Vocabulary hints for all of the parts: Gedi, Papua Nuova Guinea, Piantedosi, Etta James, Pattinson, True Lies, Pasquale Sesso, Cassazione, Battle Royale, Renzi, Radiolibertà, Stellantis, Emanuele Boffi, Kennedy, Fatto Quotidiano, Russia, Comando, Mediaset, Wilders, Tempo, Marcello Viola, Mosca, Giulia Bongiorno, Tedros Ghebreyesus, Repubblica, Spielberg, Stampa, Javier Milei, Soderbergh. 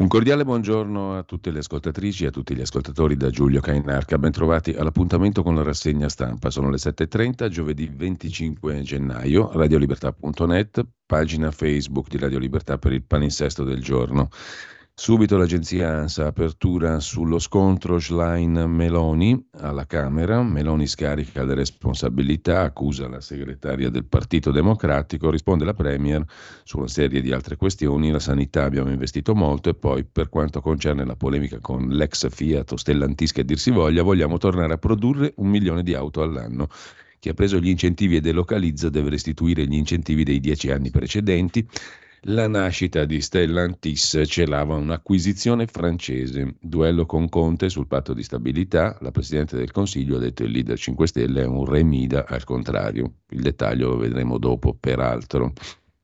Un cordiale buongiorno a tutte le ascoltatrici e a tutti gli ascoltatori da Giulio Cainarca. Bentrovati all'appuntamento con la rassegna stampa. Sono le 7.30, giovedì 25 gennaio, radiolibertà.net, pagina Facebook di Radio Libertà per il palinsesto del giorno. Subito l'agenzia Ansa, apertura sullo scontro Schlein-Meloni alla Camera. Meloni scarica le responsabilità, accusa la segretaria del Partito Democratico, risponde la Premier su una serie di altre questioni. La sanità abbiamo investito molto e poi per quanto concerne la polemica con l'ex Fiat o Stellantis che dir si voglia, vogliamo tornare a produrre 1 milione di auto all'anno. Chi ha preso gli incentivi e delocalizza deve restituire gli incentivi dei 10 anni precedenti. La nascita di Stellantis celava un'acquisizione francese, duello con Conte sul patto di stabilità, la Presidente del Consiglio ha detto il leader 5 Stelle è un re Mida al contrario, il dettaglio lo vedremo dopo peraltro.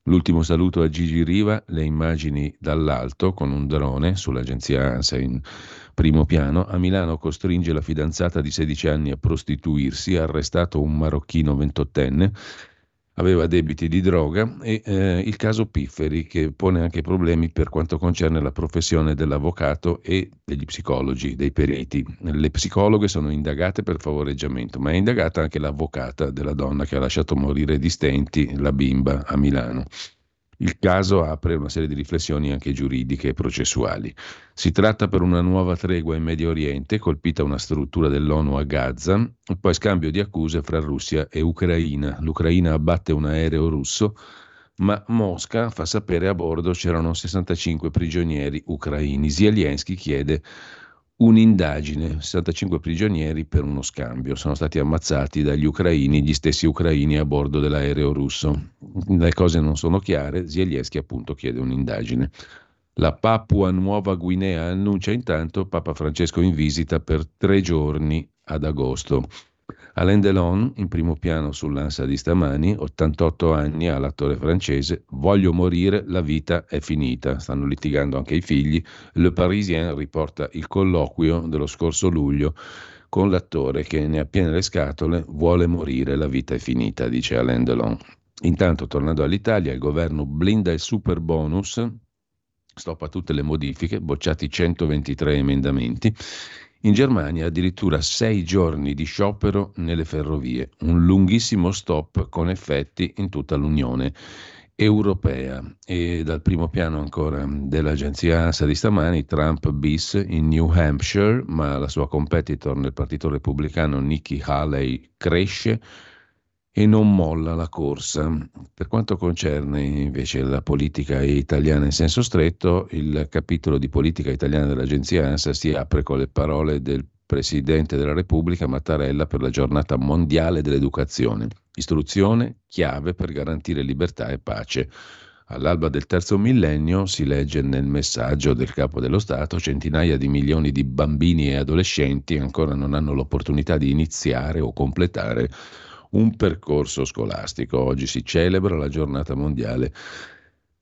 L'ultimo saluto a Gigi Riva, le immagini dall'alto con un drone sull'agenzia Ansa in primo piano. A Milano costringe la fidanzata di 16 anni a prostituirsi, ha arrestato un marocchino 28enne. Aveva debiti di droga e il caso Pifferi che pone anche problemi per quanto concerne la professione dell'avvocato e degli psicologi, dei periti. Le psicologhe sono indagate per favoreggiamento, ma è indagata anche l'avvocata della donna che ha lasciato morire di stenti la bimba a Milano. Il caso apre una serie di riflessioni anche giuridiche e processuali. Si tratta per una nuova tregua in Medio Oriente, colpita una struttura dell'ONU a Gaza, e poi scambio di accuse fra Russia e Ucraina. L'Ucraina abbatte un aereo russo, ma Mosca fa sapere a bordo c'erano 65 prigionieri ucraini. Zelensky chiede un'indagine, 65 prigionieri per uno scambio, sono stati ammazzati dagli ucraini, gli stessi ucraini a bordo dell'aereo russo. Le cose non sono chiare, Zelensky appunto chiede un'indagine. La Papua Nuova Guinea annuncia intanto Papa Francesco in visita per 3 giorni ad agosto. Alain Delon, in primo piano sull'Ansa di stamani, 88 anni ha l'attore francese, voglio morire, la vita è finita, stanno litigando anche i figli, Le Parisien riporta il colloquio dello scorso luglio con l'attore che ne ha piene le scatole, vuole morire, la vita è finita, dice Alain Delon. Intanto tornando all'Italia, il governo blinda il super bonus, stop a tutte le modifiche, bocciati 123 emendamenti. In Germania addirittura 6 giorni di sciopero nelle ferrovie, un lunghissimo stop con effetti in tutta l'Unione Europea. E dal primo piano ancora dell'agenzia ANSA di stamani, Trump bis in New Hampshire, ma la sua competitor nel partito repubblicano Nikki Haley cresce e non molla la corsa. Per quanto concerne invece la politica italiana in senso stretto, il capitolo di politica italiana dell'agenzia ANSA si apre con le parole del Presidente della Repubblica Mattarella per la giornata mondiale dell'educazione. Istruzione, chiave per garantire libertà e pace. All'alba del terzo millennio, si legge nel messaggio del Capo dello Stato, centinaia di milioni di bambini e adolescenti ancora non hanno l'opportunità di iniziare o completare un percorso scolastico. Oggi si celebra la giornata mondiale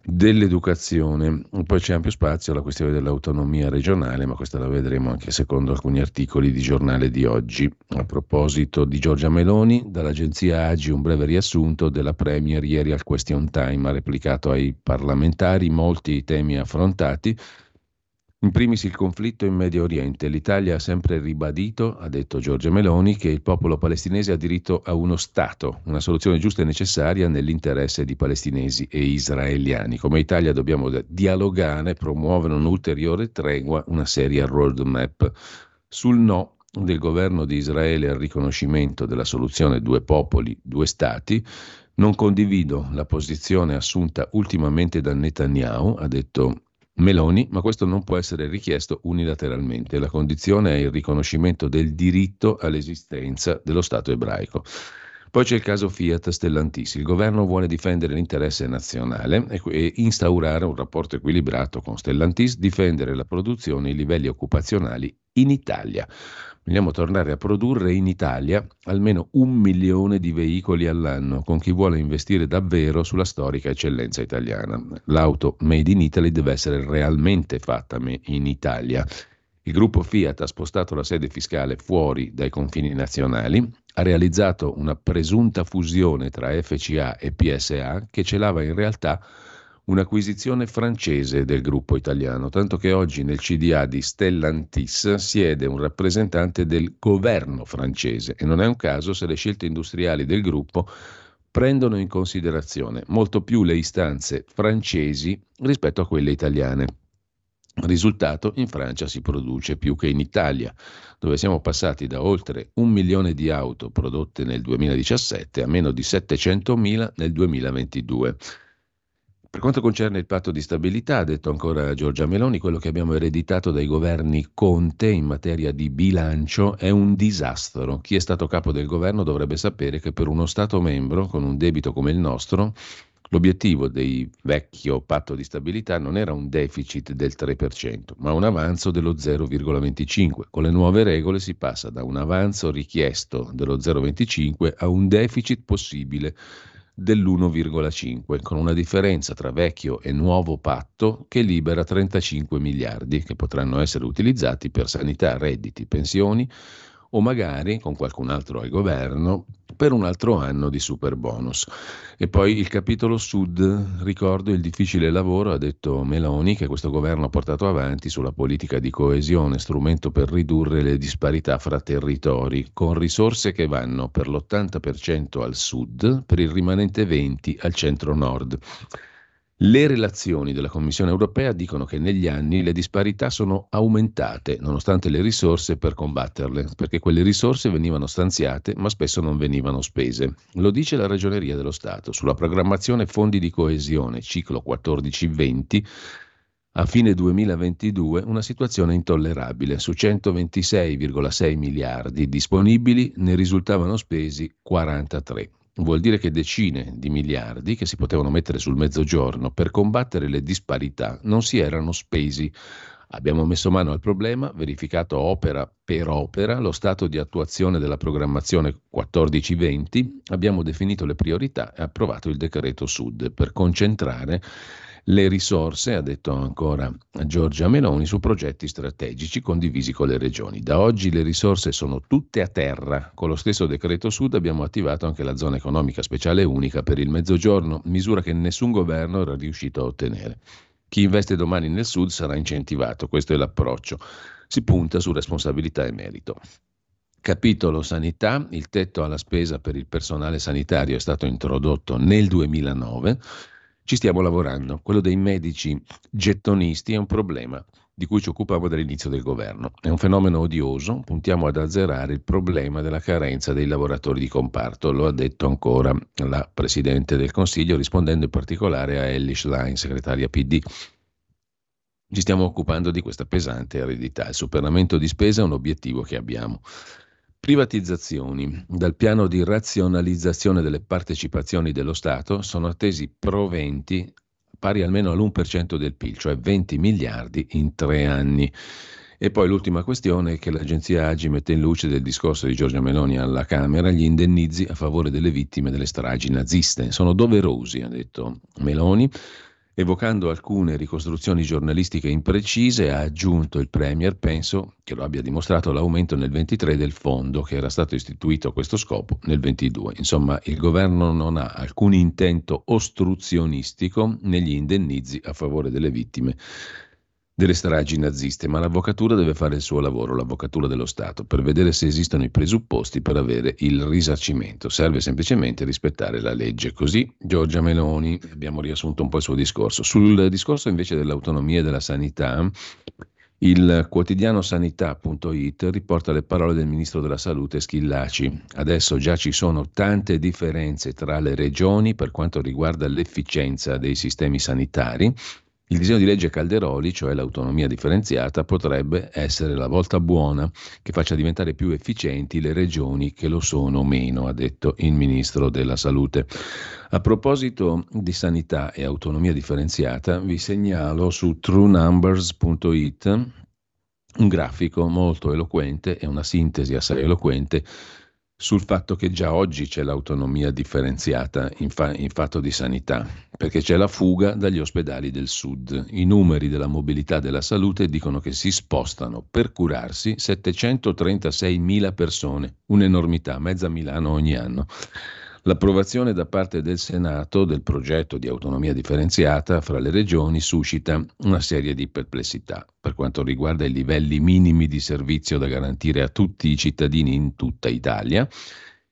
dell'educazione. Poi c'è ampio spazio alla questione dell'autonomia regionale, ma questa la vedremo anche secondo alcuni articoli di giornale di oggi. A proposito di Giorgia Meloni, dall'agenzia Agi un breve riassunto della Premier ieri al Question Time, ha replicato ai parlamentari molti i temi affrontati. In primis il conflitto in Medio Oriente. L'Italia ha sempre ribadito, ha detto Giorgia Meloni, che il popolo palestinese ha diritto a uno Stato, una soluzione giusta e necessaria nell'interesse di palestinesi e israeliani. Come Italia dobbiamo dialogare, promuovere un'ulteriore tregua, una seria roadmap. Sul no del governo di Israele al riconoscimento della soluzione 2 popoli, 2 stati, Non condivido la posizione assunta ultimamente da Netanyahu, ha detto Meloni, ma questo non può essere richiesto unilateralmente. La condizione è il riconoscimento del diritto all'esistenza dello Stato ebraico. Poi c'è il caso Fiat Stellantis. Il governo vuole difendere l'interesse nazionale e instaurare un rapporto equilibrato con Stellantis, difendere la produzione e i livelli occupazionali in Italia. Vogliamo tornare a produrre in Italia almeno 1 milione di veicoli all'anno, con chi vuole investire davvero sulla storica eccellenza italiana. L'auto made in Italy deve essere realmente fatta in Italia. Il gruppo Fiat ha spostato la sede fiscale fuori dai confini nazionali, ha realizzato una presunta fusione tra FCA e PSA che celava in realtà un'acquisizione francese del gruppo italiano, tanto che oggi nel CDA di Stellantis siede un rappresentante del governo francese e non è un caso se le scelte industriali del gruppo prendono in considerazione molto più le istanze francesi rispetto a quelle italiane. Risultato, in Francia si produce più che in Italia, dove siamo passati da oltre 1 milione di auto prodotte nel 2017 a meno di 700.000 nel 2022. Per quanto concerne il patto di stabilità, ha detto ancora Giorgia Meloni, quello che abbiamo ereditato dai governi Conte in materia di bilancio è un disastro. Chi è stato capo del governo dovrebbe sapere che per uno Stato membro con un debito come il nostro l'obiettivo del vecchio patto di stabilità non era un deficit del 3%, ma un avanzo dello 0,25. Con le nuove regole si passa da un avanzo richiesto dello 0,25 a un deficit possibile dell'1,5, con una differenza tra vecchio e nuovo patto che libera 35 miliardi che potranno essere utilizzati per sanità, redditi, pensioni, o magari, con qualcun altro al governo, per un altro anno di super bonus. E poi il capitolo Sud, ricordo il difficile lavoro, ha detto Meloni, che questo governo ha portato avanti sulla politica di coesione, strumento per ridurre le disparità fra territori, con risorse che vanno per l'80% al Sud, per il rimanente 20% al centro-nord. Le relazioni della Commissione europea dicono che negli anni le disparità sono aumentate, nonostante le risorse per combatterle, perché quelle risorse venivano stanziate ma spesso non venivano spese. Lo dice la Ragioneria dello Stato sulla programmazione fondi di coesione, ciclo 14-20, a fine 2022 una situazione intollerabile. Su 126,6 miliardi disponibili ne risultavano spesi 43. Vuol dire che decine di miliardi che si potevano mettere sul mezzogiorno per combattere le disparità non si erano spesi. Abbiamo messo mano al problema, verificato opera per opera lo stato di attuazione della programmazione 14-20, abbiamo definito le priorità e approvato il decreto Sud per concentrare le risorse, ha detto ancora Giorgia Meloni, su progetti strategici condivisi con le regioni. Da oggi le risorse sono tutte a terra. Con lo stesso decreto Sud abbiamo attivato anche la zona economica speciale unica per il Mezzogiorno, misura che nessun governo era riuscito a ottenere. Chi investe domani nel Sud sarà incentivato, questo è l'approccio. Si punta su responsabilità e merito. Capitolo sanità, il tetto alla spesa per il personale sanitario è stato introdotto nel 2009. Ci stiamo lavorando. Quello dei medici gettonisti è un problema di cui ci occupavo dall'inizio del governo. È un fenomeno odioso, puntiamo ad azzerare il problema della carenza dei lavoratori di comparto, lo ha detto ancora la Presidente del Consiglio, rispondendo in particolare a Elly Schlein, segretaria PD. Ci stiamo occupando di questa pesante eredità. Il superamento di spesa è un obiettivo che abbiamo. Privatizzazioni. Dal piano di razionalizzazione delle partecipazioni dello Stato sono attesi proventi pari almeno all'1% del PIL, cioè 20 miliardi in 3 anni. E poi l'ultima questione è che l'agenzia AGI mette in luce del discorso di Giorgia Meloni alla Camera gli indennizzi a favore delle vittime delle stragi naziste. Sono doverosi, ha detto Meloni. Evocando alcune ricostruzioni giornalistiche imprecise, ha aggiunto il Premier, penso che lo abbia dimostrato, l'aumento nel 23 del fondo che era stato istituito a questo scopo nel 22. Insomma, il governo non ha alcun intento ostruzionistico negli indennizzi a favore delle vittime delle stragi naziste, ma l'avvocatura deve fare il suo lavoro, l'avvocatura dello Stato, per vedere se esistono i presupposti per avere il risarcimento. Serve semplicemente rispettare la legge. Così Giorgia Meloni, abbiamo riassunto un po' il suo discorso. Sul discorso invece dell'autonomia e della sanità, Il quotidiano sanità.it riporta le parole del ministro della salute Schillaci. Adesso già ci sono tante differenze tra le regioni per quanto riguarda l'efficienza dei sistemi sanitari. Il disegno di legge Calderoli, cioè l'autonomia differenziata, potrebbe essere la volta buona che faccia diventare più efficienti le regioni che lo sono meno, ha detto il ministro della Salute. A proposito di sanità e autonomia differenziata, vi segnalo su truenumbers.it un grafico molto eloquente e una sintesi assai eloquente sul fatto che già oggi c'è l'autonomia differenziata in fatto di sanità, perché c'è la fuga dagli ospedali del sud. I numeri della mobilità della salute dicono che si spostano per curarsi 736.000 persone, un'enormità, mezza Milano ogni anno. L'approvazione da parte del Senato del progetto di autonomia differenziata fra le regioni suscita una serie di perplessità per quanto riguarda i livelli minimi di servizio da garantire a tutti i cittadini in tutta Italia,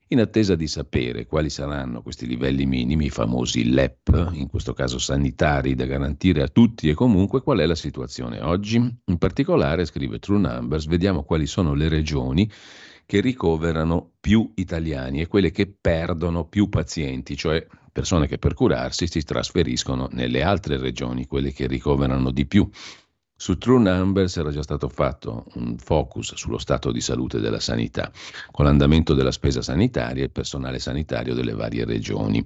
in attesa di sapere quali saranno questi livelli minimi, i famosi LEP, in questo caso sanitari, da garantire a tutti e comunque. Qual è la situazione oggi? In particolare, scrive True Numbers, vediamo quali sono le regioni che ricoverano più italiani e quelle che perdono più pazienti, cioè persone che per curarsi si trasferiscono nelle altre regioni, quelle che ricoverano di più. Su True Numbers era già stato fatto un focus sullo stato di salute della sanità, con l'andamento della spesa sanitaria e il personale sanitario delle varie regioni.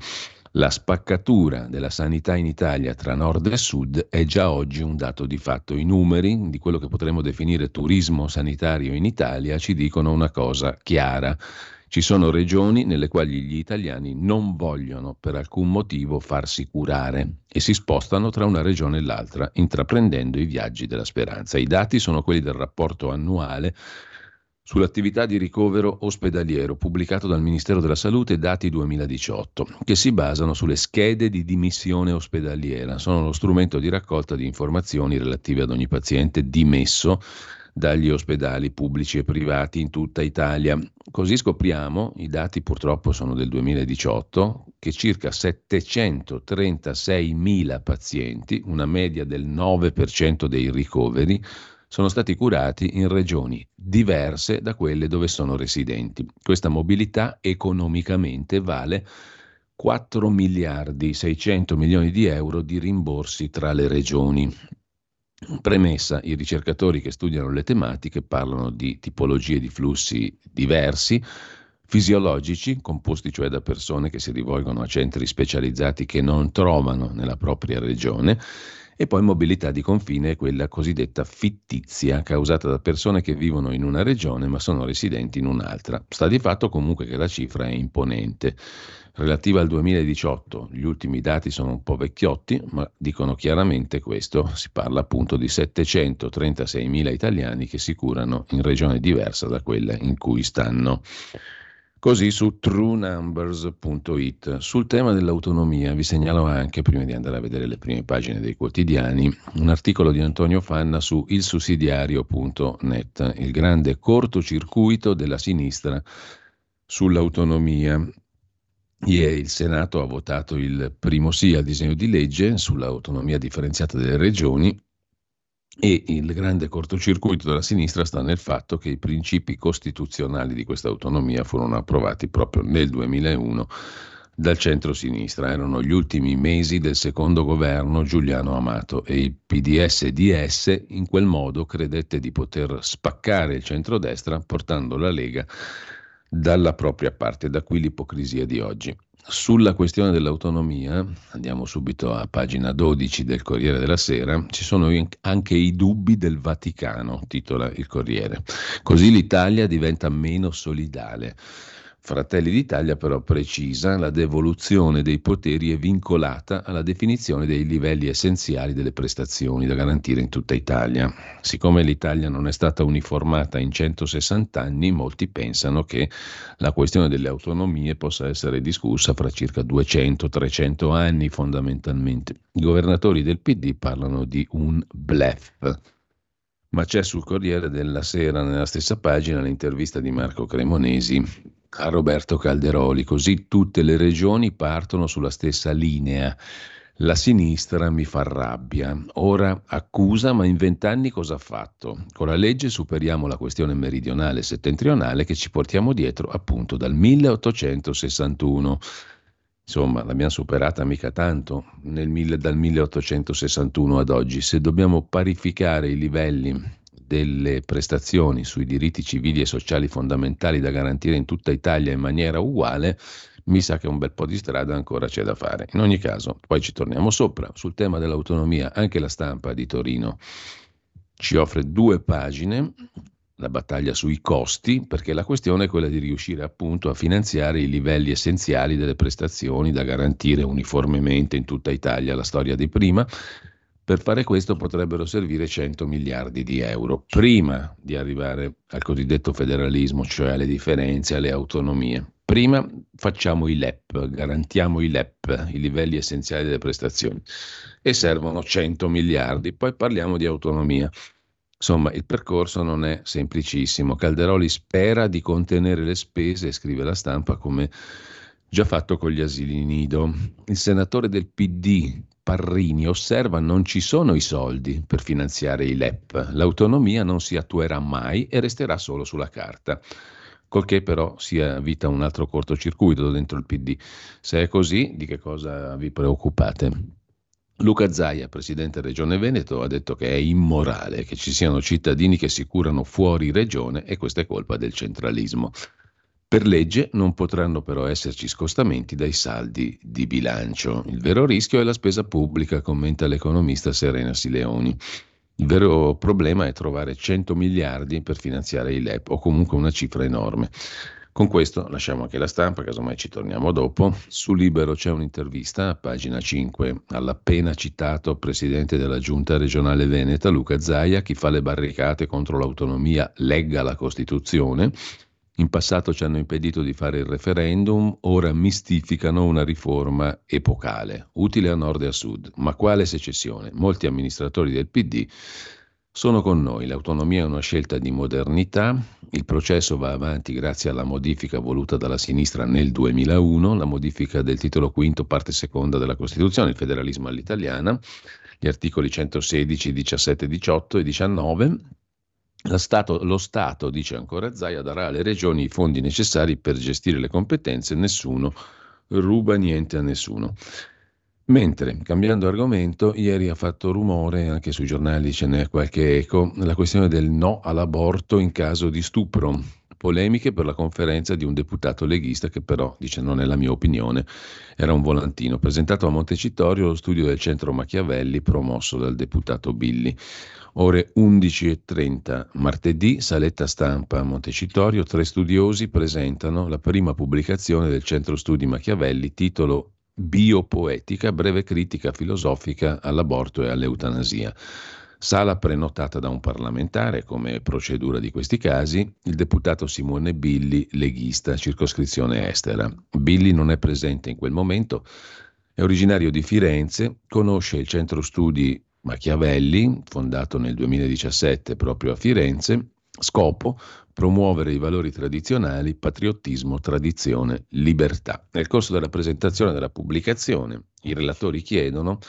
La spaccatura della sanità in Italia tra nord e sud è già oggi un dato di fatto. I numeri di quello che potremmo definire turismo sanitario in Italia ci dicono una cosa chiara. Ci sono regioni nelle quali gli italiani non vogliono per alcun motivo farsi curare e si spostano tra una regione e l'altra, intraprendendo i viaggi della speranza. I dati sono quelli del rapporto annuale sull'attività di ricovero ospedaliero pubblicato dal Ministero della Salute, dati 2018, che si basano sulle schede di dimissione ospedaliera. Sono lo strumento di raccolta di informazioni relative ad ogni paziente dimesso dagli ospedali pubblici e privati in tutta Italia. Così scopriamo, i dati purtroppo sono del 2018, che circa 736.000 pazienti, una media del 9% dei ricoveri, sono stati curati in regioni diverse da quelle dove sono residenti. Questa mobilità economicamente vale 4 miliardi 600 milioni di euro di rimborsi tra le regioni. Premessa, i ricercatori che studiano le tematiche parlano di tipologie di flussi diversi, fisiologici, composti cioè da persone che si rivolgono a centri specializzati che non trovano nella propria regione, e poi mobilità di confine, quella cosiddetta fittizia, causata da persone che vivono in una regione ma sono residenti in un'altra. Sta di fatto comunque che la cifra è imponente. Relativa al 2018, gli ultimi dati sono un po' vecchiotti, ma dicono chiaramente questo, si parla appunto di 736.000 italiani che si curano in regione diversa da quella in cui stanno. Così su truenumbers.it. Sul tema dell'autonomia vi segnalo anche, prima di andare a vedere le prime pagine dei quotidiani, un articolo di Antonio Fanna su ilsussidiario.net, il grande cortocircuito della sinistra sull'autonomia. Ieri il Senato ha votato il primo sì al disegno di legge sull'autonomia differenziata delle regioni, e il grande cortocircuito della sinistra sta nel fatto che i principi costituzionali di questa autonomia furono approvati proprio nel 2001 dal centro-sinistra. Erano gli ultimi mesi del secondo governo Giuliano Amato e il PDS-DS in quel modo credette di poter spaccare il centrodestra portando la Lega dalla propria parte. Da qui l'ipocrisia di oggi. Sulla questione dell'autonomia, andiamo subito a pagina 12 del Corriere della Sera, ci sono anche i dubbi del Vaticano, titola il Corriere. Così l'Italia diventa meno solidale. Fratelli d'Italia però precisa, la devoluzione dei poteri è vincolata alla definizione dei livelli essenziali delle prestazioni da garantire in tutta Italia. Siccome l'Italia non è stata uniformata in 160 anni, molti pensano che la questione delle autonomie possa essere discussa fra circa 200-300 anni fondamentalmente. I governatori del PD parlano di un bluff. Ma c'è sul Corriere della Sera, nella stessa pagina, l'intervista di Marco Cremonesi a Roberto Calderoli. Così tutte le regioni partono sulla stessa linea. La sinistra mi fa rabbia, ora accusa, ma in 20 anni cosa ha fatto? Con la legge superiamo la questione meridionale e settentrionale che ci portiamo dietro appunto dal 1861. Insomma, l'abbiamo superata mica tanto dal 1861 ad oggi. Se dobbiamo parificare i livelli delle prestazioni sui diritti civili e sociali fondamentali da garantire in tutta Italia in maniera uguale, mi sa che un bel po' di strada ancora c'è da fare. In ogni caso, poi ci torniamo sopra. Sul tema dell'autonomia, anche la Stampa di Torino ci offre 2 pagine, la battaglia sui costi, perché la questione è quella di riuscire appunto a finanziare i livelli essenziali delle prestazioni da garantire uniformemente in tutta Italia, la storia di prima. Per fare questo potrebbero servire 100 miliardi di euro, prima di arrivare al cosiddetto federalismo, cioè alle differenze, alle autonomie. Prima facciamo i LEP, garantiamo i LEP, i livelli essenziali delle prestazioni, e servono 100 miliardi, poi parliamo di autonomia. Insomma, il percorso non è semplicissimo. Calderoli spera di contenere le spese, scrive la Stampa, come già fatto con gli asili nido. Il senatore del PD, Parrini, osserva: non ci sono i soldi per finanziare i LEP, l'autonomia non si attuerà mai e resterà solo sulla carta. Col che però si avvita un altro cortocircuito dentro il PD. Se è così, di che cosa vi preoccupate? Luca Zaia, presidente Regione Veneto, ha detto che è immorale che ci siano cittadini che si curano fuori regione e questa è colpa del centralismo. Per legge non potranno però esserci scostamenti dai saldi di bilancio. Il vero rischio è la spesa pubblica, commenta l'economista Serena Sileoni. Il vero problema è trovare 100 miliardi per finanziare i LEP, o comunque una cifra enorme. Con questo lasciamo anche la Stampa, casomai ci torniamo dopo. Su Libero c'è un'intervista, a pagina 5, all'appena citato presidente della Giunta regionale veneta, Luca Zaia: chi fa le barricate contro l'autonomia legga la Costituzione. In passato ci hanno impedito di fare il referendum, ora mistificano una riforma epocale, utile a nord e a sud. Ma quale secessione? Molti amministratori del PD sono con noi. L'autonomia è una scelta di modernità, il processo va avanti grazie alla modifica voluta dalla sinistra nel 2001, la modifica del titolo quinto, parte seconda della Costituzione, il federalismo all'italiana, gli articoli 116, 17, 18 e 19. Lo Stato, dice ancora Zaia, darà alle regioni i fondi necessari per gestire le competenze, nessuno ruba niente a nessuno. Mentre, cambiando argomento, ieri ha fatto rumore, anche sui giornali ce n'è qualche eco, la questione del no all'aborto in caso di stupro. Polemiche per la conferenza di un deputato leghista che però, dice, non è la mia opinione, era un volantino presentato a Montecitorio allo studio del centro Machiavelli promosso dal deputato Billi. Ore 11:30, martedì, Saletta Stampa a Montecitorio, 3 studiosi presentano la prima pubblicazione del centro studi Machiavelli, titolo Biopoetica, breve critica filosofica all'aborto e all'eutanasia. Sala prenotata da un parlamentare, come procedura di questi casi, il deputato Simone Billi, leghista, circoscrizione estera. Billi non è presente in quel momento, è originario di Firenze, conosce il centro studi Machiavelli, fondato nel 2017 proprio a Firenze, scopo promuovere i valori tradizionali, patriottismo, tradizione, libertà. Nel corso della presentazione della pubblicazione, i relatori chiedono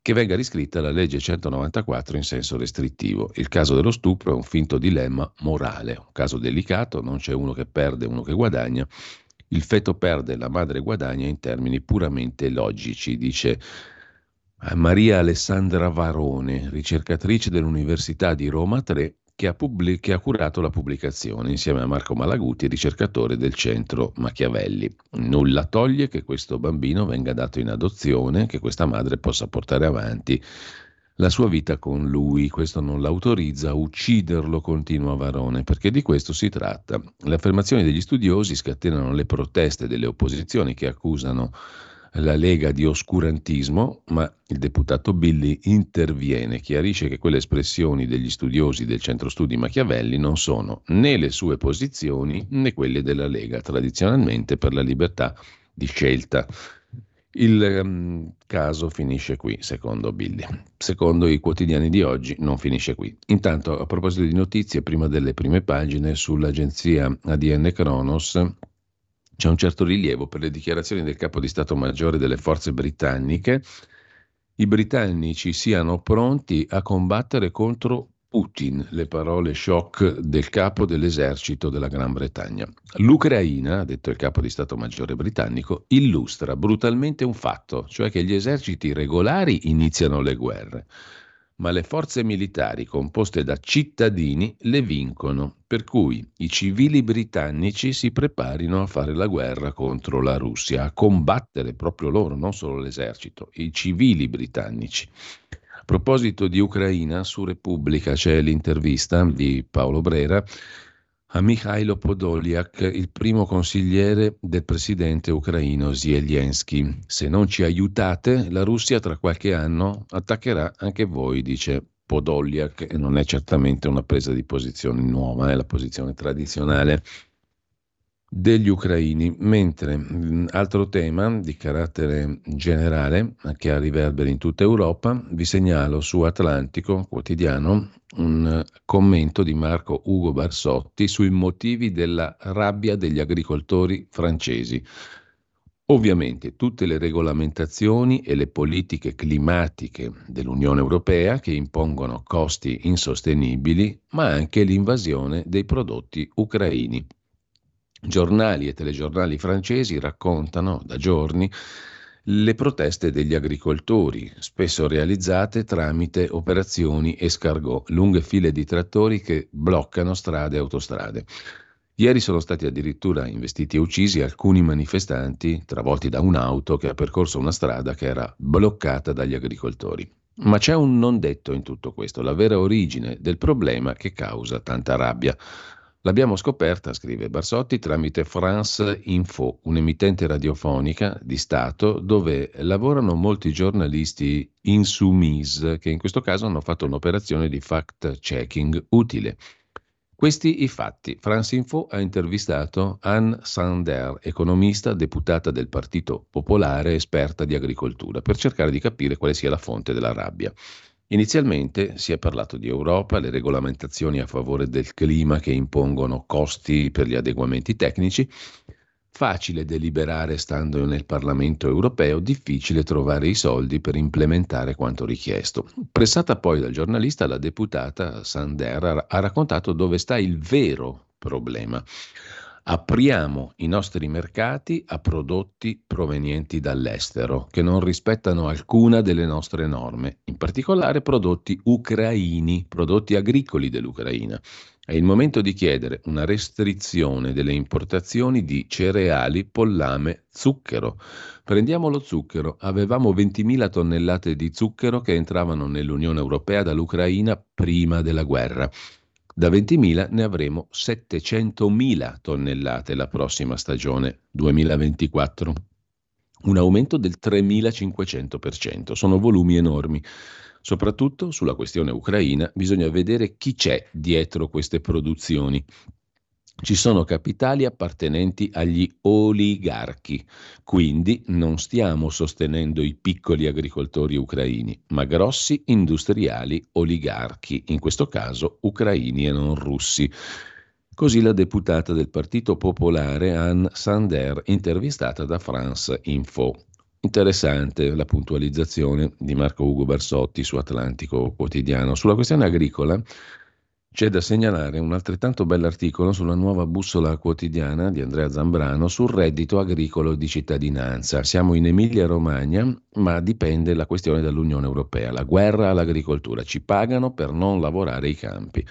che venga riscritta la legge 194 in senso restrittivo. Il caso dello stupro è un finto dilemma morale, un caso delicato, non c'è uno che perde, uno che guadagna, il feto perde, la madre guadagna in termini puramente logici, dice Maria Alessandra Varone, ricercatrice dell'Università di Roma III, che ha curato la pubblicazione insieme a Marco Malaguti, ricercatore del centro Machiavelli. Nulla toglie che questo bambino venga dato in adozione, che questa madre possa portare avanti la sua vita con lui. Questo non l'autorizza a ucciderlo, continua Varone, perché di questo si tratta. Le affermazioni degli studiosi scatenano le proteste delle opposizioni che accusano la Lega di oscurantismo, ma il deputato Billi interviene, chiarisce che quelle espressioni degli studiosi del centro studi Machiavelli non sono né le sue posizioni né quelle della Lega, tradizionalmente per la libertà di scelta. Il caso finisce qui, secondo Billi. Secondo i quotidiani di oggi non finisce qui. Intanto, a proposito di notizie, prima delle prime pagine, sull'agenzia ADN Kronos c'è un certo rilievo per le dichiarazioni del capo di Stato Maggiore delle forze britanniche i britannici siano pronti a combattere contro Putin, le parole shock del capo dell'esercito della Gran Bretagna. L'Ucraina, ha detto il capo di Stato Maggiore britannico, illustra brutalmente un fatto, cioè che gli eserciti regolari iniziano le guerre, ma le forze militari composte da cittadini le vincono, per cui i civili britannici si preparino a fare la guerra contro la Russia, a combattere proprio loro, non solo l'esercito, i civili britannici. A proposito di Ucraina, su Repubblica c'è l'intervista di Paolo Brera a Mikhailo Podolyak, il primo consigliere del presidente ucraino Zelensky. Se non ci aiutate, la Russia tra qualche anno attaccherà anche voi, dice Podolyak, e non è certamente una presa di posizione nuova, è la posizione tradizionale degli ucraini. Mentre altro tema di carattere generale che ha riverberi in tutta Europa, vi segnalo su Atlantico Quotidiano un commento di Marco Ugo Barsotti sui motivi della rabbia degli agricoltori francesi. Ovviamente tutte le regolamentazioni e le politiche climatiche dell'Unione Europea che impongono costi insostenibili, ma anche l'invasione dei prodotti ucraini. Giornali e telegiornali francesi raccontano da giorni le proteste degli agricoltori, spesso realizzate tramite operazioni escargot, lunghe file di trattori che bloccano strade e autostrade. Ieri sono stati addirittura investiti e uccisi alcuni manifestanti travolti da un'auto che ha percorso una strada che era bloccata dagli agricoltori. Ma c'è un non detto in tutto questo, la vera origine del problema che causa tanta rabbia. L'abbiamo scoperta, scrive Barsotti, tramite France Info, un'emittente radiofonica di Stato dove lavorano molti giornalisti insoumis che in questo caso hanno fatto un'operazione di fact-checking utile. Questi i fatti. France Info ha intervistato Anne Sander, economista, deputata del Partito Popolare, esperta di agricoltura, per cercare di capire quale sia la fonte della rabbia. Inizialmente si è parlato di Europa, le regolamentazioni a favore del clima che impongono costi per gli adeguamenti tecnici, facile deliberare stando nel Parlamento europeo, difficile trovare i soldi per implementare quanto richiesto. Pressata poi dal giornalista, la deputata Sander ha raccontato dove sta il vero problema. Apriamo i nostri mercati a prodotti provenienti dall'estero che non rispettano alcuna delle nostre norme, in particolare prodotti ucraini, prodotti agricoli dell'Ucraina. È il momento di chiedere una restrizione delle importazioni di cereali, pollame, zucchero. Prendiamo lo zucchero. Avevamo 20.000 tonnellate di zucchero che entravano nell'Unione Europea dall'Ucraina prima della guerra. Da 20.000 ne avremo 700.000 tonnellate la prossima stagione 2024, un aumento del 3.500%. Sono volumi enormi. Soprattutto sulla questione ucraina bisogna vedere chi c'è dietro queste produzioni. Ci sono capitali appartenenti agli oligarchi, quindi non stiamo sostenendo i piccoli agricoltori ucraini, ma grossi industriali oligarchi, in questo caso ucraini e non russi. Così la deputata del Partito Popolare Anne Sander, intervistata da France Info. Interessante la puntualizzazione di Marco Ugo Barsotti su Atlantico Quotidiano. Sulla questione agricola c'è da segnalare un altrettanto bell'articolo sulla Nuova Bussola Quotidiana di Andrea Zambrano sul reddito agricolo di cittadinanza. Siamo in Emilia-Romagna, ma dipende la questione dall'Unione Europea. La guerra all'agricoltura. Ci pagano per non lavorare i campi.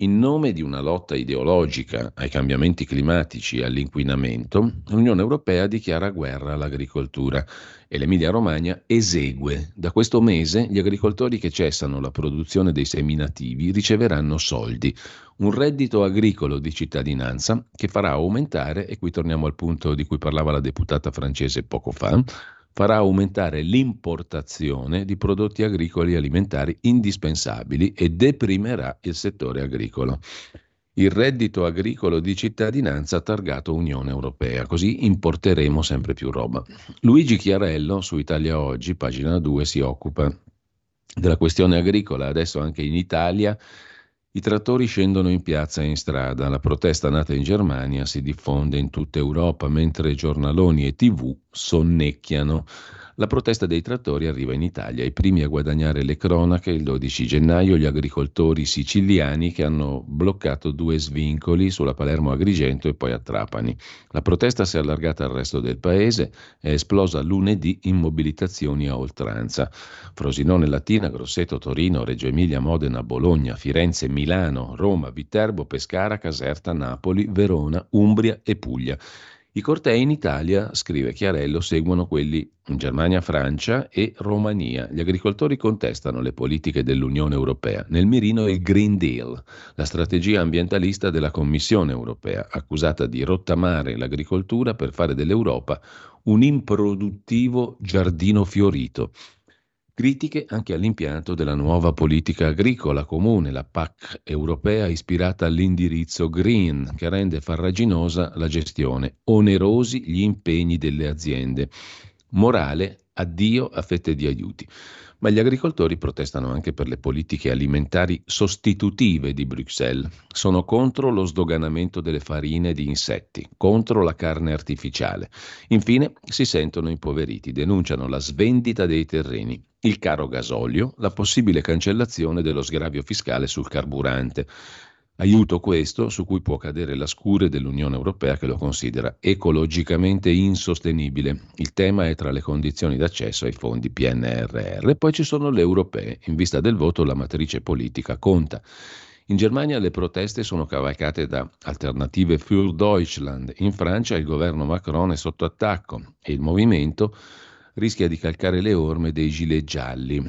In nome di una lotta ideologica ai cambiamenti climatici e all'inquinamento, l'Unione Europea dichiara guerra all'agricoltura e l'Emilia-Romagna esegue. Da questo mese gli agricoltori che cessano la produzione dei seminativi riceveranno soldi, un reddito agricolo di cittadinanza che farà aumentare, e qui torniamo al punto di cui parlava la deputata francese poco fa, farà aumentare l'importazione di prodotti agricoli e alimentari indispensabili e deprimerà il settore agricolo. Il reddito agricolo di cittadinanza targato Unione Europea, così importeremo sempre più roba. Luigi Chiarello su Italia Oggi, pagina 2, si occupa della questione agricola. Adesso anche in Italia i trattori scendono in piazza e in strada, la protesta nata in Germania si diffonde in tutta Europa, mentre giornaloni e TV sonnecchiano. La protesta dei trattori arriva in Italia. I primi a guadagnare le cronache il 12 gennaio gli agricoltori siciliani che hanno bloccato due svincoli sulla Palermo Agrigento e poi a Trapani. La protesta si è allargata al resto del paese, è esplosa lunedì in mobilitazioni a oltranza. Frosinone, Latina, Grosseto, Torino, Reggio Emilia, Modena, Bologna, Firenze, Milano, Roma, Viterbo, Pescara, Caserta, Napoli, Verona, Umbria e Puglia. I cortei in Italia, scrive Chiarello, seguono quelli in Germania, Francia e Romania. Gli agricoltori contestano le politiche dell'Unione Europea. Nel mirino è il Green Deal, la strategia ambientalista della Commissione europea, accusata di rottamare l'agricoltura per fare dell'Europa un improduttivo giardino fiorito. Critiche anche all'impianto della nuova politica agricola comune, la PAC europea, ispirata all'indirizzo green, che rende farraginosa la gestione, onerosi gli impegni delle aziende. Morale, addio a fette di aiuti. Ma gli agricoltori protestano anche per le politiche alimentari sostitutive di Bruxelles. Sono contro lo sdoganamento delle farine di insetti, contro la carne artificiale. Infine si sentono impoveriti, denunciano la svendita dei terreni, il caro gasolio, la possibile cancellazione dello sgravio fiscale sul carburante. Aiuto questo su cui può cadere la scure dell'Unione Europea, che lo considera ecologicamente insostenibile. Il tema è tra le condizioni d'accesso ai fondi PNRR. Poi ci sono le europee. In vista del voto la matrice politica conta. In Germania le proteste sono cavalcate da Alternative für Deutschland. In Francia il governo Macron è sotto attacco e il movimento rischia di calcare le orme dei gilet gialli,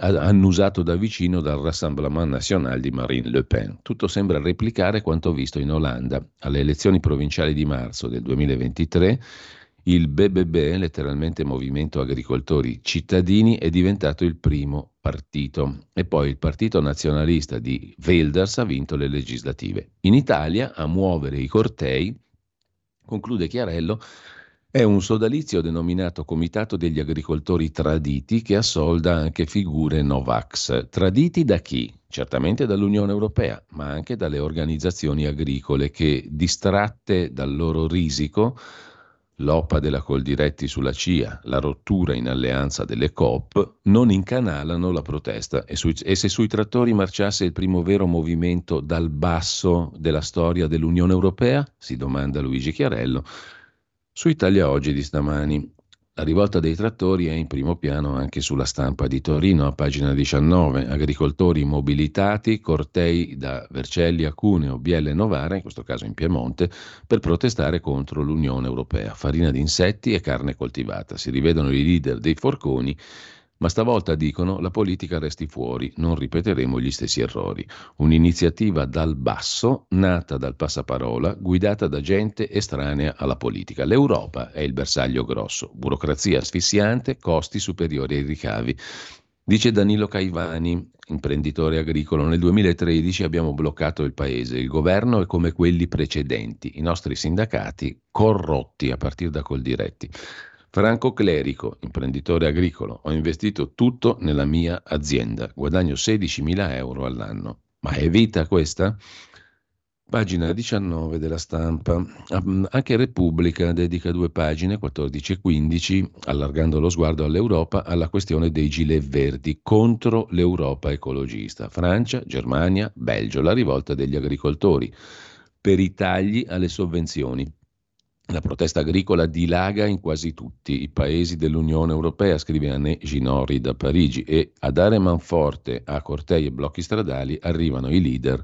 annusato da vicino dal Rassemblement National di Marine Le Pen. Tutto sembra replicare quanto visto in Olanda. Alle elezioni provinciali di marzo del 2023, il BBB, letteralmente Movimento Agricoltori Cittadini, è diventato il primo partito. E poi il partito nazionalista di Wilders ha vinto le legislative. In Italia, a muovere i cortei, conclude Chiarello, è un sodalizio denominato Comitato degli Agricoltori Traditi, che assolda anche figure Novax. Traditi da chi? Certamente dall'Unione Europea, ma anche dalle organizzazioni agricole che, distratte dal loro risico, l'OPA della Coldiretti sulla CIA, la rottura in alleanza delle Coop, non incanalano la protesta. E se sui trattori marciasse il primo vero movimento dal basso della storia dell'Unione Europea? Si domanda Luigi Chiarello. Su Italia Oggi di stamani, la rivolta dei trattori è in primo piano anche sulla Stampa di Torino, a pagina 19, agricoltori mobilitati, cortei da Vercelli a Cuneo, Biella e Novara, in questo caso in Piemonte, per protestare contro l'Unione Europea, farina di insetti e carne coltivata. Si rivedono i leader dei forconi, ma stavolta dicono la politica resti fuori, non ripeteremo gli stessi errori. Un'iniziativa dal basso, nata dal passaparola, guidata da gente estranea alla politica. L'Europa è il bersaglio grosso, burocrazia asfissiante, costi superiori ai ricavi. Dice Danilo Caivani, imprenditore agricolo, nel 2013 abbiamo bloccato il paese, il governo è come quelli precedenti, i nostri sindacati corrotti a partire da Coldiretti. Franco Clerico, imprenditore agricolo, ho investito tutto nella mia azienda, guadagno 16.000 euro all'anno. Ma è vita questa? Pagina 19 della Stampa. Anche Repubblica dedica due pagine, 14 e 15, allargando lo sguardo all'Europa, alla questione dei gilet verdi contro l'Europa ecologista. Francia, Germania, Belgio, la rivolta degli agricoltori per i tagli alle sovvenzioni. La protesta agricola dilaga in quasi tutti i paesi dell'Unione Europea, scrive Anne Ginori da Parigi, e a dare manforte a cortei e blocchi stradali arrivano i leader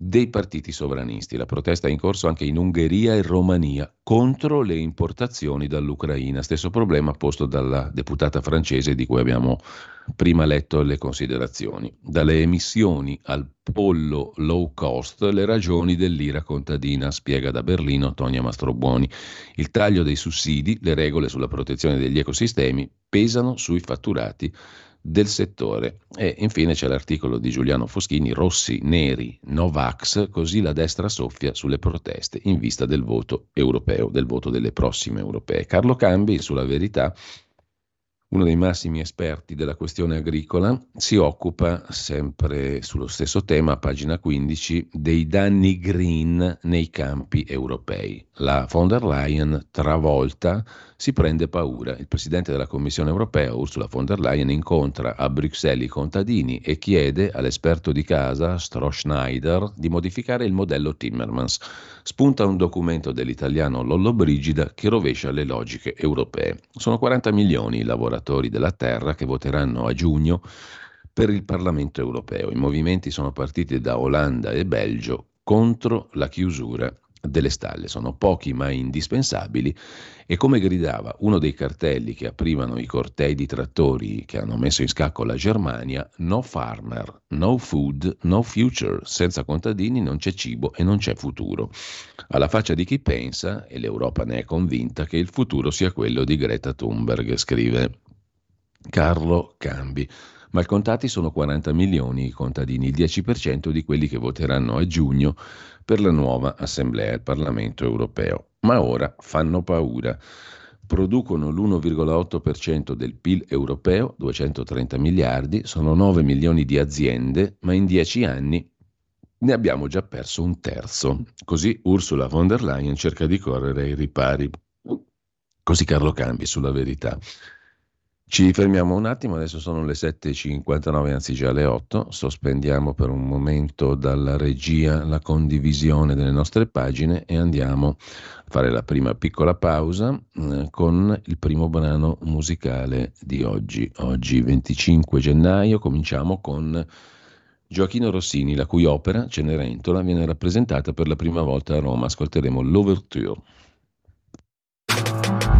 dei partiti sovranisti. La protesta è in corso anche in Ungheria e Romania contro le importazioni dall'Ucraina. Stesso problema posto dalla deputata francese di cui abbiamo prima letto le considerazioni. Dalle emissioni al pollo low cost, le ragioni dell'ira contadina, spiega da Berlino Tonia Mastrobuoni. Il taglio dei sussidi, le regole sulla protezione degli ecosistemi pesano sui fatturati del settore. E infine c'è l'articolo di Giuliano Foschini, rossi, neri, Novax, così la destra soffia sulle proteste in vista del voto europeo, del voto delle prossime europee. Carlo Cambi sulla Verità, uno dei massimi esperti della questione agricola, si occupa, sempre sullo stesso tema, pagina 15, dei danni green nei campi europei. La von der Leyen, travolta, si prende paura. Il presidente della Commissione europea, Ursula von der Leyen, incontra a Bruxelles i contadini e chiede all'esperto di casa, Stroh Schneider, di modificare il modello Timmermans. Spunta un documento dell'italiano Lollobrigida che rovescia le logiche europee. Sono 40 milioni i lavoratori della terra che voteranno a giugno per il Parlamento europeo. I movimenti sono partiti da Olanda e Belgio contro la chiusura delle stalle. Sono pochi ma indispensabili e, come gridava uno dei cartelli che aprivano i cortei di trattori che hanno messo in scacco la Germania, no farmer, no food, no future, senza contadini non c'è cibo e non c'è futuro. Alla faccia di chi pensa, e l'Europa ne è convinta, che il futuro sia quello di Greta Thunberg, scrive Carlo Cambi. Malcontati sono 40 milioni i contadini, il 10% di quelli che voteranno a giugno per la nuova Assemblea del Parlamento europeo. Ma ora fanno paura. Producono l'1,8% del PIL europeo, 230 miliardi, sono 9 milioni di aziende, ma in 10 anni ne abbiamo già perso un terzo. Così Ursula von der Leyen cerca di correre ai ripari. Così Carlo Cambi sulla Verità. Ci fermiamo un attimo, adesso sono le 7.59, anzi già le 8, sospendiamo per un momento dalla regia la condivisione delle nostre pagine e andiamo a fare la prima piccola pausa con il primo brano musicale di oggi. Oggi 25 gennaio cominciamo con Gioachino Rossini, la cui opera Cenerentola viene rappresentata per la prima volta a Roma. Ascolteremo l'Ouverture.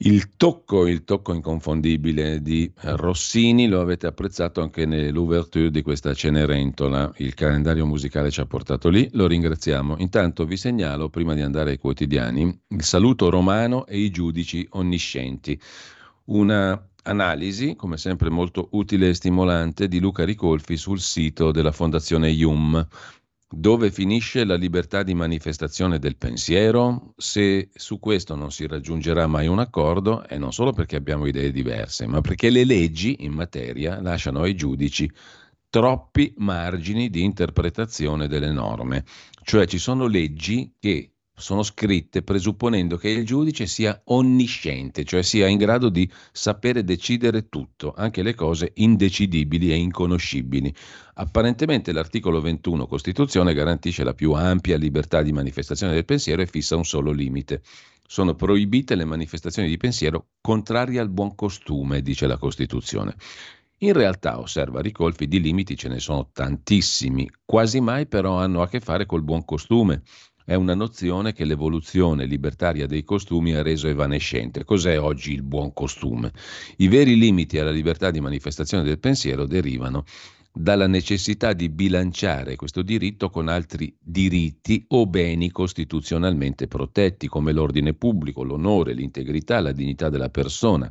Il tocco inconfondibile di Rossini, lo avete apprezzato anche nell'ouverture di questa Cenerentola, il calendario musicale ci ha portato lì, lo ringraziamo. Intanto vi segnalo, prima di andare ai quotidiani, il saluto romano e i giudici onniscienti, una analisi, come sempre molto utile e stimolante, di Luca Ricolfi sul sito della Fondazione IUM. Dove finisce la libertà di manifestazione del pensiero? Se su questo non si raggiungerà mai un accordo, e non solo perché abbiamo idee diverse, ma perché le leggi in materia lasciano ai giudici troppi margini di interpretazione delle norme. Cioè ci sono leggi che sono scritte presupponendo che il giudice sia onnisciente, cioè sia in grado di sapere decidere tutto, anche le cose indecidibili e inconoscibili. Apparentemente l'articolo 21 Costituzione garantisce la più ampia libertà di manifestazione del pensiero e fissa un solo limite. Sono proibite le manifestazioni di pensiero contrarie al buon costume, dice la Costituzione. In realtà, osserva Ricolfi, di limiti ce ne sono tantissimi, quasi mai però hanno a che fare col buon costume. È una nozione che l'evoluzione libertaria dei costumi ha reso evanescente. Cos'è oggi il buon costume? I veri limiti alla libertà di manifestazione del pensiero derivano dalla necessità di bilanciare questo diritto con altri diritti o beni costituzionalmente protetti, come l'ordine pubblico, l'onore, l'integrità, la dignità della persona,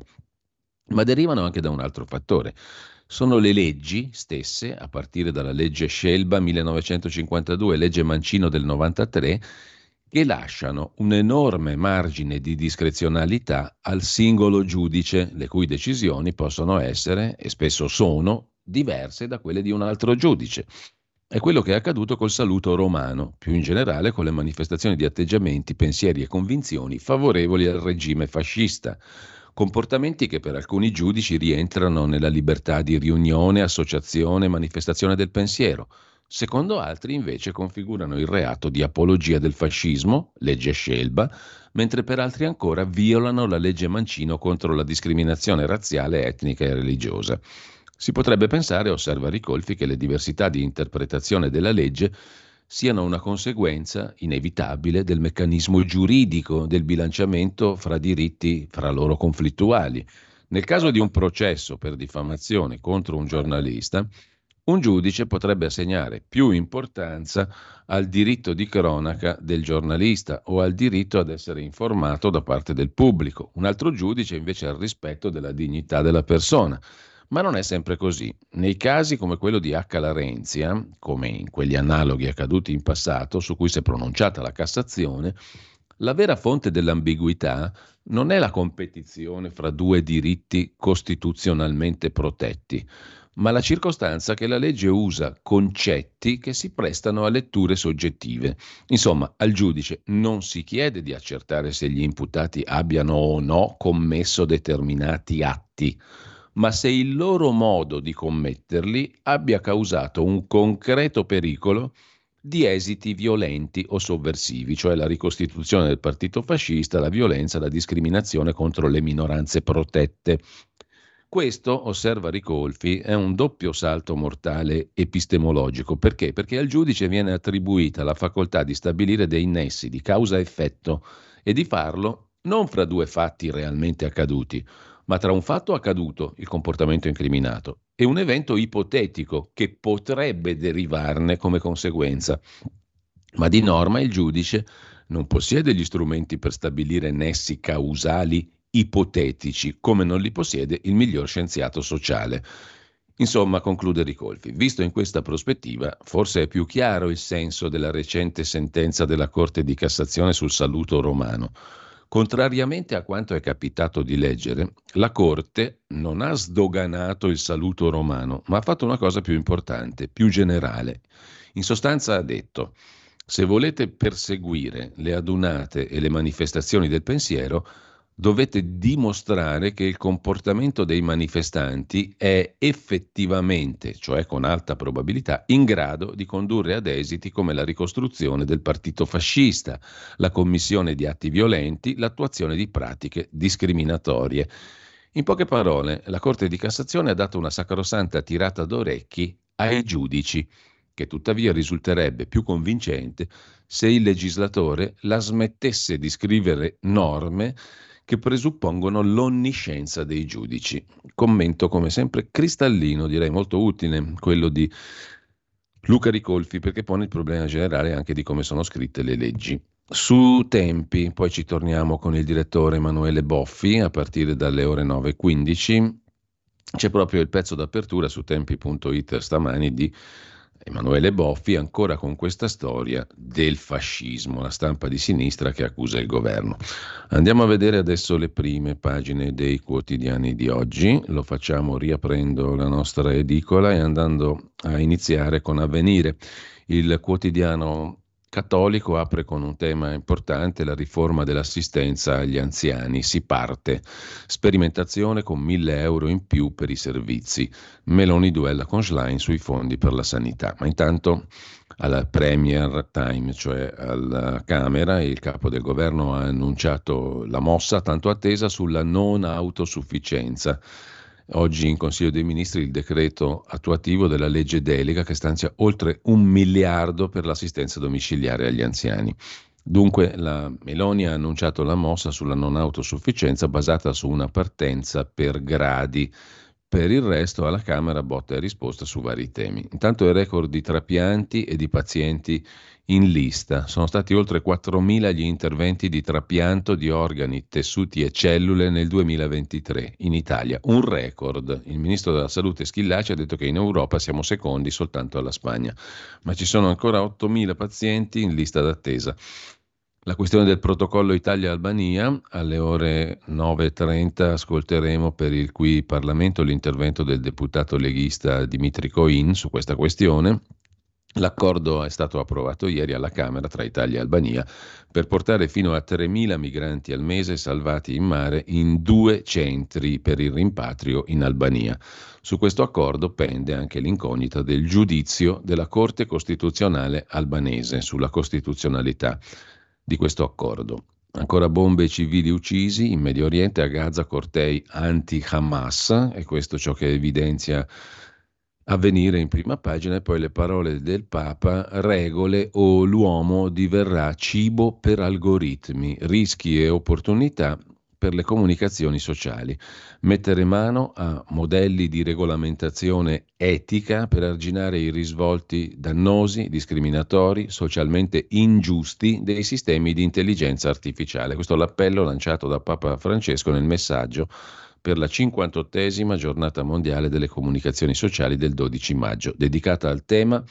ma derivano anche da un altro fattore. Sono le leggi stesse, a partire dalla legge Scelba 1952, legge Mancino del 93, che lasciano un enorme margine di discrezionalità al singolo giudice, le cui decisioni possono essere, e spesso sono, diverse da quelle di un altro giudice. È quello che è accaduto col saluto romano, più in generale con le manifestazioni di atteggiamenti, pensieri e convinzioni favorevoli al regime fascista. Comportamenti che per alcuni giudici rientrano nella libertà di riunione, associazione, manifestazione del pensiero. Secondo altri invece configurano il reato di apologia del fascismo, legge Scelba, mentre per altri ancora violano la legge Mancino contro la discriminazione razziale, etnica e religiosa. Si potrebbe pensare, osserva Ricolfi, che le diversità di interpretazione della legge siano una conseguenza inevitabile del meccanismo giuridico del bilanciamento fra diritti fra loro conflittuali. Nel caso di un processo per diffamazione contro un giornalista, un giudice potrebbe assegnare più importanza al diritto di cronaca del giornalista o al diritto ad essere informato da parte del pubblico, un altro giudice invece al rispetto della dignità della persona. Ma non è sempre così. Nei casi come quello di H. Larenzia, come in quegli analoghi accaduti in passato, su cui si è pronunciata la Cassazione, la vera fonte dell'ambiguità non è la competizione fra due diritti costituzionalmente protetti, ma la circostanza che la legge usa concetti che si prestano a letture soggettive. Insomma, al giudice non si chiede di accertare se gli imputati abbiano o no commesso determinati atti, ma se il loro modo di commetterli abbia causato un concreto pericolo di esiti violenti o sovversivi, cioè la ricostituzione del partito fascista, la violenza, la discriminazione contro le minoranze protette. Questo, osserva Ricolfi, è un doppio salto mortale epistemologico. Perché? Perché al giudice viene attribuita la facoltà di stabilire dei nessi di causa-effetto e di farlo non fra due fatti realmente accaduti, ma tra un fatto accaduto, il comportamento incriminato, e un evento ipotetico che potrebbe derivarne come conseguenza. Ma di norma il giudice non possiede gli strumenti per stabilire nessi causali ipotetici, come non li possiede il miglior scienziato sociale. Insomma, conclude Ricolfi, visto in questa prospettiva, forse è più chiaro il senso della recente sentenza della Corte di Cassazione sul saluto romano. Contrariamente a quanto è capitato di leggere, la Corte non ha sdoganato il saluto romano, ma ha fatto una cosa più importante, più generale. In sostanza ha detto: se volete perseguire le adunate e le manifestazioni del pensiero, dovete dimostrare che il comportamento dei manifestanti è effettivamente, cioè con alta probabilità, in grado di condurre ad esiti come la ricostruzione del partito fascista, la commissione di atti violenti, l'attuazione di pratiche discriminatorie. In poche parole, la Corte di Cassazione ha dato una sacrosanta tirata d'orecchi ai giudici, che tuttavia risulterebbe più convincente se il legislatore la smettesse di scrivere norme che presuppongono l'onniscienza dei giudici. Commento come sempre cristallino, direi molto utile, quello di Luca Ricolfi, perché pone il problema generale anche di come sono scritte le leggi. Su tempi, poi ci torniamo con il direttore Emanuele Boffi a partire dalle ore 9.15, c'è proprio il pezzo d'apertura su tempi.it stamani di Emanuele Boffi, ancora con questa storia del fascismo, la stampa di sinistra che accusa il governo. Andiamo a vedere adesso le prime pagine dei quotidiani di oggi, lo facciamo riaprendo la nostra edicola e andando a iniziare con Avvenire. Il quotidiano cattolico apre con un tema importante, la riforma dell'assistenza agli anziani. Si parte, sperimentazione con 1.000 euro in più per i servizi. Meloni duella con Schlein sui fondi per la sanità. Ma intanto alla Premier Time, cioè alla Camera, il capo del governo ha annunciato la mossa tanto attesa sulla non autosufficienza. Oggi in Consiglio dei Ministri il decreto attuativo della legge delega che stanzia oltre 1 miliardo per l'assistenza domiciliare agli anziani. Dunque la Meloni ha annunciato la mossa sulla non autosufficienza basata su una partenza per gradi. Per il resto alla Camera botta e risposta su vari temi. Intanto il record di trapianti e di pazienti in lista. Sono stati oltre 4.000 gli interventi di trapianto di organi, tessuti e cellule nel 2023 in Italia, un record. Il ministro della Salute Schillaci ha detto che in Europa siamo secondi soltanto alla Spagna, ma ci sono ancora 8.000 pazienti in lista d'attesa. La questione del protocollo Italia-Albania, alle ore 9.30 ascolteremo per il qui Parlamento l'intervento del deputato leghista Dimitri Coin su questa questione. L'accordo è stato approvato ieri alla Camera tra Italia e Albania per portare fino a 3.000 migranti al mese salvati in mare in 2 centri per il rimpatrio in Albania. Su questo accordo pende anche l'incognita del giudizio della Corte Costituzionale albanese sulla costituzionalità di questo accordo. Ancora bombe e civili uccisi in Medio Oriente, a Gaza cortei anti-Hamas, e questo ciò che evidenzia Avvenire in prima pagina, e poi le parole del Papa, regole o l'uomo diverrà cibo per algoritmi, rischi e opportunità per le comunicazioni sociali. Mettere mano a modelli di regolamentazione etica per arginare i risvolti dannosi, discriminatori, socialmente ingiusti dei sistemi di intelligenza artificiale. Questo è l'appello lanciato da Papa Francesco nel messaggio per la 58ª giornata mondiale delle comunicazioni sociali del 12 maggio, dedicata al tema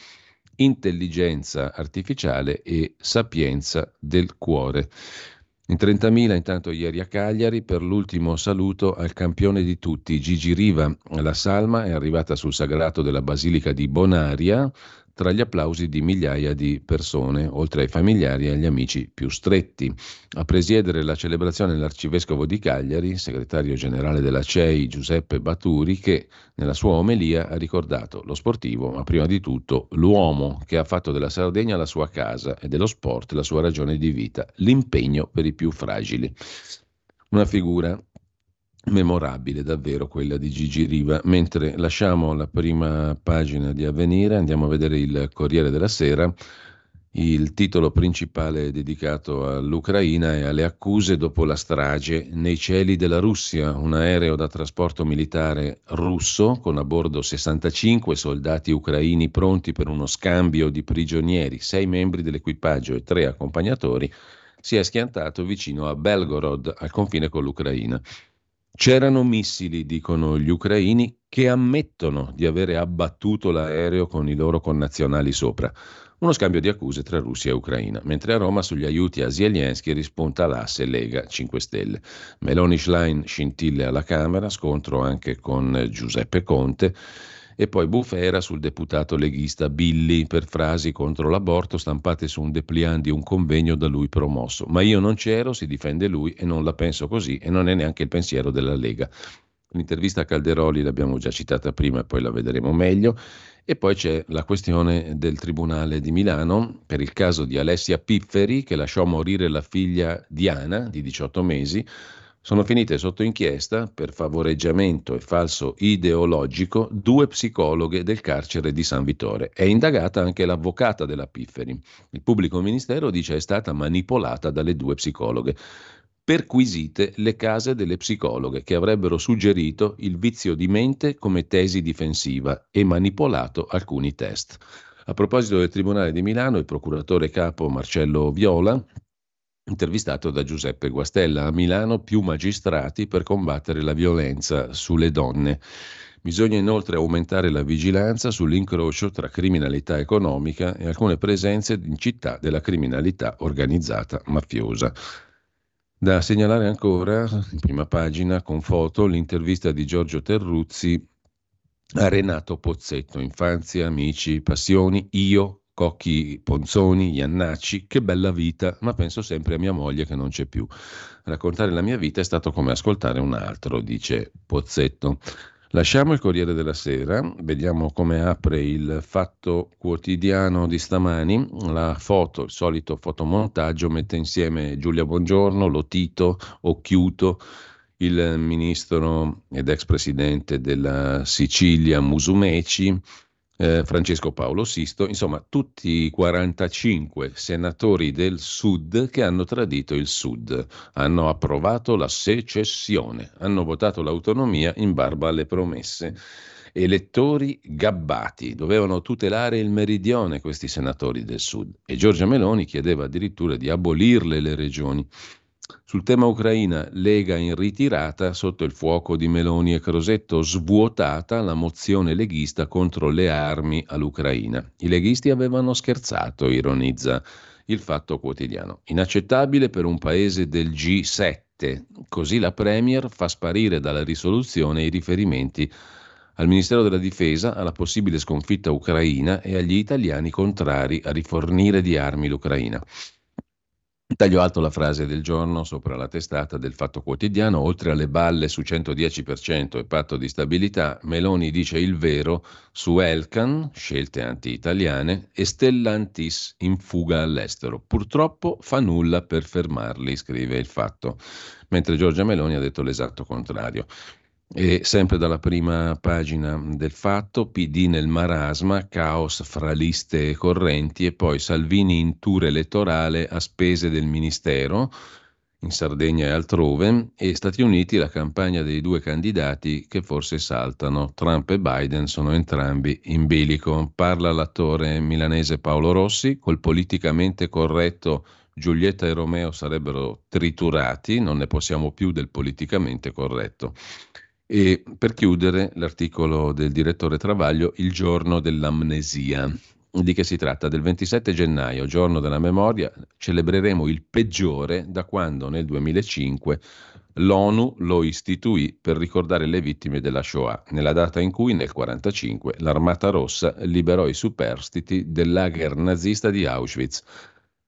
intelligenza artificiale e sapienza del cuore. In 30.000 intanto ieri a Cagliari, per l'ultimo saluto al campione di tutti, Gigi Riva. La salma è arrivata sul sagrato della Basilica di Bonaria, tra gli applausi di migliaia di persone, oltre ai familiari e agli amici più stretti. A presiedere la celebrazione l'arcivescovo di Cagliari, segretario generale della CEI Giuseppe Baturi, che nella sua omelia ha ricordato lo sportivo, ma prima di tutto l'uomo che ha fatto della Sardegna la sua casa e dello sport la sua ragione di vita, l'impegno per i più fragili. Una figura memorabile davvero quella di Gigi Riva. Mentre lasciamo la prima pagina di Avvenire, andiamo a vedere il Corriere della Sera. Il titolo principale è dedicato all'Ucraina e alle accuse dopo la strage nei cieli della Russia. Un aereo da trasporto militare russo con a bordo 65 soldati ucraini pronti per uno scambio di prigionieri, 6 membri dell'equipaggio e 3 accompagnatori, si è schiantato vicino a Belgorod, al confine con l'Ucraina. C'erano missili, dicono gli ucraini, che ammettono di avere abbattuto l'aereo con i loro connazionali sopra. Uno scambio di accuse tra Russia e Ucraina. Mentre a Roma sugli aiuti a Zelensky rispunta l'asse Lega 5 Stelle. Meloni Schlein scintille alla Camera, scontro anche con Giuseppe Conte. E poi bufera sul deputato leghista Billy per frasi contro l'aborto stampate su un dépliant di un convegno da lui promosso. Ma io non c'ero, si difende lui, e non la penso così, e non è neanche il pensiero della Lega. L'intervista a Calderoli l'abbiamo già citata prima e poi la vedremo meglio. E poi c'è la questione del Tribunale di Milano per il caso di Alessia Pifferi, che lasciò morire la figlia Diana di 18 mesi. Sono finite sotto inchiesta per favoreggiamento e falso ideologico 2 psicologhe del carcere di San Vittore. È indagata anche l'avvocata della Pifferi. Il pubblico ministero dice è stata manipolata dalle 2 psicologhe. perquisite le case delle psicologhe che avrebbero suggerito il vizio di mente come tesi difensiva e manipolato alcuni test. A proposito del Tribunale di Milano, il procuratore capo Marcello Viola, intervistato da Giuseppe Guastella: a Milano più magistrati per combattere la violenza sulle donne. Bisogna inoltre aumentare la vigilanza sull'incrocio tra criminalità economica e alcune presenze in città della criminalità organizzata mafiosa. Da segnalare ancora, in prima pagina, con foto, l'intervista di Giorgio Terruzzi a Renato Pozzetto: infanzia, amici, passioni, io, Cocchi, Ponzoni, Iannacci, che bella vita, ma penso sempre a mia moglie che non c'è più. Raccontare la mia vita è stato come ascoltare un altro, dice Pozzetto. Lasciamo il Corriere della Sera, vediamo come apre il Fatto Quotidiano di stamani. La foto, il solito fotomontaggio, mette insieme Giulia Bongiorno, Lotito, Occhiuto, il ministro ed ex presidente della Sicilia Musumeci, Francesco Paolo Sisto, insomma tutti i 45 senatori del Sud che hanno tradito il Sud, hanno approvato la secessione, hanno votato l'autonomia in barba alle promesse. Elettori gabbati, dovevano tutelare il meridione questi senatori del Sud, e Giorgia Meloni chiedeva addirittura di abolirle le regioni. Sul tema Ucraina, Lega in ritirata sotto il fuoco di Meloni e Crosetto, svuotata la mozione leghista contro le armi all'Ucraina. I leghisti avevano scherzato, ironizza il Fatto Quotidiano. Inaccettabile per un paese del G7, così la Premier fa sparire dalla risoluzione i riferimenti al Ministero della Difesa, alla possibile sconfitta ucraina e agli italiani contrari a rifornire di armi l'Ucraina. Taglio alto la frase del giorno sopra la testata del Fatto Quotidiano: oltre alle balle su 110% e patto di stabilità, Meloni dice il vero su Elkan, scelte anti-italiane, e Stellantis in fuga all'estero. Purtroppo fa nulla per fermarli, scrive il Fatto, mentre Giorgia Meloni ha detto l'esatto contrario. E sempre dalla prima pagina del Fatto, PD nel marasma, caos fra liste e correnti, e poi Salvini in tour elettorale a spese del Ministero, in Sardegna e altrove, e Stati Uniti la campagna dei due candidati che forse saltano. Trump e Biden sono entrambi in bilico. Parla l'attore milanese Paolo Rossi: col politicamente corretto Giulietta e Romeo sarebbero triturati, non ne possiamo più del politicamente corretto. E per chiudere l'articolo del direttore Travaglio, il giorno dell'amnesia. Di che si tratta? Del 27 gennaio, giorno della memoria, celebreremo il peggiore da quando nel 2005 l'ONU lo istituì per ricordare le vittime della Shoah, nella data in cui nel 1945 l'Armata Rossa liberò i superstiti del lager nazista di Auschwitz.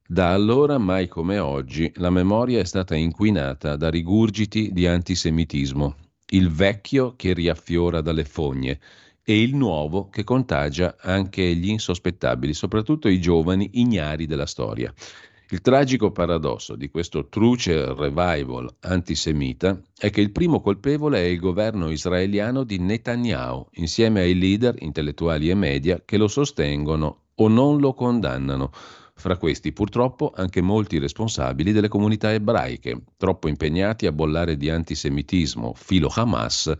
Da allora, mai come oggi, la memoria è stata inquinata da rigurgiti di antisemitismo. Il vecchio che riaffiora dalle fogne e il nuovo che contagia anche gli insospettabili, soprattutto i giovani ignari della storia. Il tragico paradosso di questo truce revival antisemita è che il primo colpevole è il governo israeliano di Netanyahu, insieme ai leader intellettuali e media che lo sostengono o non lo condannano. Fra questi, purtroppo, anche molti responsabili delle comunità ebraiche, troppo impegnati a bollare di antisemitismo filo Hamas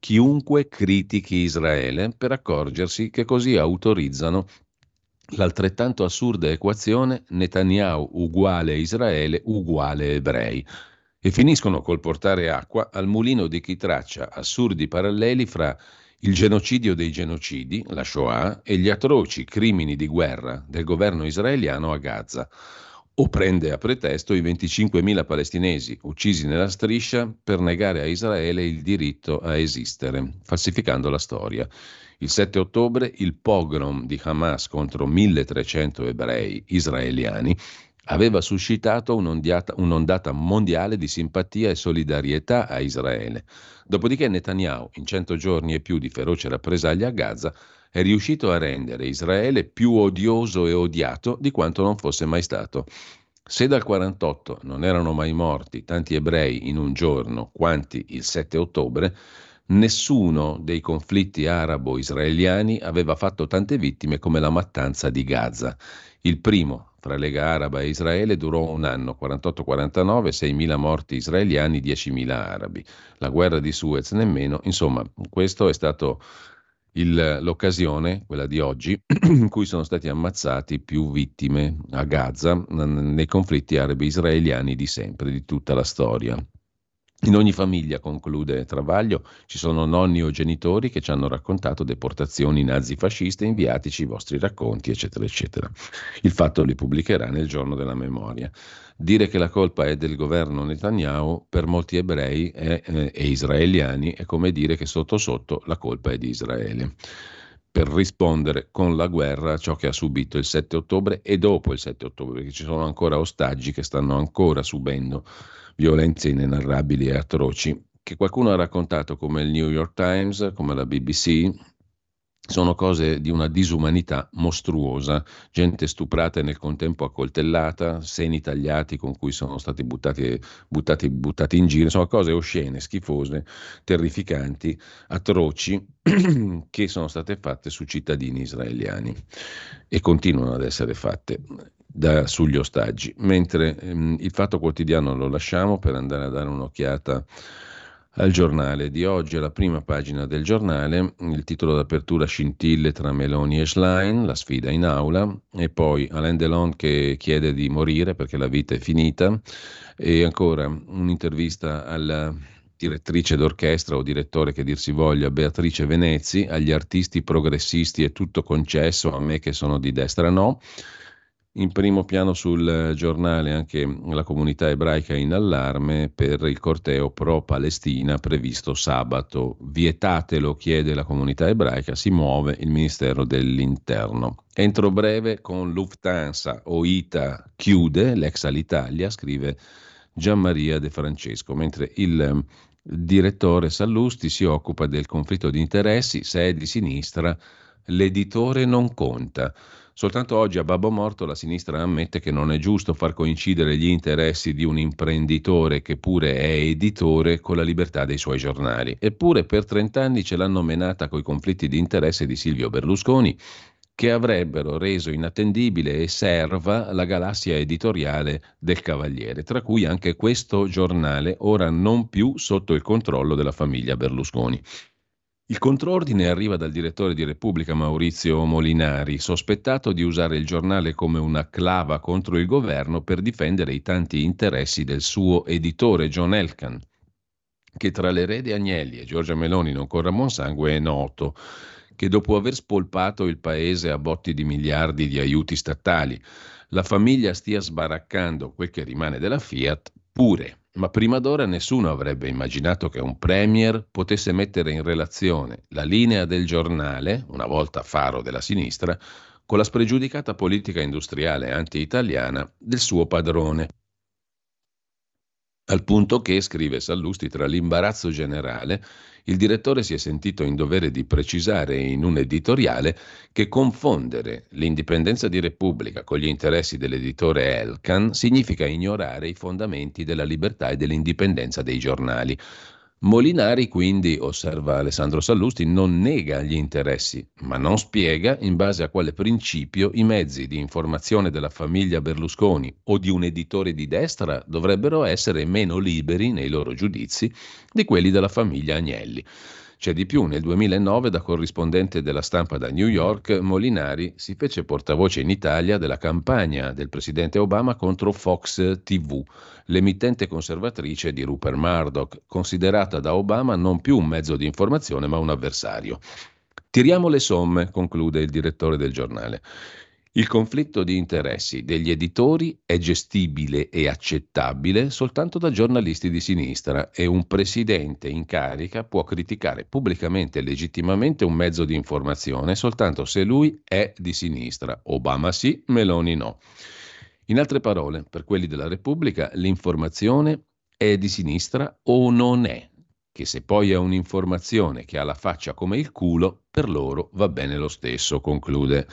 chiunque critichi Israele, per accorgersi che così autorizzano l'altrettanto assurda equazione Netanyahu uguale Israele uguale ebrei, e finiscono col portare acqua al mulino di chi traccia assurdi paralleli fra il genocidio dei genocidi, la Shoah, e gli atroci crimini di guerra del governo israeliano a Gaza. O prende a pretesto i 25.000 palestinesi uccisi nella striscia per negare a Israele il diritto a esistere, falsificando la storia. Il 7 ottobre il pogrom di Hamas contro 1.300 ebrei israeliani aveva suscitato un'ondata mondiale di simpatia e solidarietà a Israele. Dopodiché Netanyahu, in 100 giorni e più di feroce rappresaglia a Gaza, è riuscito a rendere Israele più odioso e odiato di quanto non fosse mai stato. Se dal 1948 non erano mai morti tanti ebrei in un giorno quanti il 7 ottobre, nessuno dei conflitti arabo-israeliani aveva fatto tante vittime come la mattanza di Gaza. Il primo tra Lega Araba e Israele durò un anno, 48-49, 6.000 morti israeliani, 10.000 arabi. La guerra di Suez nemmeno. Insomma, questo è stato l'occasione, quella di oggi, in cui sono stati ammazzati più vittime a Gaza nei conflitti arabi-israeliani di sempre, di tutta la storia. In ogni famiglia, conclude Travaglio, ci sono nonni o genitori che ci hanno raccontato deportazioni nazifasciste, inviatici i vostri racconti, eccetera, eccetera. Il Fatto li pubblicherà nel giorno della memoria. Dire che la colpa è del governo Netanyahu per molti ebrei e israeliani è come dire che sotto sotto la colpa è di Israele. Per rispondere con la guerra a ciò che ha subito il 7 ottobre e dopo il 7 ottobre, perché ci sono ancora ostaggi che stanno ancora subendo violenze inenarrabili e atroci, che qualcuno ha raccontato come il New York Times, come la BBC, sono cose di una disumanità mostruosa, gente stuprata e nel contempo accoltellata, seni tagliati con cui sono stati buttati in giro, insomma cose oscene, schifose, terrificanti, atroci, che sono state fatte su cittadini israeliani e continuano ad essere fatte sugli ostaggi. Mentre il Fatto Quotidiano lo lasciamo per andare a dare un'occhiata al Giornale di oggi, alla prima pagina del Giornale, il titolo d'apertura scintille tra Meloni e Schlein, la sfida in aula, e poi Alain Delon che chiede di morire perché la vita è finita, e ancora un'intervista alla direttrice d'orchestra o direttore che dir si voglia, Beatrice Venezi, agli artisti progressisti è tutto concesso, a me che sono di destra no. In primo piano sul Giornale anche la comunità ebraica in allarme per il corteo pro-Palestina previsto sabato. Vietatelo, chiede la comunità ebraica, si muove il Ministero dell'Interno. Entro breve con Lufthansa o ITA chiude l'ex Alitalia, scrive Gianmaria De Francesco, mentre il direttore Sallusti si occupa del conflitto di interessi, se è di sinistra l'editore non conta. Soltanto oggi a Babbo Morto la sinistra ammette che non è giusto far coincidere gli interessi di un imprenditore che pure è editore con la libertà dei suoi giornali. Eppure per 30 anni ce l'hanno menata coi conflitti di interesse di Silvio Berlusconi, che avrebbero reso inattendibile e serva la galassia editoriale del Cavaliere, tra cui anche questo Giornale, ora non più sotto il controllo della famiglia Berlusconi. Il controordine arriva dal direttore di Repubblica Maurizio Molinari, sospettato di usare il Giornale come una clava contro il governo per difendere i tanti interessi del suo editore John Elkann, che tra l'erede Agnelli e Giorgia Meloni non corra buon sangue è noto, che dopo aver spolpato il paese a botti di miliardi di aiuti statali, la famiglia stia sbaraccando quel che rimane della Fiat pure. Ma prima d'ora nessuno avrebbe immaginato che un premier potesse mettere in relazione la linea del Giornale, una volta faro della sinistra, con la spregiudicata politica industriale anti-italiana del suo padrone. Al punto che, scrive Sallusti, tra l'imbarazzo generale, il direttore si è sentito in dovere di precisare in un editoriale che confondere l'indipendenza di Repubblica con gli interessi dell'editore Elkann significa ignorare i fondamenti della libertà e dell'indipendenza dei giornali. Molinari quindi, osserva Alessandro Sallusti, non nega gli interessi, ma non spiega in base a quale principio i mezzi di informazione della famiglia Berlusconi o di un editore di destra dovrebbero essere meno liberi nei loro giudizi di quelli della famiglia Agnelli. C'è di più, nel 2009 da corrispondente della Stampa da New York, Molinari si fece portavoce in Italia della campagna del presidente Obama contro Fox TV, l'emittente conservatrice di Rupert Murdoch, considerata da Obama non più un mezzo di informazione ma un avversario. Tiriamo le somme, conclude il direttore del Giornale. Il conflitto di interessi degli editori è gestibile e accettabile soltanto da giornalisti di sinistra e un presidente in carica può criticare pubblicamente e legittimamente un mezzo di informazione soltanto se lui è di sinistra. Obama sì, Meloni no. In altre parole, per quelli della Repubblica, l'informazione è di sinistra o non è, che se poi è un'informazione che ha la faccia come il culo, per loro va bene lo stesso, conclude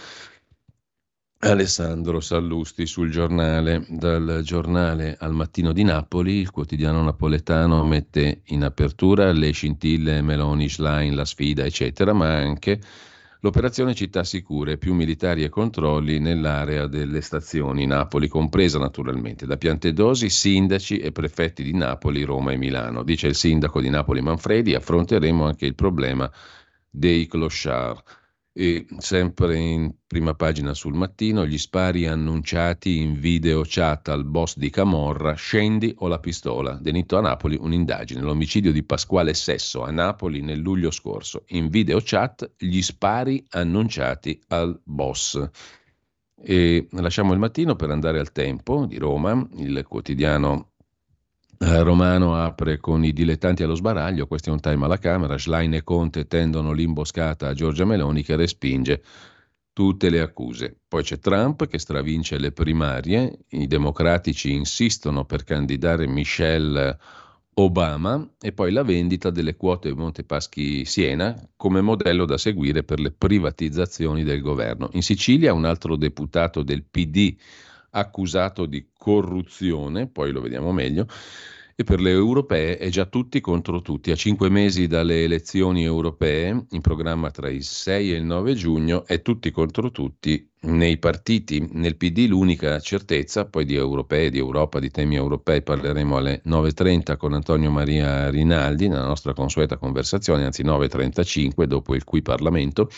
Alessandro Sallusti sul Giornale. Dal Giornale al Mattino di Napoli, il quotidiano napoletano mette in apertura le scintille Meloni, Schlein, la sfida, eccetera, ma anche L'operazione Città Sicure, più militari e controlli nell'area delle stazioni, Napoli compresa naturalmente, da Piantedosi, sindaci e prefetti di Napoli, Roma e Milano. Dice il sindaco di Napoli Manfredi, affronteremo anche il problema dei clochard. E sempre in prima pagina sul Mattino, gli spari annunciati in video chat al boss di Camorra, scendi o la pistola, delitto a Napoli, un'indagine, l'omicidio di Pasquale Sesso a Napoli nel luglio scorso, in video chat gli spari annunciati al boss. E lasciamo il Mattino per andare al Tempo di Roma, il quotidiano romano apre con i dilettanti allo sbaraglio, question time alla Camera, Schlein e Conte tendono l'imboscata a Giorgia Meloni che respinge tutte le accuse. Poi c'è Trump che stravince le primarie, i democratici insistono per candidare Michelle Obama e poi la vendita delle quote Montepaschi Siena come modello da seguire per le privatizzazioni del governo. In Sicilia un altro deputato del PD accusato di corruzione, poi lo vediamo meglio, e per le europee è già tutti contro tutti. A 5 mesi dalle elezioni europee, in programma tra il 6 e il 9 giugno, è tutti contro tutti nei partiti. Nel PD l'unica certezza, poi di europee, di Europa, di temi europei parleremo alle 9.30 con Antonio Maria Rinaldi, nella nostra consueta conversazione, anzi 9.35 dopo il Qui Parlamento.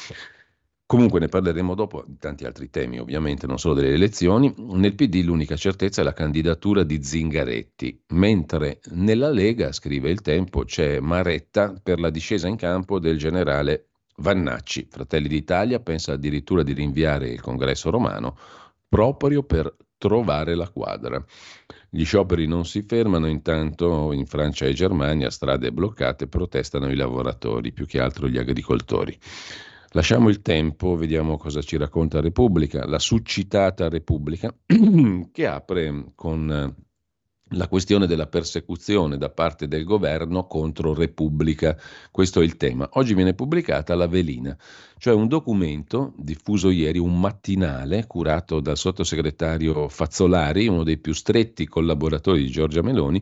Comunque ne parleremo dopo di tanti altri temi, ovviamente, non solo delle elezioni. Nel PD l'unica certezza è la candidatura di Zingaretti, mentre nella Lega, scrive il Tempo, c'è maretta per la discesa in campo del generale Vannacci. Fratelli d'Italia pensa addirittura di rinviare il congresso romano proprio per trovare la quadra. Gli scioperi non si fermano, intanto in Francia e Germania strade bloccate, protestano i lavoratori, più che altro gli agricoltori. Lasciamo il Tempo, vediamo cosa ci racconta Repubblica, la succitata Repubblica, che apre con la questione della persecuzione da parte del governo contro Repubblica. Questo è il tema. Oggi viene pubblicata la Velina, cioè un documento diffuso ieri, un mattinale curato dal sottosegretario Fazzolari, uno dei più stretti collaboratori di Giorgia Meloni,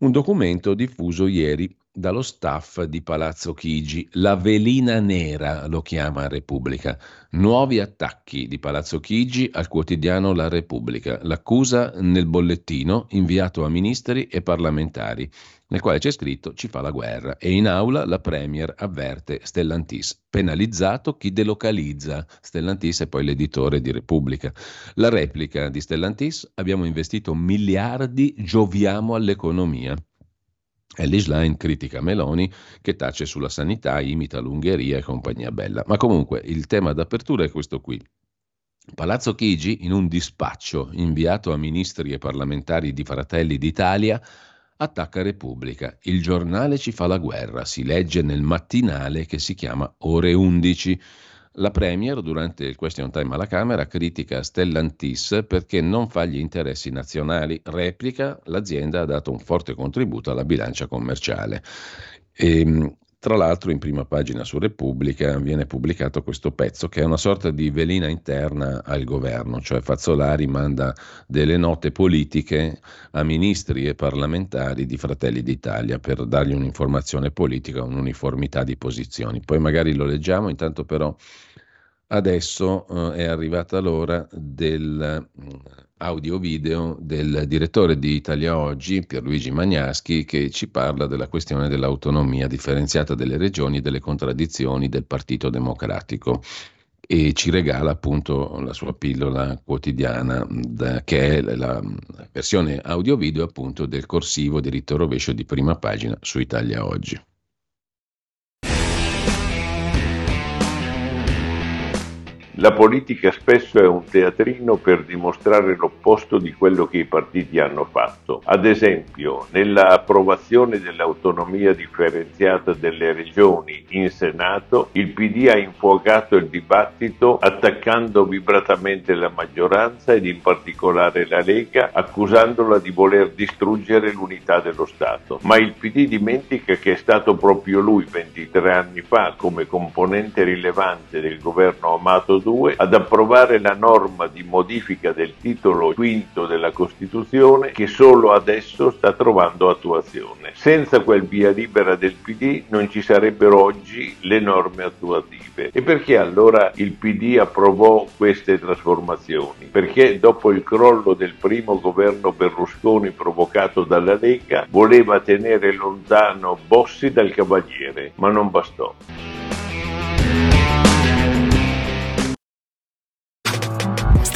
un documento diffuso ieri dallo staff di Palazzo Chigi, la velina nera lo chiama Repubblica, nuovi attacchi di Palazzo Chigi al quotidiano La Repubblica, l'accusa nel bollettino inviato a ministri e parlamentari, nel quale c'è scritto ci fa la guerra e in aula la Premier avverte Stellantis, penalizzato chi delocalizza, Stellantis è poi l'editore di Repubblica. La replica di Stellantis, abbiamo investito miliardi, gioviamo all'economia. Elly Schlein critica Meloni che tace sulla sanità, imita l'Ungheria e compagnia bella. Ma comunque il tema d'apertura è questo qui. Palazzo Chigi, in un dispaccio inviato a ministri e parlamentari di Fratelli d'Italia, attacca Repubblica. Il giornale ci fa la guerra, si legge nel mattinale che si chiama Ore 11. La Premier, durante il question time alla Camera, critica Stellantis perché non fa gli interessi nazionali. Replica, l'azienda ha dato un forte contributo alla bilancia commerciale. E, tra l'altro, in prima pagina su Repubblica viene pubblicato questo pezzo che è una sorta di velina interna al governo, cioè Fazzolari manda delle note politiche a ministri e parlamentari di Fratelli d'Italia per dargli un'informazione politica, un'uniformità di posizioni. Poi magari lo leggiamo, intanto però adesso è arrivata l'ora dell'audio-video del direttore di Italia Oggi, Pierluigi Magnaschi, che ci parla della questione dell'autonomia differenziata delle regioni e delle contraddizioni del Partito Democratico e ci regala appunto la sua pillola quotidiana che è la versione audio-video appunto del corsivo diritto rovescio di prima pagina su Italia Oggi. La politica spesso è un teatrino per dimostrare l'opposto di quello che i partiti hanno fatto. Ad esempio, nella approvazione dell'autonomia differenziata delle regioni in Senato, il PD ha infuocato il dibattito attaccando vibratamente la maggioranza ed in particolare la Lega, accusandola di voler distruggere l'unità dello Stato. Ma il PD dimentica che è stato proprio lui 23 anni fa, come componente rilevante del governo Amato 2002 ad approvare la norma di modifica del titolo quinto della Costituzione che solo adesso sta trovando attuazione. Senza quel via libera del PD non ci sarebbero oggi le norme attuative. E perché allora il PD approvò queste trasformazioni? Perché dopo il crollo del primo governo Berlusconi provocato dalla Lega voleva tenere lontano Bossi dal Cavaliere, ma non bastò.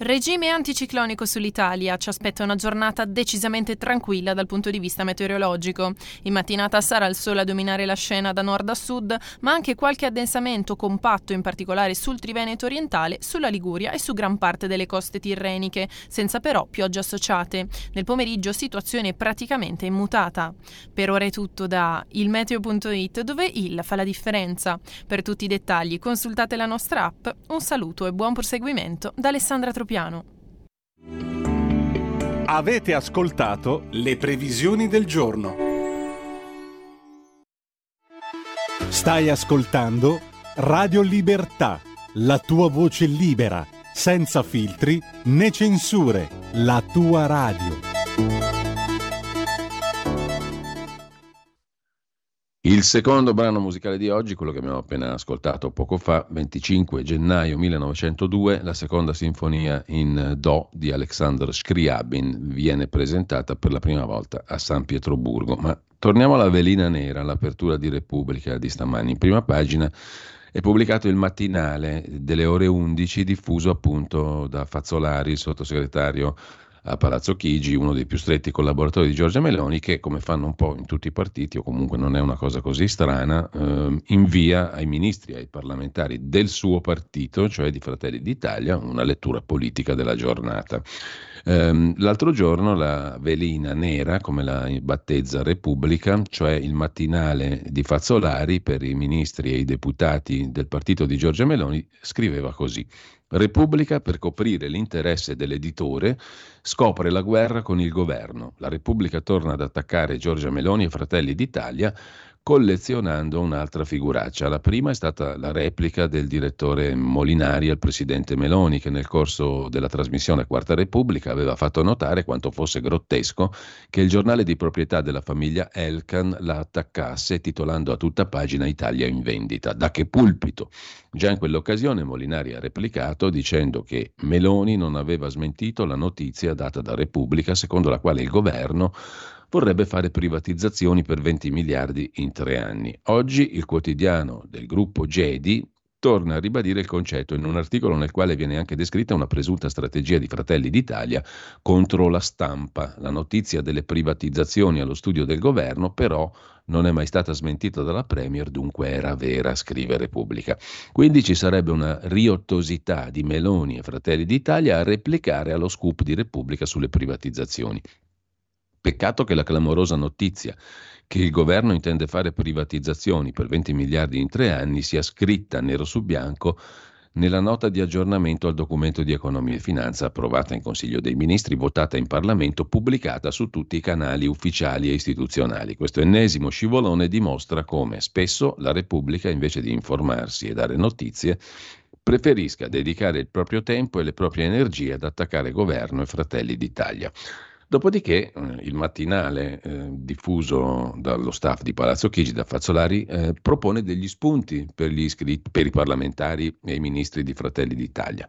Regime anticiclonico sull'Italia, ci aspetta una giornata decisamente tranquilla dal punto di vista meteorologico. In mattinata sarà il sole a dominare la scena da nord a sud, ma anche qualche addensamento compatto in particolare sul Triveneto orientale, sulla Liguria e su gran parte delle coste tirreniche, senza però piogge associate. Nel pomeriggio situazione praticamente immutata. Per ora è tutto da ilmeteo.it, dove il fa la differenza. Per tutti i dettagli consultate la nostra app. Un saluto e buon proseguimento da Alessandra Troppo piano. Avete ascoltato le previsioni del giorno. Stai ascoltando Radio Libertà, la tua voce libera, senza filtri né censure, la tua radio. Il secondo brano musicale di oggi, quello che abbiamo appena ascoltato poco fa, 25 gennaio 1902, la seconda sinfonia in Do di Alexander Scriabin viene presentata per la prima volta a San Pietroburgo. Ma torniamo alla velina nera, all'apertura di Repubblica di stamani. In prima pagina è pubblicato il mattinale delle ore 11, diffuso appunto da Fazzolari, il sottosegretario a Palazzo Chigi, uno dei più stretti collaboratori di Giorgia Meloni, che, come fanno un po' in tutti i partiti, o comunque non è una cosa così strana, invia ai ministri, ai parlamentari del suo partito, cioè di Fratelli d'Italia, una lettura politica della giornata. L'altro giorno la velina nera, come la battezza Repubblica, cioè il mattinale di Fazzolari per i ministri e i deputati del partito di Giorgia Meloni, scriveva così: Repubblica, per coprire l'interesse dell'editore, scopre la guerra con il governo. La Repubblica torna ad attaccare Giorgia Meloni e Fratelli d'Italia, collezionando un'altra figuraccia. La prima è stata la replica del direttore Molinari al presidente Meloni, che nel corso della trasmissione Quarta Repubblica aveva fatto notare quanto fosse grottesco che il giornale di proprietà della famiglia Elkan la attaccasse titolando a tutta pagina Italia in vendita. Da che pulpito? Già in quell'occasione Molinari ha replicato dicendo che Meloni non aveva smentito la notizia data da Repubblica secondo la quale il governo vorrebbe fare privatizzazioni per 20 miliardi in 3 anni. Oggi il quotidiano del gruppo Gedi torna a ribadire il concetto in un articolo nel quale viene anche descritta una presunta strategia di Fratelli d'Italia contro la stampa. La notizia delle privatizzazioni allo studio del governo però non è mai stata smentita dalla Premier, dunque era vera, scrive Repubblica. Quindi ci sarebbe una riottosità di Meloni e Fratelli d'Italia a replicare allo scoop di Repubblica sulle privatizzazioni. Peccato che la clamorosa notizia che il governo intende fare privatizzazioni per 20 miliardi in 3 anni sia scritta nero su bianco nella nota di aggiornamento al documento di economia e finanza approvata in Consiglio dei Ministri, votata in Parlamento, pubblicata su tutti i canali ufficiali e istituzionali. Questo ennesimo scivolone dimostra come spesso la Repubblica, invece di informarsi e dare notizie, preferisca dedicare il proprio tempo e le proprie energie ad attaccare governo e Fratelli d'Italia. Dopodiché il mattinale diffuso dallo staff di Palazzo Chigi, da Fazzolari, propone degli spunti per i parlamentari e i ministri di Fratelli d'Italia.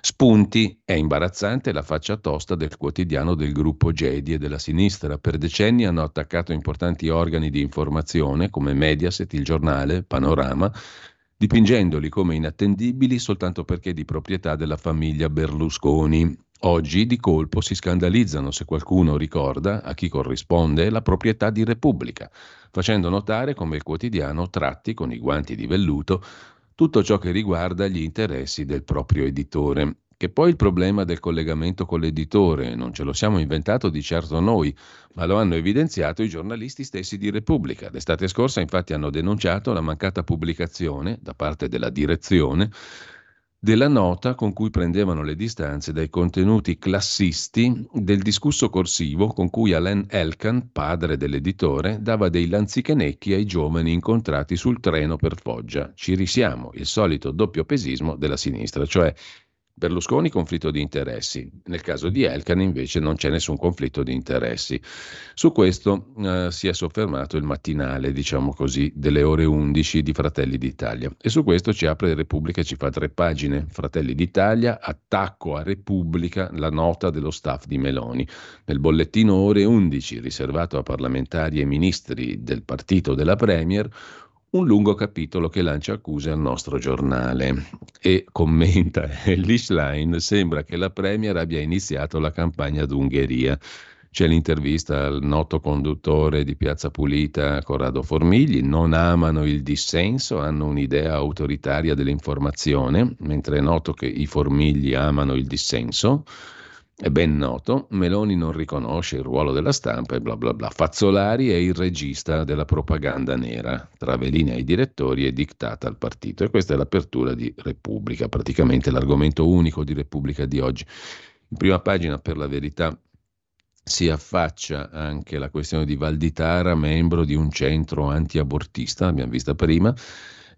Spunti: è imbarazzante la faccia tosta del quotidiano del gruppo Gedi e della sinistra. Per decenni hanno attaccato importanti organi di informazione come Mediaset, Il Giornale, Panorama, dipingendoli come inattendibili soltanto perché di proprietà della famiglia Berlusconi. Oggi di colpo si scandalizzano se qualcuno ricorda a chi corrisponde la proprietà di Repubblica, facendo notare come il quotidiano tratti con i guanti di velluto tutto ciò che riguarda gli interessi del proprio editore. Che poi il problema del collegamento con l'editore non ce lo siamo inventato di certo noi, ma lo hanno evidenziato i giornalisti stessi di Repubblica. L'estate scorsa infatti hanno denunciato la mancata pubblicazione da parte della direzione della nota con cui prendevano le distanze dai contenuti classisti del discusso corsivo con cui Alain Elkan, padre dell'editore, dava dei lanzichenecchi ai giovani incontrati sul treno per Foggia. Ci risiamo, il solito doppiopesismo della sinistra, cioè Berlusconi conflitto di interessi, nel caso di Elkan invece non c'è nessun conflitto di interessi. Su questo si è soffermato il mattinale, diciamo così, delle ore 11 di Fratelli d'Italia, e su questo ci apre Repubblica e ci fa 3 pagine. Fratelli d'Italia, attacco a Repubblica, la nota dello staff di Meloni. Nel bollettino ore 11 riservato a parlamentari e ministri del partito della Premier, un lungo capitolo che lancia accuse al nostro giornale e commenta Elly Schlein, sembra che la Premier abbia iniziato la campagna d'Ungheria. C'è l'intervista al noto conduttore di Piazza Pulita Corrado Formigli, non amano il dissenso, hanno un'idea autoritaria dell'informazione, mentre è noto che i Formigli amano il dissenso. È ben noto, Meloni non riconosce il ruolo della stampa e bla bla bla. Fazzolari è il regista della propaganda nera, Travelina ai direttori e dittata al partito. E questa è l'apertura di Repubblica, praticamente l'argomento unico di Repubblica di oggi. In prima pagina, per la verità, si affaccia anche la questione di Valditara, membro di un centro antiabortista, l'abbiamo vista prima.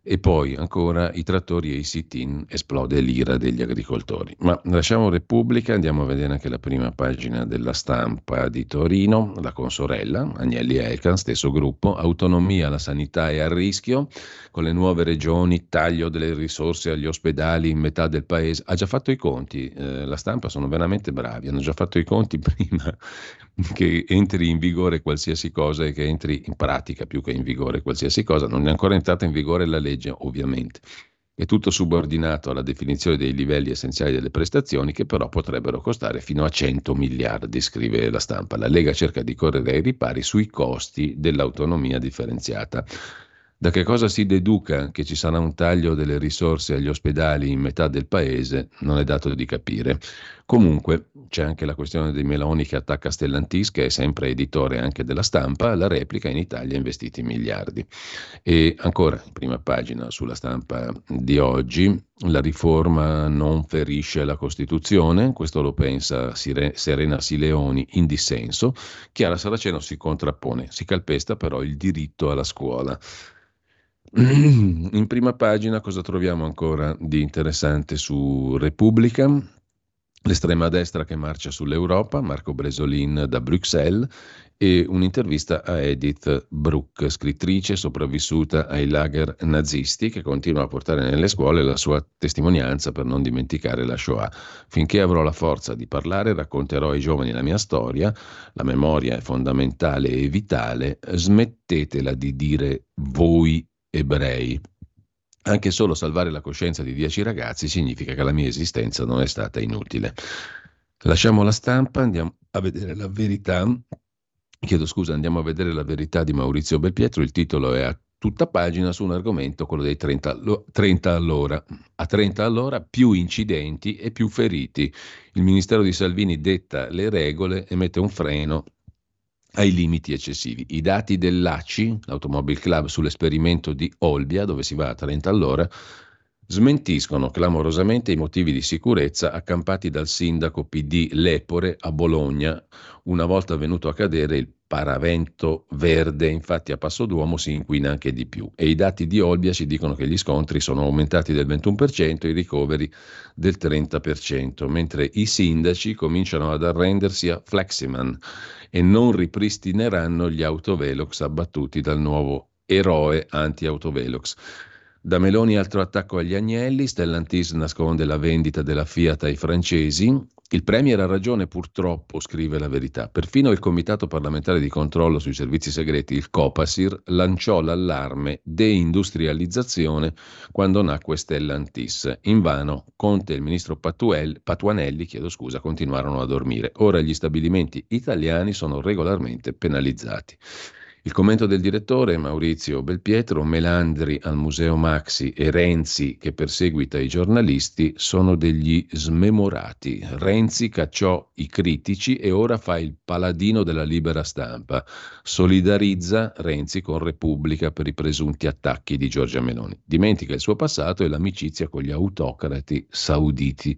E poi ancora i trattori e i sit-in, esplode l'ira degli agricoltori. Ma lasciamo Repubblica, andiamo a vedere anche la prima pagina della Stampa di Torino, la consorella, Agnelli e Elkan, stesso gruppo, autonomia, la sanità è a rischio, con le nuove regioni, taglio delle risorse agli ospedali in metà del paese, ha già fatto i conti, la Stampa sono veramente bravi, hanno già fatto i conti prima che entri in vigore qualsiasi cosa e che entri in pratica più che in vigore qualsiasi cosa, non è ancora entrata in vigore la legge ovviamente, è tutto subordinato alla definizione dei livelli essenziali delle prestazioni che però potrebbero costare fino a 100 miliardi, scrive la Stampa. La Lega cerca di correre ai ripari sui costi dell'autonomia differenziata. Da che cosa si deduca che ci sarà un taglio delle risorse agli ospedali in metà del paese non è dato di capire. Comunque c'è anche la questione di Meloni che attacca Stellantis, che è sempre editore anche della Stampa, la replica in Italia investiti miliardi. E ancora in prima pagina sulla Stampa di oggi, la riforma non ferisce la Costituzione, questo lo pensa Serena Sileoni in dissenso, Chiara Saraceno si contrappone, si calpesta però il diritto alla scuola. In prima pagina cosa troviamo ancora di interessante su Repubblica? L'estrema destra che marcia sull'Europa, Marco Bresolin da Bruxelles, e un'intervista a Edith Bruck, scrittrice sopravvissuta ai lager nazisti, che continua a portare nelle scuole la sua testimonianza per non dimenticare la Shoah. Finché avrò la forza di parlare, racconterò ai giovani la mia storia, la memoria è fondamentale e vitale, smettetela di dire voi ebrei. Anche solo salvare la coscienza di 10 ragazzi significa che la mia esistenza non è stata inutile. Lasciamo la Stampa, andiamo a vedere la Verità. Andiamo a vedere la Verità di Maurizio Belpietro. Il titolo è a tutta pagina su un argomento, quello dei 30 all'ora. A 30 all'ora più incidenti e più feriti. Il ministero di Salvini detta le regole e mette un freno ai limiti eccessivi. I dati dell'ACI, l'Automobile Club, sull'esperimento di Olbia, dove si va a 30 all'ora, smentiscono clamorosamente i motivi di sicurezza accampati dal sindaco PD Lepore a Bologna, una volta venuto a cadere il paravento verde, infatti a Passoduomo si inquina anche di più. E i dati di Olbia ci dicono che gli scontri sono aumentati del 21%, i ricoveri del 30%, mentre i sindaci cominciano ad arrendersi a Fleximan e non ripristineranno gli autovelox abbattuti dal nuovo eroe anti-autovelox. Da Meloni altro attacco agli Agnelli, Stellantis nasconde la vendita della Fiat ai francesi. Il Premier ha ragione purtroppo, scrive la Verità. Perfino il Comitato parlamentare di controllo sui servizi segreti, il Copasir, lanciò l'allarme deindustrializzazione quando nacque Stellantis. Invano, Conte e il ministro Patuanelli, continuarono a dormire. Ora gli stabilimenti italiani sono regolarmente penalizzati. Il commento del direttore Maurizio Belpietro, Melandri al Museo Maxi e Renzi che perseguita i giornalisti sono degli smemorati. Renzi cacciò i critici e ora fa il paladino della libera stampa. Solidarizza Renzi con Repubblica per i presunti attacchi di Giorgia Meloni. Dimentica il suo passato e l'amicizia con gli autocrati sauditi.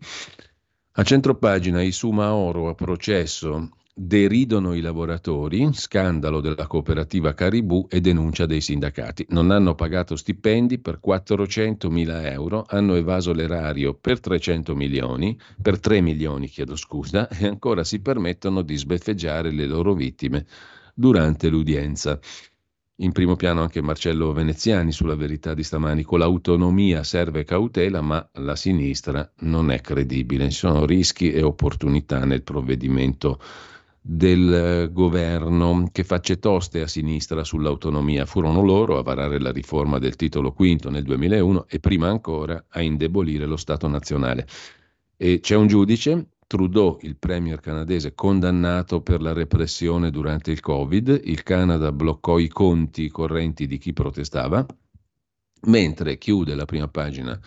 A centropagina i Sumaoro a processo. Deridono i lavoratori, scandalo della cooperativa Caribù e denuncia dei sindacati. Non hanno pagato stipendi per 400.000 euro, hanno evaso l'erario per 3 milioni, e ancora si permettono di sbeffeggiare le loro vittime durante l'udienza. In primo piano anche Marcello Veneziani sulla Verità di stamani, con l'autonomia serve cautela ma la sinistra non è credibile, ci sono rischi e opportunità nel provvedimento del governo che facce toste a sinistra sull'autonomia. Furono loro a varare la riforma del titolo V nel 2001 e prima ancora a indebolire lo Stato nazionale. E c'è un giudice, Trudeau, il premier canadese, condannato per la repressione durante il Covid. Il Canada bloccò i conti correnti di chi protestava, mentre chiude la prima pagina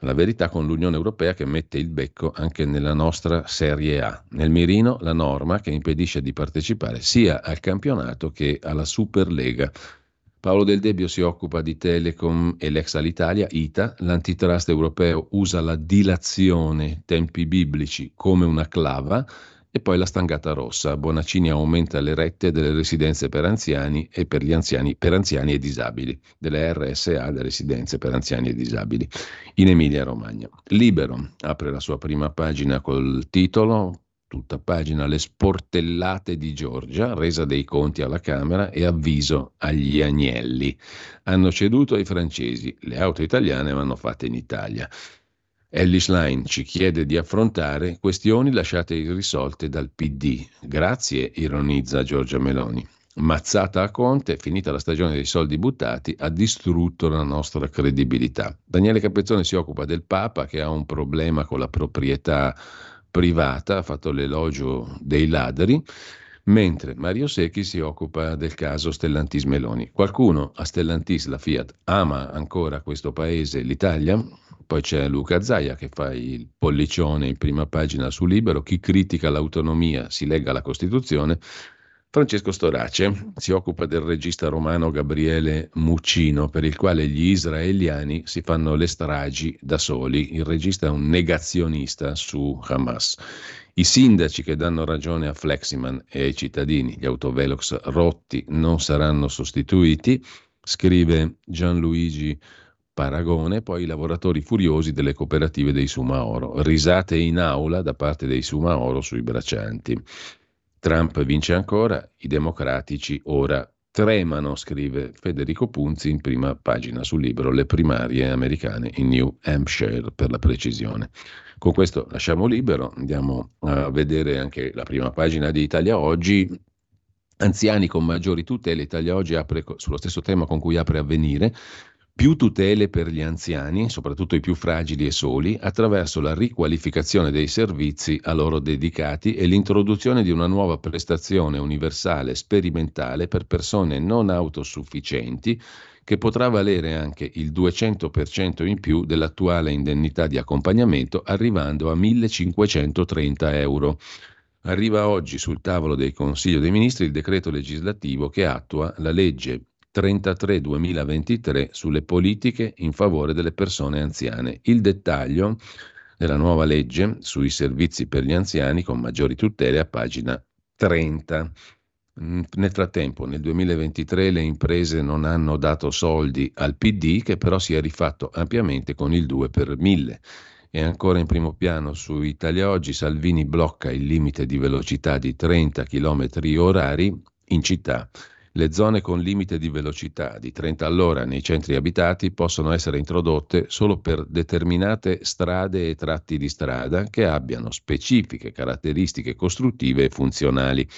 La Verità con l'Unione Europea che mette il becco anche nella nostra Serie A. Nel mirino la norma che impedisce di partecipare sia al campionato che alla Superlega. Paolo Del Debbio si occupa di Telecom e l'ex Alitalia, ITA, l'antitrust europeo usa la dilazione, tempi biblici, come una clava, e poi la stangata rossa, Bonaccini aumenta le rette delle residenze per anziani e per anziani e disabili, delle RSA, delle residenze per anziani e disabili, in Emilia-Romagna. Libero apre la sua prima pagina col titolo, tutta pagina, le sportellate di Giorgia, resa dei conti alla Camera e avviso agli Agnelli. Hanno ceduto ai francesi, le auto italiane vanno fatte in Italia. Elly Schlein ci chiede di affrontare questioni lasciate irrisolte dal PD. Grazie, ironizza Giorgia Meloni. Mazzata a Conte, finita la stagione dei soldi buttati, ha distrutto la nostra credibilità. Daniele Capezzone si occupa del Papa che ha un problema con la proprietà privata, ha fatto l'elogio dei ladri, mentre Mario Secchi si occupa del caso Stellantis Meloni. Qualcuno a Stellantis, la Fiat, ama ancora questo paese, l'Italia? Poi c'è Luca Zaia che fa il pollicione in prima pagina su Libero, chi critica l'autonomia si lega alla Costituzione. Francesco Storace si occupa del regista romano Gabriele Muccino, per il quale gli israeliani si fanno le stragi da soli. Il regista è un negazionista su Hamas. I sindaci che danno ragione a Fleximan e ai cittadini, gli autovelox rotti non saranno sostituiti, scrive Gianluigi Paragone. Poi i lavoratori furiosi delle cooperative dei Sumaoro, risate in aula da parte dei Sumaoro sui braccianti. Trump vince ancora, i democratici ora tremano, scrive Federico Punzi in prima pagina sul Libro, le primarie americane in New Hampshire per la precisione. Con questo lasciamo Libero, andiamo a vedere anche la prima pagina di Italia Oggi. Anziani con maggiori tutele, Italia Oggi apre sullo stesso tema con cui apre Avvenire, più tutele per gli anziani, soprattutto i più fragili e soli, attraverso la riqualificazione dei servizi a loro dedicati e l'introduzione di una nuova prestazione universale sperimentale per persone non autosufficienti che potrà valere anche il 200% in più dell'attuale indennità di accompagnamento, arrivando a 1.530 euro. Arriva oggi sul tavolo del Consiglio dei Ministri il decreto legislativo che attua la legge 33/2023 sulle politiche in favore delle persone anziane. Il dettaglio della nuova legge sui servizi per gli anziani con maggiori tutele a pagina 30. Nel frattempo, nel 2023 le imprese non hanno dato soldi al PD, che però si è rifatto ampiamente con il 2 per 1000. E ancora in primo piano su Italia Oggi, Salvini blocca il limite di velocità di 30 km orari in città. Le zone con limite di velocità di 30 all'ora nei centri abitati possono essere introdotte solo per determinate strade e tratti di strada che abbiano specifiche caratteristiche costruttive e funzionali.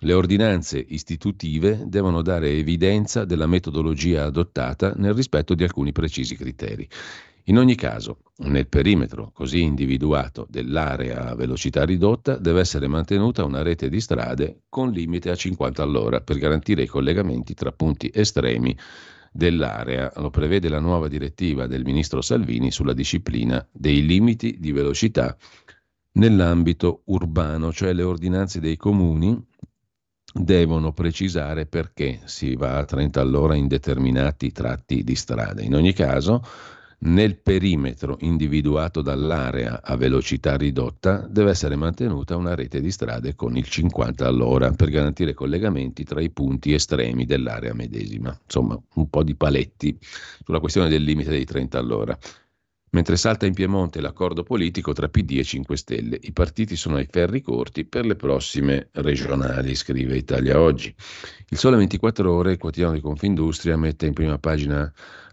Le ordinanze istitutive devono dare evidenza della metodologia adottata nel rispetto di alcuni precisi criteri. In ogni caso, nel perimetro così individuato dell'area a velocità ridotta deve essere mantenuta una rete di strade con limite a 50 all'ora per garantire i collegamenti tra punti estremi dell'area. Lo prevede la nuova direttiva del ministro Salvini sulla disciplina dei limiti di velocità nell'ambito urbano, cioè le ordinanze dei comuni devono precisare perché si va a 30 all'ora in determinati tratti di strada. In ogni caso, nel perimetro individuato dall'area a velocità ridotta deve essere mantenuta una rete di strade con il 50 all'ora per garantire collegamenti tra i punti estremi dell'area medesima. Insomma, un po' di paletti sulla questione del limite dei 30 all'ora. Mentre salta in Piemonte l'accordo politico tra PD e 5 Stelle, i partiti sono ai ferri corti per le prossime regionali, scrive Italia Oggi. Il Sole 24 Ore, il quotidiano di Confindustria, mette in prima pagina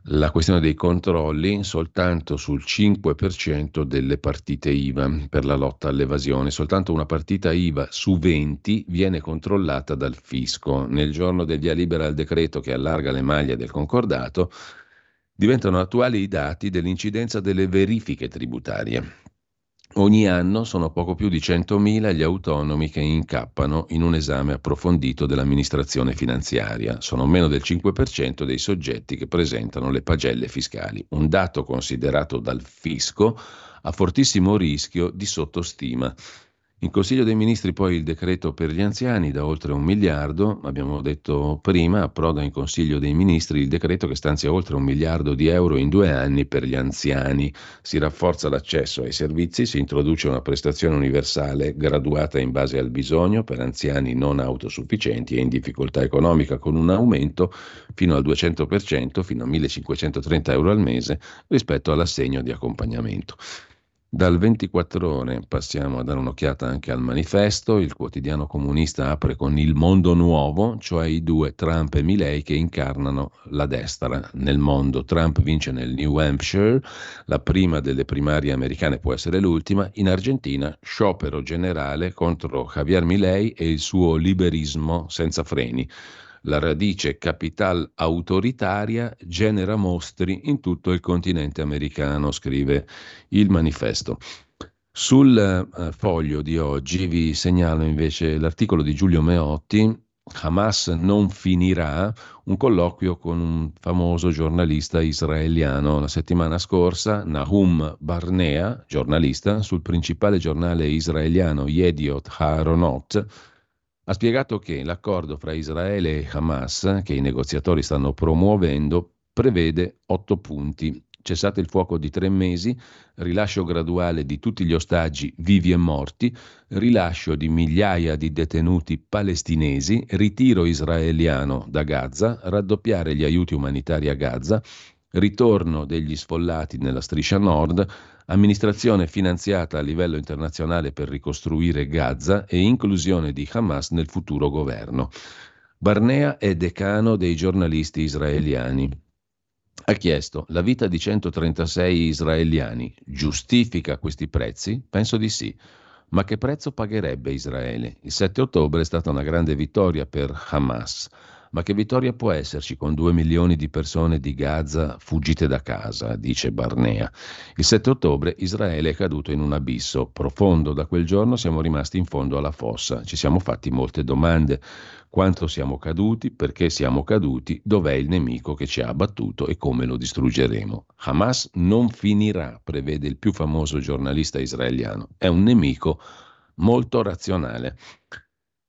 la questione dei controlli soltanto sul 5% delle partite IVA per la lotta all'evasione. Soltanto una partita IVA su 20 viene controllata dal fisco. Nel giorno del via libera al decreto che allarga le maglie del concordato, diventano attuali i dati dell'incidenza delle verifiche tributarie. Ogni anno sono poco più di 100.000 gli autonomi che incappano in un esame approfondito dell'amministrazione finanziaria. Sono meno del 5% dei soggetti che presentano le pagelle fiscali, un dato considerato dal fisco a fortissimo rischio di sottostima. In Consiglio dei Ministri poi il decreto per gli anziani da oltre 1 miliardo, abbiamo detto prima, approda in Consiglio dei Ministri il decreto che stanzia oltre 1 miliardo di euro in 2 anni per gli anziani. Si rafforza l'accesso ai servizi, si introduce una prestazione universale graduata in base al bisogno per anziani non autosufficienti e in difficoltà economica, con un aumento fino al 200%, fino a 1.530 euro al mese rispetto all'assegno di accompagnamento. Dal 24 Ore passiamo a dare un'occhiata anche al Manifesto. Il quotidiano comunista apre con il mondo nuovo, cioè i due Trump e Milei che incarnano la destra nel mondo. Trump vince nel New Hampshire, la prima delle primarie americane, può essere l'ultima. In Argentina sciopero generale contro Javier Milei e il suo liberismo senza freni. La radice capital autoritaria genera mostri in tutto il continente americano, scrive il Manifesto. Sul Foglio di oggi vi segnalo invece l'articolo di Giulio Meotti, Hamas non finirà, un colloquio con un famoso giornalista israeliano. La settimana scorsa Nahum Barnea, giornalista, sul principale giornale israeliano Yediot Haronot, ha spiegato che l'accordo fra Israele e Hamas, che i negoziatori stanno promuovendo, prevede 8 punti. Cessate il fuoco di 3 mesi, rilascio graduale di tutti gli ostaggi vivi e morti, rilascio di migliaia di detenuti palestinesi, ritiro israeliano da Gaza, raddoppiare gli aiuti umanitari a Gaza, ritorno degli sfollati nella striscia nord, amministrazione finanziata a livello internazionale per ricostruire Gaza e inclusione di Hamas nel futuro governo. Barnea è decano dei giornalisti israeliani. Ha chiesto: la vita di 136 israeliani giustifica questi prezzi? Penso di sì. Ma che prezzo pagherebbe Israele? Il 7 ottobre è stata una grande vittoria per Hamas. Ma che vittoria può esserci con 2 milioni di persone di Gaza fuggite da casa, dice Barnea. Il 7 ottobre Israele è caduto in un abisso profondo. Da quel giorno siamo rimasti in fondo alla fossa. Ci siamo fatti molte domande. Quanto siamo caduti? Perché siamo caduti? Dov'è il nemico che ci ha abbattuto e come lo distruggeremo? Hamas non finirà, prevede il più famoso giornalista israeliano. È un nemico molto razionale.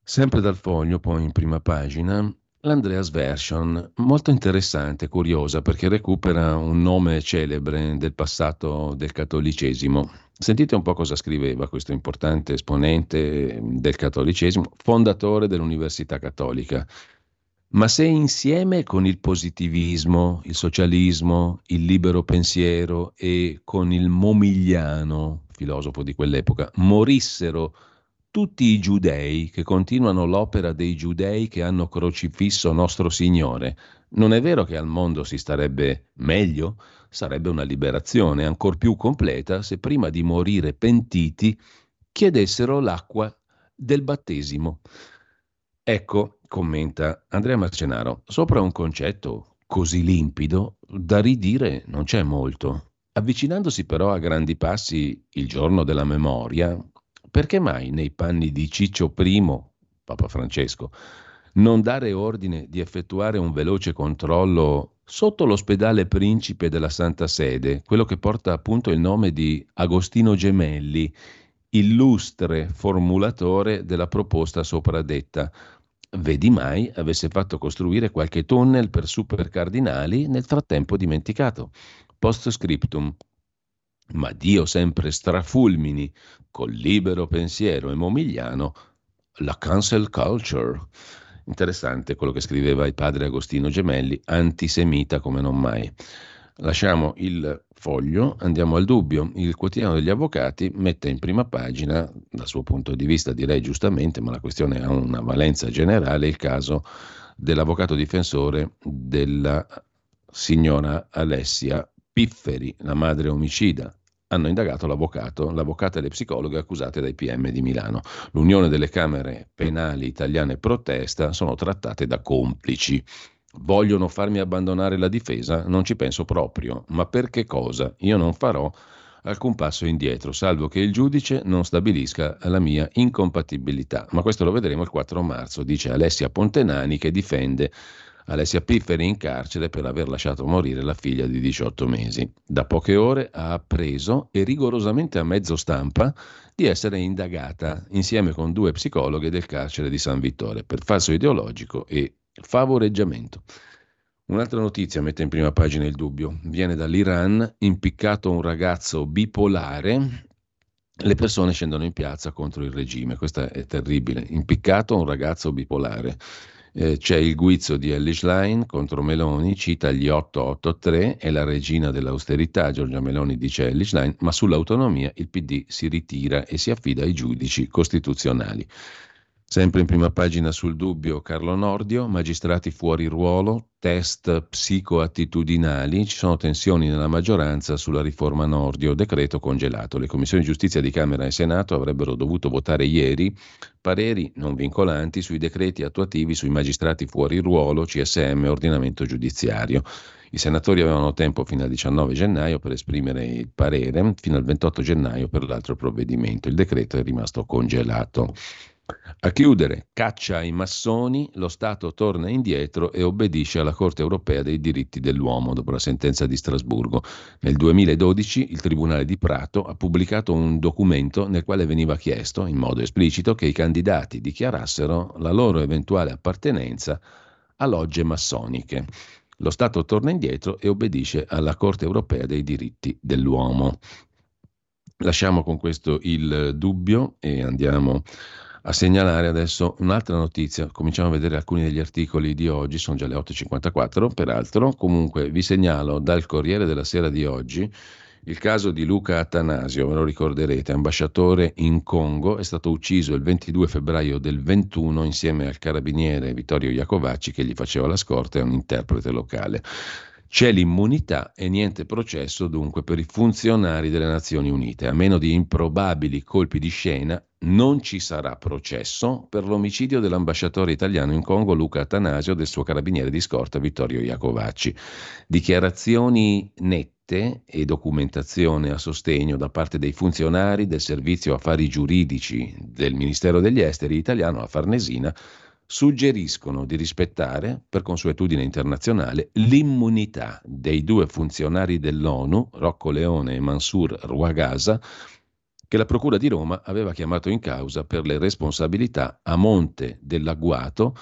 Sempre dal Foglio, poi in prima pagina, l'Andreas Version, molto interessante, curiosa, perché recupera un nome celebre del passato del cattolicesimo. Sentite un po' cosa scriveva questo importante esponente del cattolicesimo, fondatore dell'Università Cattolica. Ma se insieme con il positivismo, il socialismo, il libero pensiero e con il Momigliano, filosofo di quell'epoca, morissero tutti i giudei che continuano l'opera dei giudei che hanno crocifisso nostro Signore, non è vero che al mondo si starebbe meglio? Sarebbe una liberazione ancor più completa se prima di morire pentiti chiedessero l'acqua del battesimo. Ecco, commenta Andrea Marcenaro, sopra un concetto così limpido da ridire non c'è molto. Avvicinandosi però a grandi passi il giorno della memoria, perché mai nei panni di Ciccio I, Papa Francesco, non dare ordine di effettuare un veloce controllo sotto l'ospedale principe della Santa Sede, quello che porta appunto il nome di Agostino Gemelli, illustre formulatore della proposta sopradetta? Vedi mai avesse fatto costruire qualche tunnel per supercardinali nel frattempo dimenticato. Post scriptum. Ma Dio sempre strafulmini col libero pensiero e Momigliano la cancel culture. Interessante quello che scriveva il padre Agostino Gemelli, antisemita come non mai. Lasciamo il Foglio, andiamo al Dubbio. Il Quotidiano degli Avvocati mette in prima pagina, dal suo punto di vista direi giustamente, ma la questione ha una valenza generale, il caso dell'avvocato difensore della signora Alessia Pifferi, la madre omicida. Hanno indagato l'avvocato, l'avvocata e le psicologhe accusate dai PM di Milano. L'Unione delle Camere Penali Italiane protesta, sono trattate da complici. Vogliono farmi abbandonare la difesa? Non ci penso proprio. Ma per che cosa? Io non farò alcun passo indietro, salvo che il giudice non stabilisca la mia incompatibilità. Ma questo lo vedremo il 4 marzo, dice Alessia Pontenani, che difende Alessia Pifferi in carcere per aver lasciato morire la figlia di 18 mesi. Da poche ore ha appreso, e rigorosamente a mezzo stampa, di essere indagata insieme con due psicologhe del carcere di San Vittore per falso ideologico e favoreggiamento. Un'altra notizia mette in prima pagina il Dubbio. Viene dall'Iran, impiccato un ragazzo bipolare. Le persone scendono in piazza contro il regime. Questa è terribile. Impiccato un ragazzo bipolare. C'è il guizzo di Elly Schlein contro Meloni, cita gli 883 e la regina dell'austerità, Giorgia Meloni, dice Elly Schlein, ma sull'autonomia il PD si ritira e si affida ai giudici costituzionali. Sempre in prima pagina sul Dubbio, Carlo Nordio, magistrati fuori ruolo, test psicoattitudinali, ci sono tensioni nella maggioranza sulla riforma Nordio, decreto congelato. Le commissioni giustizia di Camera e Senato avrebbero dovuto votare ieri pareri non vincolanti sui decreti attuativi sui magistrati fuori ruolo, CSM, ordinamento giudiziario. I senatori avevano tempo fino al 19 gennaio per esprimere il parere, fino al 28 gennaio per l'altro provvedimento. Il decreto è rimasto congelato. A chiudere, caccia ai massoni, lo Stato torna indietro e obbedisce alla Corte europea dei diritti dell'uomo dopo la sentenza di Strasburgo. Nel 2012 il Tribunale di Prato ha pubblicato un documento nel quale veniva chiesto in modo esplicito che i candidati dichiarassero la loro eventuale appartenenza a logge massoniche. Lo Stato torna indietro e obbedisce alla Corte europea dei diritti dell'uomo. Lasciamo con questo il Dubbio e andiamo a segnalare adesso un'altra notizia. Cominciamo a vedere alcuni degli articoli di oggi, sono già le 8.54, peraltro. Comunque vi segnalo dal Corriere della Sera di oggi il caso di Luca Attanasio, ve lo ricorderete, ambasciatore in Congo, è stato ucciso il 22 febbraio del 21 insieme al carabiniere Vittorio Iacovacci che gli faceva la scorta e un interprete locale. C'è l'immunità e niente processo dunque per i funzionari delle Nazioni Unite. A meno di improbabili colpi di scena, non ci sarà processo per l'omicidio dell'ambasciatore italiano in Congo Luca Attanasio e del suo carabiniere di scorta Vittorio Iacovacci. Dichiarazioni nette e documentazione a sostegno da parte dei funzionari del servizio affari giuridici del Ministero degli Esteri italiano a Farnesina suggeriscono di rispettare, per consuetudine internazionale, l'immunità dei due funzionari dell'ONU, Rocco Leone e Mansour Rouagaza, che la Procura di Roma aveva chiamato in causa per le responsabilità a monte dell'agguato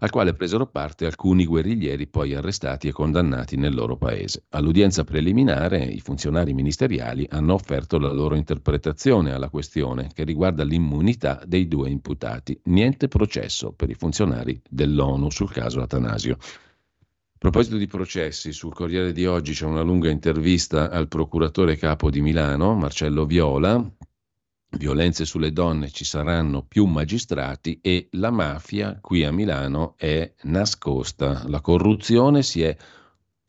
al quale presero parte alcuni guerriglieri poi arrestati e condannati nel loro paese. All'udienza preliminare i funzionari ministeriali hanno offerto la loro interpretazione alla questione che riguarda l'immunità dei due imputati. Niente processo per i funzionari dell'ONU sul caso Attanasio. A proposito di processi, sul Corriere di oggi c'è una lunga intervista al procuratore capo di Milano, Marcello Viola. Violenze sulle donne, ci saranno più magistrati e la mafia qui a Milano è nascosta, la corruzione si è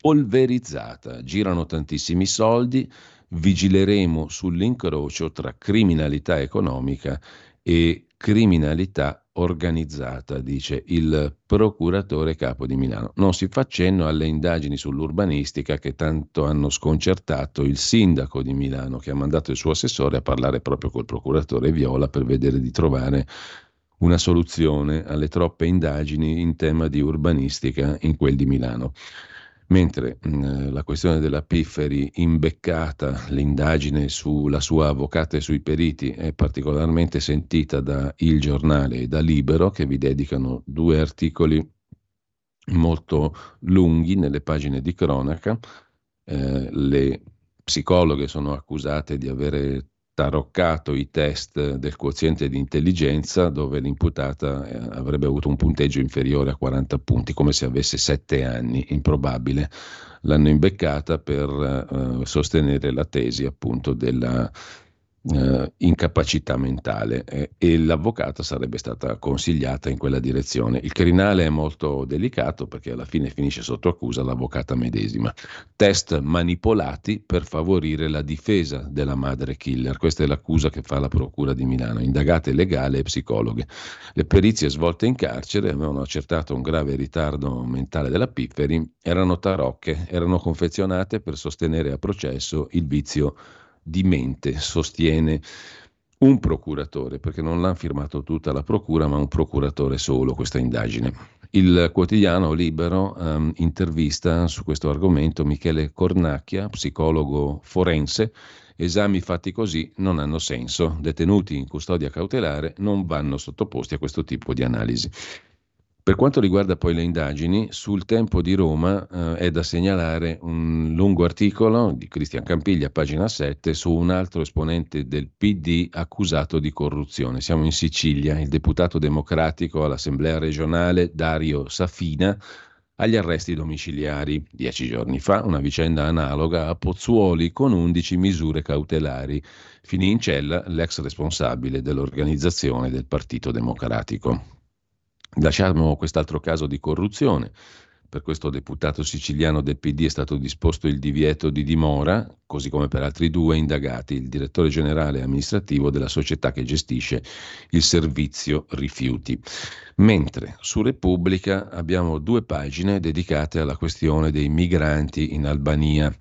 polverizzata, girano tantissimi soldi, vigileremo sull'incrocio tra criminalità economica e criminalità organizzata, dice il procuratore capo di Milano. Non si fa cenno alle indagini sull'urbanistica che tanto hanno sconcertato il sindaco di Milano, che ha mandato il suo assessore a parlare proprio col procuratore Viola per vedere di trovare una soluzione alle troppe indagini in tema di urbanistica in quel di Milano. Mentre la questione della Pifferi imbeccata, l'indagine sulla sua avvocata e sui periti è particolarmente sentita da Il Giornale e da Libero, che vi dedicano due articoli molto lunghi nelle pagine di cronaca. Le psicologhe sono accusate di avere taroccato i test del quoziente di intelligenza, dove l'imputata avrebbe avuto un punteggio inferiore a 40 punti, come se avesse 7 anni, improbabile. L'hanno imbeccata per sostenere la tesi appunto della incapacità mentale, e l'avvocata sarebbe stata consigliata in quella direzione. Il crinale è molto delicato perché alla fine finisce sotto accusa l'avvocata medesima. Test manipolati per favorire la difesa della madre killer, questa è l'accusa che fa la procura di Milano. Indagate legale e psicologhe. Le perizie svolte in carcere avevano accertato un grave ritardo mentale della Pifferi, erano tarocche, erano confezionate per sostenere a processo il vizio di mente, sostiene un procuratore, perché non l'ha firmato tutta la procura, ma un procuratore solo questa indagine. Il quotidiano Libero intervista su questo argomento Michele Cornacchia, psicologo forense. Esami fatti così non hanno senso, detenuti in custodia cautelare non vanno sottoposti a questo tipo di analisi. Per quanto riguarda poi le indagini, sul Tempo di Roma è da segnalare un lungo articolo di Cristian Campiglia, pagina 7, su un altro esponente del PD accusato di corruzione. Siamo in Sicilia, il deputato democratico all'Assemblea regionale Dario Safina agli arresti domiciliari. 10 giorni fa una vicenda analoga a Pozzuoli con 11 misure cautelari. Finì in cella l'ex responsabile dell'organizzazione del Partito Democratico. Lasciamo quest'altro caso di corruzione. Per questo deputato siciliano del PD è stato disposto il divieto di dimora, così come per altri 2 indagati, il direttore generale amministrativo della società che gestisce il servizio rifiuti. Mentre su Repubblica abbiamo 2 pagine dedicate alla questione dei migranti in Albania.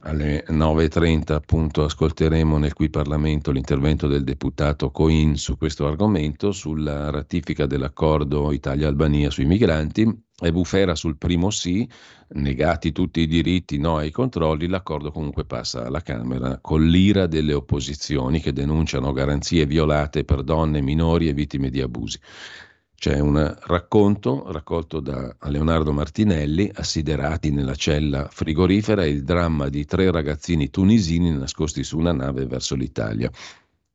Alle 9.30 appunto ascolteremo nel Qui Parlamento l'intervento del deputato Coin su questo argomento, sulla ratifica dell'accordo Italia-Albania sui migranti. E bufera sul primo sì, negati tutti i diritti, no ai controlli. L'accordo comunque passa alla Camera con l'ira delle opposizioni che denunciano garanzie violate per donne, minori e vittime di abusi. C'è un racconto raccolto da Leonardo Martinelli, assiderati nella cella frigorifera, il dramma di 3 ragazzini tunisini nascosti su una nave verso l'Italia.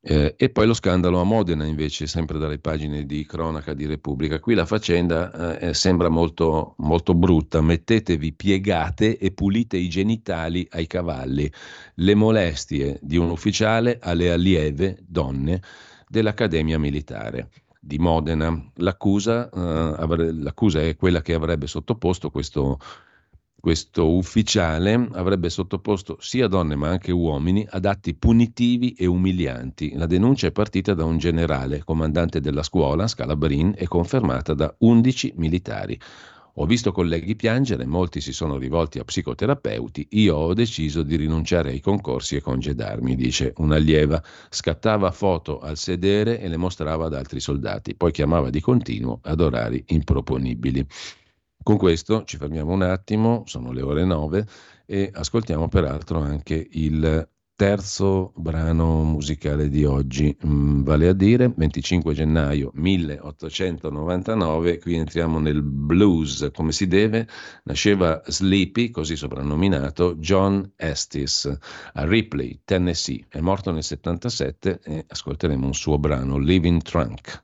E poi lo scandalo a Modena, invece, sempre dalle pagine di cronaca di Repubblica. Qui la faccenda sembra molto, molto brutta. Mettetevi piegate e pulite i genitali ai cavalli. Le molestie di un ufficiale alle allieve donne dell'Accademia Militare di Modena. L'accusa è quella che avrebbe sottoposto questo ufficiale sia donne ma anche uomini ad atti punitivi e umilianti. La denuncia è partita da un generale, comandante della scuola, Scalabrin, e confermata da 11 militari. Ho visto colleghi piangere, molti si sono rivolti a psicoterapeuti, io ho deciso di rinunciare ai concorsi e congedarmi, dice un'allieva. Scattava foto al sedere e le mostrava ad altri soldati, poi chiamava di continuo ad orari improponibili. Con questo ci fermiamo un attimo, sono le ore 9 e ascoltiamo peraltro anche il terzo brano musicale di oggi, vale a dire 25 gennaio 1899, qui entriamo nel blues come si deve. Nasceva Sleepy, così soprannominato, John Estes a Ripley, Tennessee, è morto nel 1977 e ascolteremo un suo brano, Living Trunk.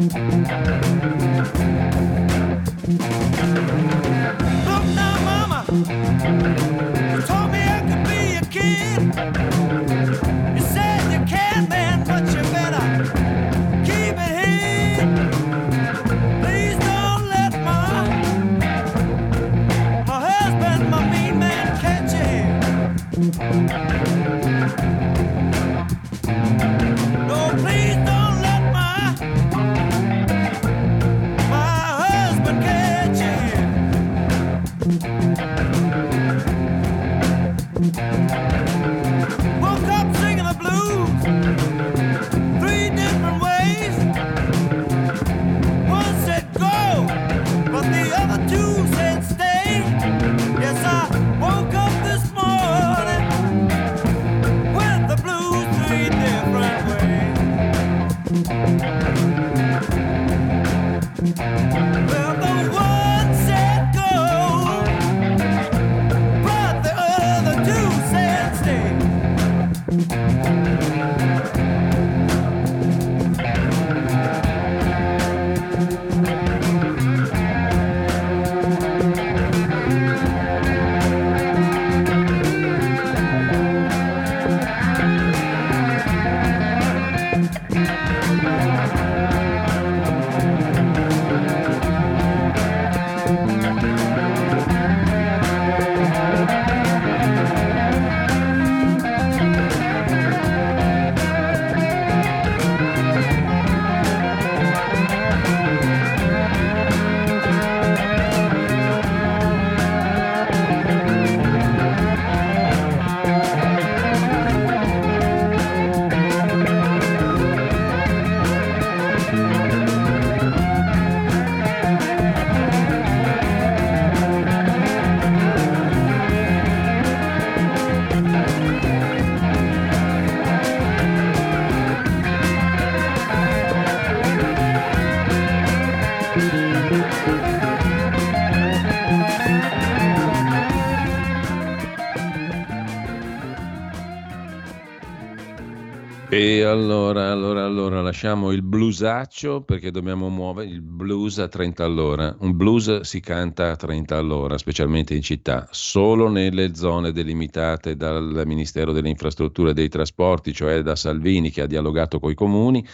Look now, mama, you told me I could be a kid. You said you can't, man, but you better keep it here. Please don't let my husband, my mean man, catch you. No, please don't. E allora lasciamo il bluesaccio perché dobbiamo muovere il blues a 30 all'ora. Un blues si canta a 30 all'ora, specialmente in città, solo nelle zone delimitate dal Ministero delle Infrastrutture e dei Trasporti, cioè da Salvini che ha dialogato coi comuni.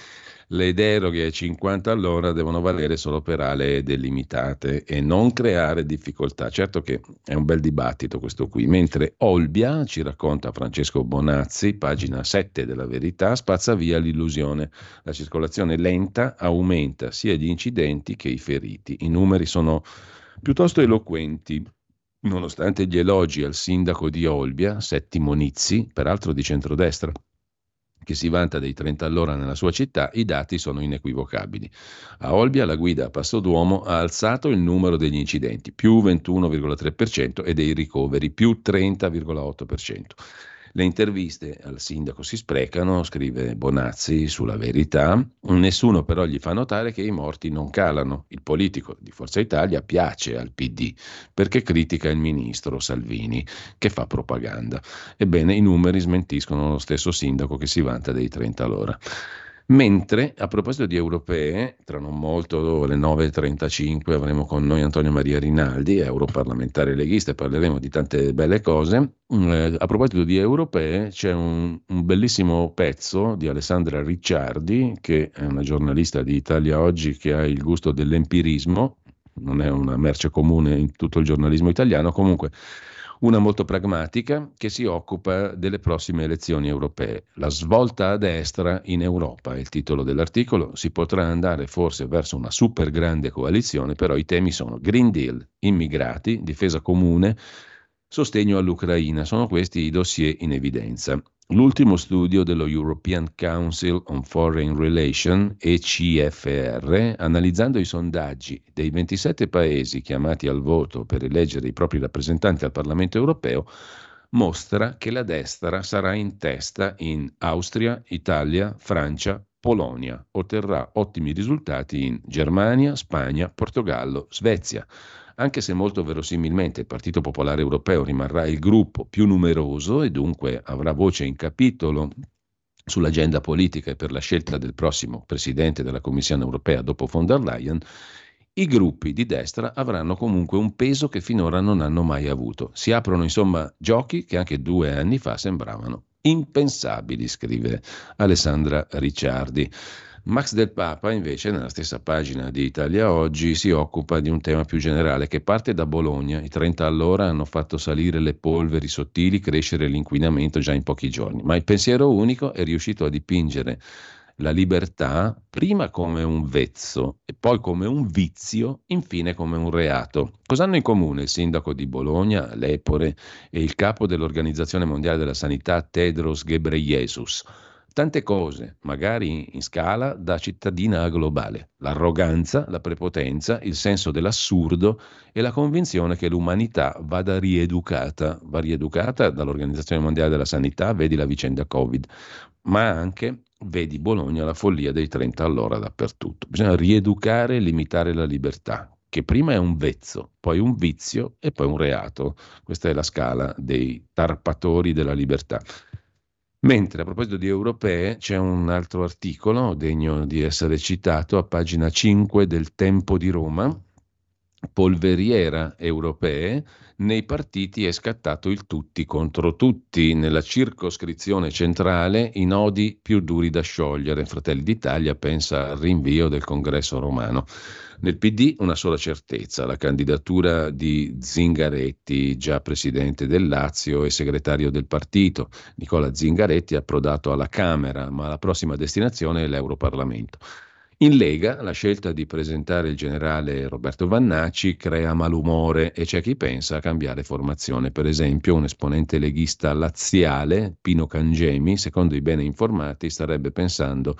Le deroghe a 50 all'ora devono valere solo per aree delimitate e non creare difficoltà. Certo che è un bel dibattito questo qui, mentre Olbia, ci racconta Francesco Bonazzi, pagina 7 della Verità, spazza via l'illusione. La circolazione lenta aumenta sia gli incidenti che i feriti. I numeri sono piuttosto eloquenti. Nonostante gli elogi al sindaco di Olbia, Settimo Nizzi, peraltro di centrodestra, che si vanta dei 30 all'ora nella sua città, i dati sono inequivocabili. A Olbia la guida a Passoduomo ha alzato il numero degli incidenti, più 21,3%, e dei ricoveri, più 30,8%. Le interviste al sindaco si sprecano, scrive Bonazzi sulla Verità, nessuno però gli fa notare che i morti non calano. Il politico di Forza Italia piace al PD perché critica il ministro Salvini che fa propaganda. Ebbene, i numeri smentiscono lo stesso sindaco che si vanta dei 30 all'ora. Mentre, a proposito di europee, tra non molto, alle 9.35, avremo con noi Antonio Maria Rinaldi, europarlamentare leghista, e parleremo di tante belle cose. A proposito di europee, c'è un bellissimo pezzo di Alessandra Ricciardi, che è una giornalista di Italia Oggi che ha il gusto dell'empirismo, non è una merce comune in tutto il giornalismo italiano, comunque una molto pragmatica, che si occupa delle prossime elezioni europee. La svolta a destra in Europa è il titolo dell'articolo. Si potrà andare forse verso una super grande coalizione, però i temi sono Green Deal, immigrati, difesa comune, sostegno all'Ucraina. Sono questi i dossier in evidenza. L'ultimo studio dello European Council on Foreign Relations, ECFR, analizzando i sondaggi dei 27 paesi chiamati al voto per eleggere i propri rappresentanti al Parlamento europeo, mostra che la destra sarà in testa in Austria, Italia, Francia, Polonia. Otterrà ottimi risultati in Germania, Spagna, Portogallo, Svezia. Anche se molto verosimilmente il Partito Popolare Europeo rimarrà il gruppo più numeroso e dunque avrà voce in capitolo sull'agenda politica e per la scelta del prossimo presidente della Commissione europea dopo von der Leyen, i gruppi di destra avranno comunque un peso che finora non hanno mai avuto. Si aprono insomma giochi che anche 2 anni fa sembravano impensabili, scrive Alessandra Ricciardi. Max Del Papa invece nella stessa pagina di Italia Oggi si occupa di un tema più generale che parte da Bologna. I 30 all'ora hanno fatto salire le polveri sottili, crescere l'inquinamento già in pochi giorni, ma il pensiero unico è riuscito a dipingere la libertà prima come un vezzo e poi come un vizio, infine come un reato. Cosa hanno in comune il sindaco di Bologna, Lepore, e il capo dell'Organizzazione Mondiale della Sanità, Tedros Ghebreyesus? Tante cose, magari in scala da cittadina a globale: l'arroganza, la prepotenza, il senso dell'assurdo e la convinzione che l'umanità vada rieducata. Va rieducata dall'Organizzazione Mondiale della Sanità, vedi la vicenda Covid, ma anche, vedi Bologna, la follia dei 30 all'ora dappertutto. Bisogna rieducare e limitare la libertà, che prima è un vezzo, poi un vizio e poi un reato. Questa è la scala dei tarpatori della libertà. Mentre a proposito di europee c'è un altro articolo degno di essere citato a pagina 5 del Tempo di Roma. Polveriera europee, nei partiti è scattato il tutti contro tutti, nella circoscrizione centrale i nodi più duri da sciogliere. Fratelli d'Italia pensa al rinvio del congresso romano. Nel PD una sola certezza: la candidatura di Zingaretti, già presidente del Lazio e segretario del partito. Nicola Zingaretti è approdato alla Camera, ma la prossima destinazione è l'Europarlamento. In Lega la scelta di presentare il generale Roberto Vannaci crea malumore e c'è chi pensa a cambiare formazione. Per esempio, un esponente leghista laziale, Pino Cangemi, secondo i bene informati, starebbe pensando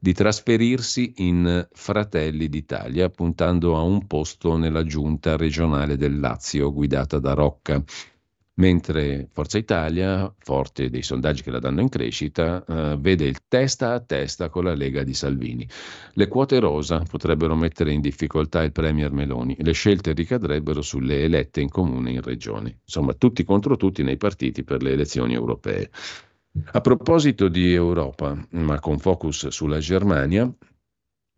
di trasferirsi in Fratelli d'Italia, puntando a un posto nella giunta regionale del Lazio guidata da Rocca. Mentre Forza Italia, forte dei sondaggi che la danno in crescita, vede il testa a testa con la Lega di Salvini. Le quote rosa potrebbero mettere in difficoltà il premier Meloni. Le scelte ricadrebbero sulle elette in comune e in regione. Insomma, tutti contro tutti nei partiti per le elezioni europee. A proposito di Europa, ma con focus sulla Germania,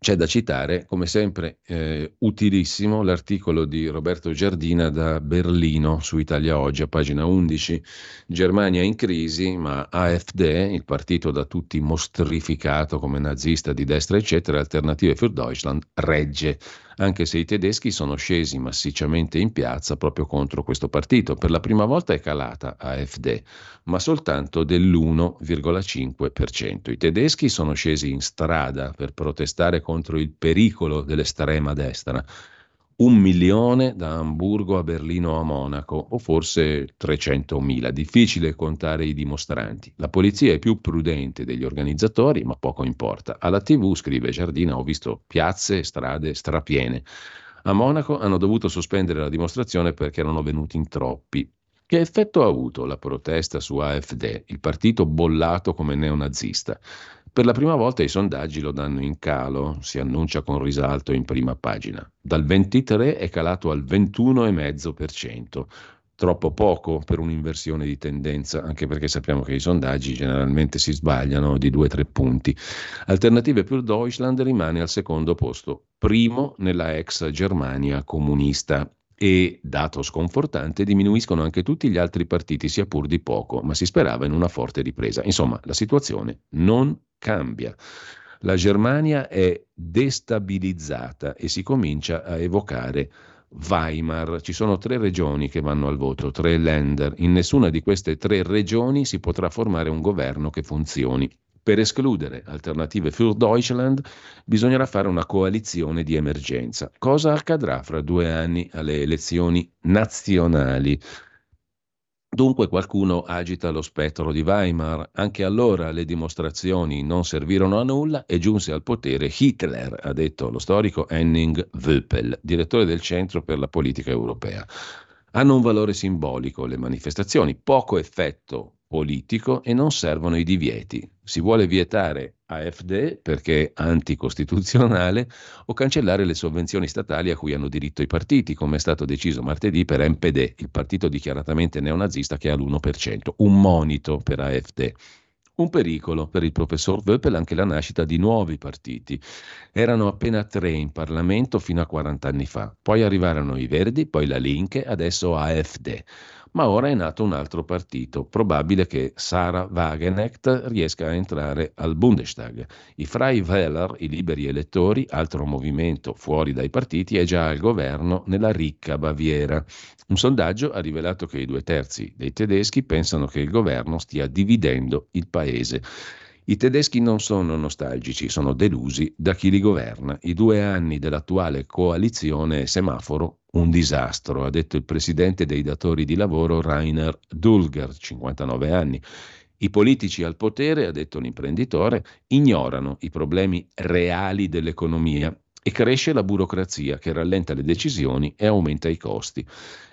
c'è da citare, come sempre, utilissimo, l'articolo di Roberto Giardina da Berlino su Italia Oggi, a pagina 11. Germania in crisi, ma AfD, il partito da tutti mostrificato come nazista di destra, eccetera, Alternative für Deutschland, regge, anche se i tedeschi sono scesi massicciamente in piazza proprio contro questo partito. Per la prima volta è calata AfD, ma soltanto dell'1,5%. I tedeschi sono scesi in strada per protestare contro il pericolo dell'estrema destra. 1 milione da Amburgo a Berlino a Monaco, o forse 300.000. Difficile contare i dimostranti. La polizia è più prudente degli organizzatori, ma poco importa. Alla TV, scrive Giardina, ho visto piazze e strade strapiene. A Monaco hanno dovuto sospendere la dimostrazione perché erano venuti in troppi. Che effetto ha avuto la protesta su AfD, il partito bollato come neonazista? Per la prima volta i sondaggi lo danno in calo, si annuncia con risalto in prima pagina. Dal 23 è calato al 21,5%, troppo poco per un'inversione di tendenza, anche perché sappiamo che i sondaggi generalmente si sbagliano di 2-3 punti. Alternative per Deutschland rimane al secondo posto, primo nella ex Germania comunista. E, dato sconfortante, diminuiscono anche tutti gli altri partiti, sia pur di poco, ma si sperava in una forte ripresa. Insomma, la situazione non cambia. La Germania è destabilizzata e si comincia a evocare Weimar. Ci sono 3 regioni che vanno al voto, 3 Länder. In nessuna di queste 3 regioni si potrà formare un governo che funzioni. Per escludere Alternative für Deutschland bisognerà fare una coalizione di emergenza. Cosa accadrà fra 2 anni alle elezioni nazionali? Dunque qualcuno agita lo spettro di Weimar. Anche allora le dimostrazioni non servirono a nulla e giunse al potere Hitler, ha detto lo storico Henning Wöppel, direttore del Centro per la Politica Europea. Hanno un valore simbolico le manifestazioni, poco effetto politico e non servono i divieti. Si vuole vietare AfD perché è anticostituzionale o cancellare le sovvenzioni statali a cui hanno diritto i partiti, come è stato deciso martedì per NPD, il partito dichiaratamente neonazista che ha l'1%, un monito per AfD. Un pericolo per il professor Vöppel anche la nascita di nuovi partiti. Erano appena 3 in Parlamento fino a 40 anni fa. Poi arrivarono i Verdi, poi la Linke, adesso AfD. Ma ora è nato un altro partito. Probabile che Sarah Wagenknecht riesca a entrare al Bundestag. I Freie Wähler, i liberi elettori, altro movimento fuori dai partiti, è già al governo nella ricca Baviera. Un sondaggio ha rivelato che i 2/3 dei tedeschi pensano che il governo stia dividendo il paese. I tedeschi non sono nostalgici, sono delusi da chi li governa. I 2 anni dell'attuale coalizione semaforo, un disastro, ha detto il presidente dei datori di lavoro Rainer Dulger, 59 anni. I politici al potere, ha detto l'imprenditore, ignorano i problemi reali dell'economia e cresce la burocrazia che rallenta le decisioni e aumenta i costi.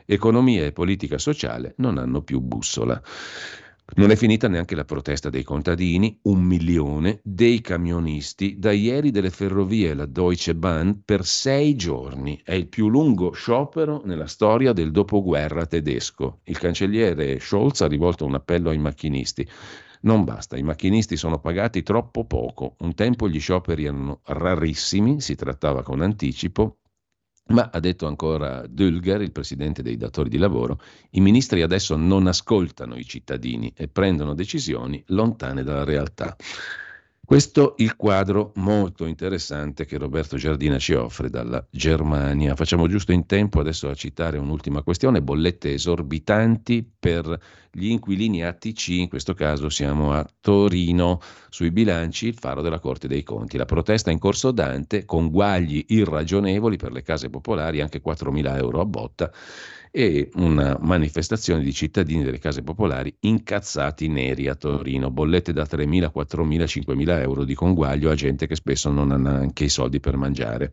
Economia e politica sociale non hanno più bussola. Non è finita neanche la protesta dei contadini, 1 milione, dei camionisti, da ieri delle ferrovie, la Deutsche Bahn, per 6 giorni. È il più lungo sciopero nella storia del dopoguerra tedesco. Il cancelliere Scholz ha rivolto un appello ai macchinisti. Non basta, i macchinisti sono pagati troppo poco. Un tempo gli scioperi erano rarissimi, si trattava con anticipo. Ma, ha detto ancora Dülger, il presidente dei datori di lavoro, i ministri adesso non ascoltano i cittadini e prendono decisioni lontane dalla realtà. Questo il quadro molto interessante che Roberto Giardina ci offre dalla Germania. Facciamo giusto in tempo adesso a citare un'ultima questione, bollette esorbitanti per gli inquilini a TC, in questo caso siamo a Torino, sui bilanci il faro della Corte dei Conti. La protesta in corso Dante con guagli irragionevoli per le case popolari, anche 4.000 euro a botta, e una manifestazione di cittadini delle case popolari incazzati neri a Torino, bollette da 3.000, 4.000, 5.000 euro di conguaglio a gente che spesso non ha neanche i soldi per mangiare.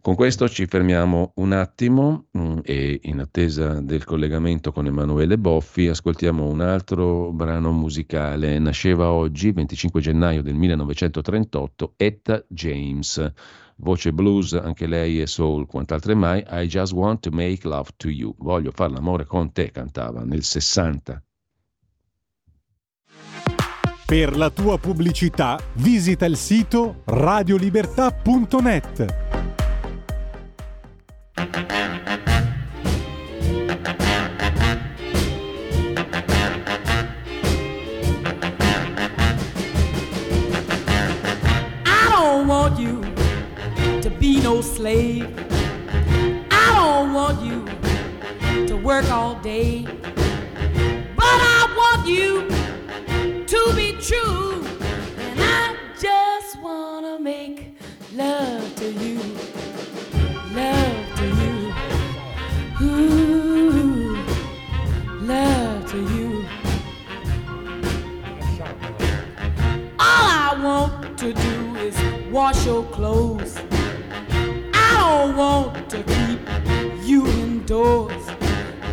Con questo ci fermiamo un attimo e in attesa del collegamento con Emanuele Boffi ascoltiamo un altro brano musicale. Nasceva oggi, 25 gennaio del 1938, Etta James, voce blues anche lei e soul quant'altro mai. I just want to make love to you, voglio far l'amore con te, cantava nel 60. Per la tua pubblicità visita il sito radiolibertà.net. I don't want you to be no slave. I don't want you to work all day. But I want you to be true. And I just wanna make love to you. Love. Ooh, love to you. All I want to do is wash your clothes. I don't want to keep you indoors.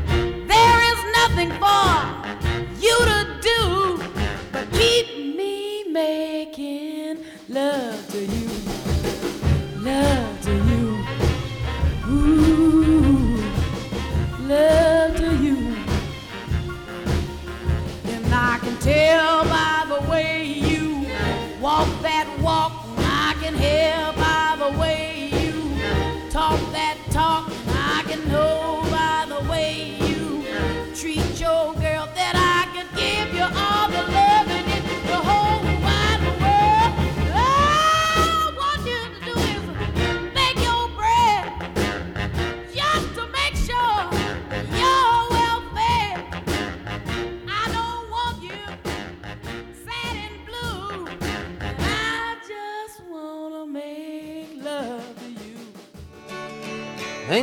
There is nothing for you to do but keep me making love to you. Love to you. Ooh. Love to you. And I can tell by the way you walk that walk. I can hear by the way you talk that talk. I can know by the way you treat your girl that I can give you all the love and in the whole wide world. All I want you to do is make your bread just to make sure.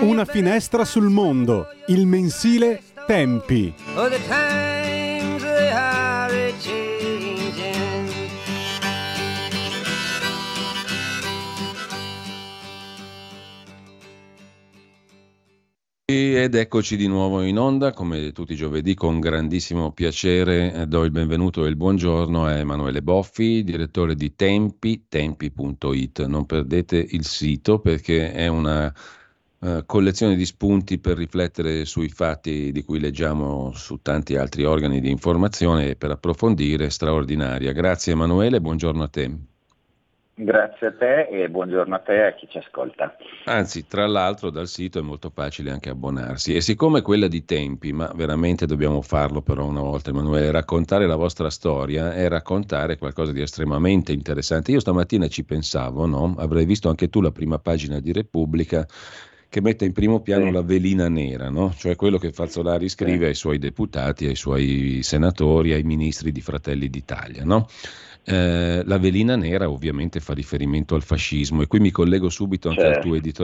Una finestra sul mondo, il mensile Tempi. Ed eccoci di nuovo in onda, come tutti i giovedì con grandissimo piacere do il benvenuto e il buongiorno a Emanuele Boffi, direttore di Tempi, tempi.it. Non perdete il sito perché è una collezione di spunti per riflettere sui fatti di cui leggiamo su tanti altri organi di informazione e per approfondire, straordinaria. Grazie Emanuele, buongiorno a te. Grazie a te e buongiorno a te e a chi ci ascolta. Anzi, tra l'altro dal sito è molto facile anche abbonarsi. E siccome quella di Tempi, ma veramente dobbiamo farlo però una volta, Emanuele, raccontare la vostra storia è raccontare qualcosa di estremamente interessante. Io stamattina ci pensavo, no? Avrei visto anche tu la prima pagina di Repubblica che mette in primo piano la velina nera, no? Cioè quello che Fazzolari scrive ai suoi deputati, ai suoi senatori, ai ministri di Fratelli d'Italia, no? La velina nera ovviamente fa riferimento al fascismo e qui mi collego subito anche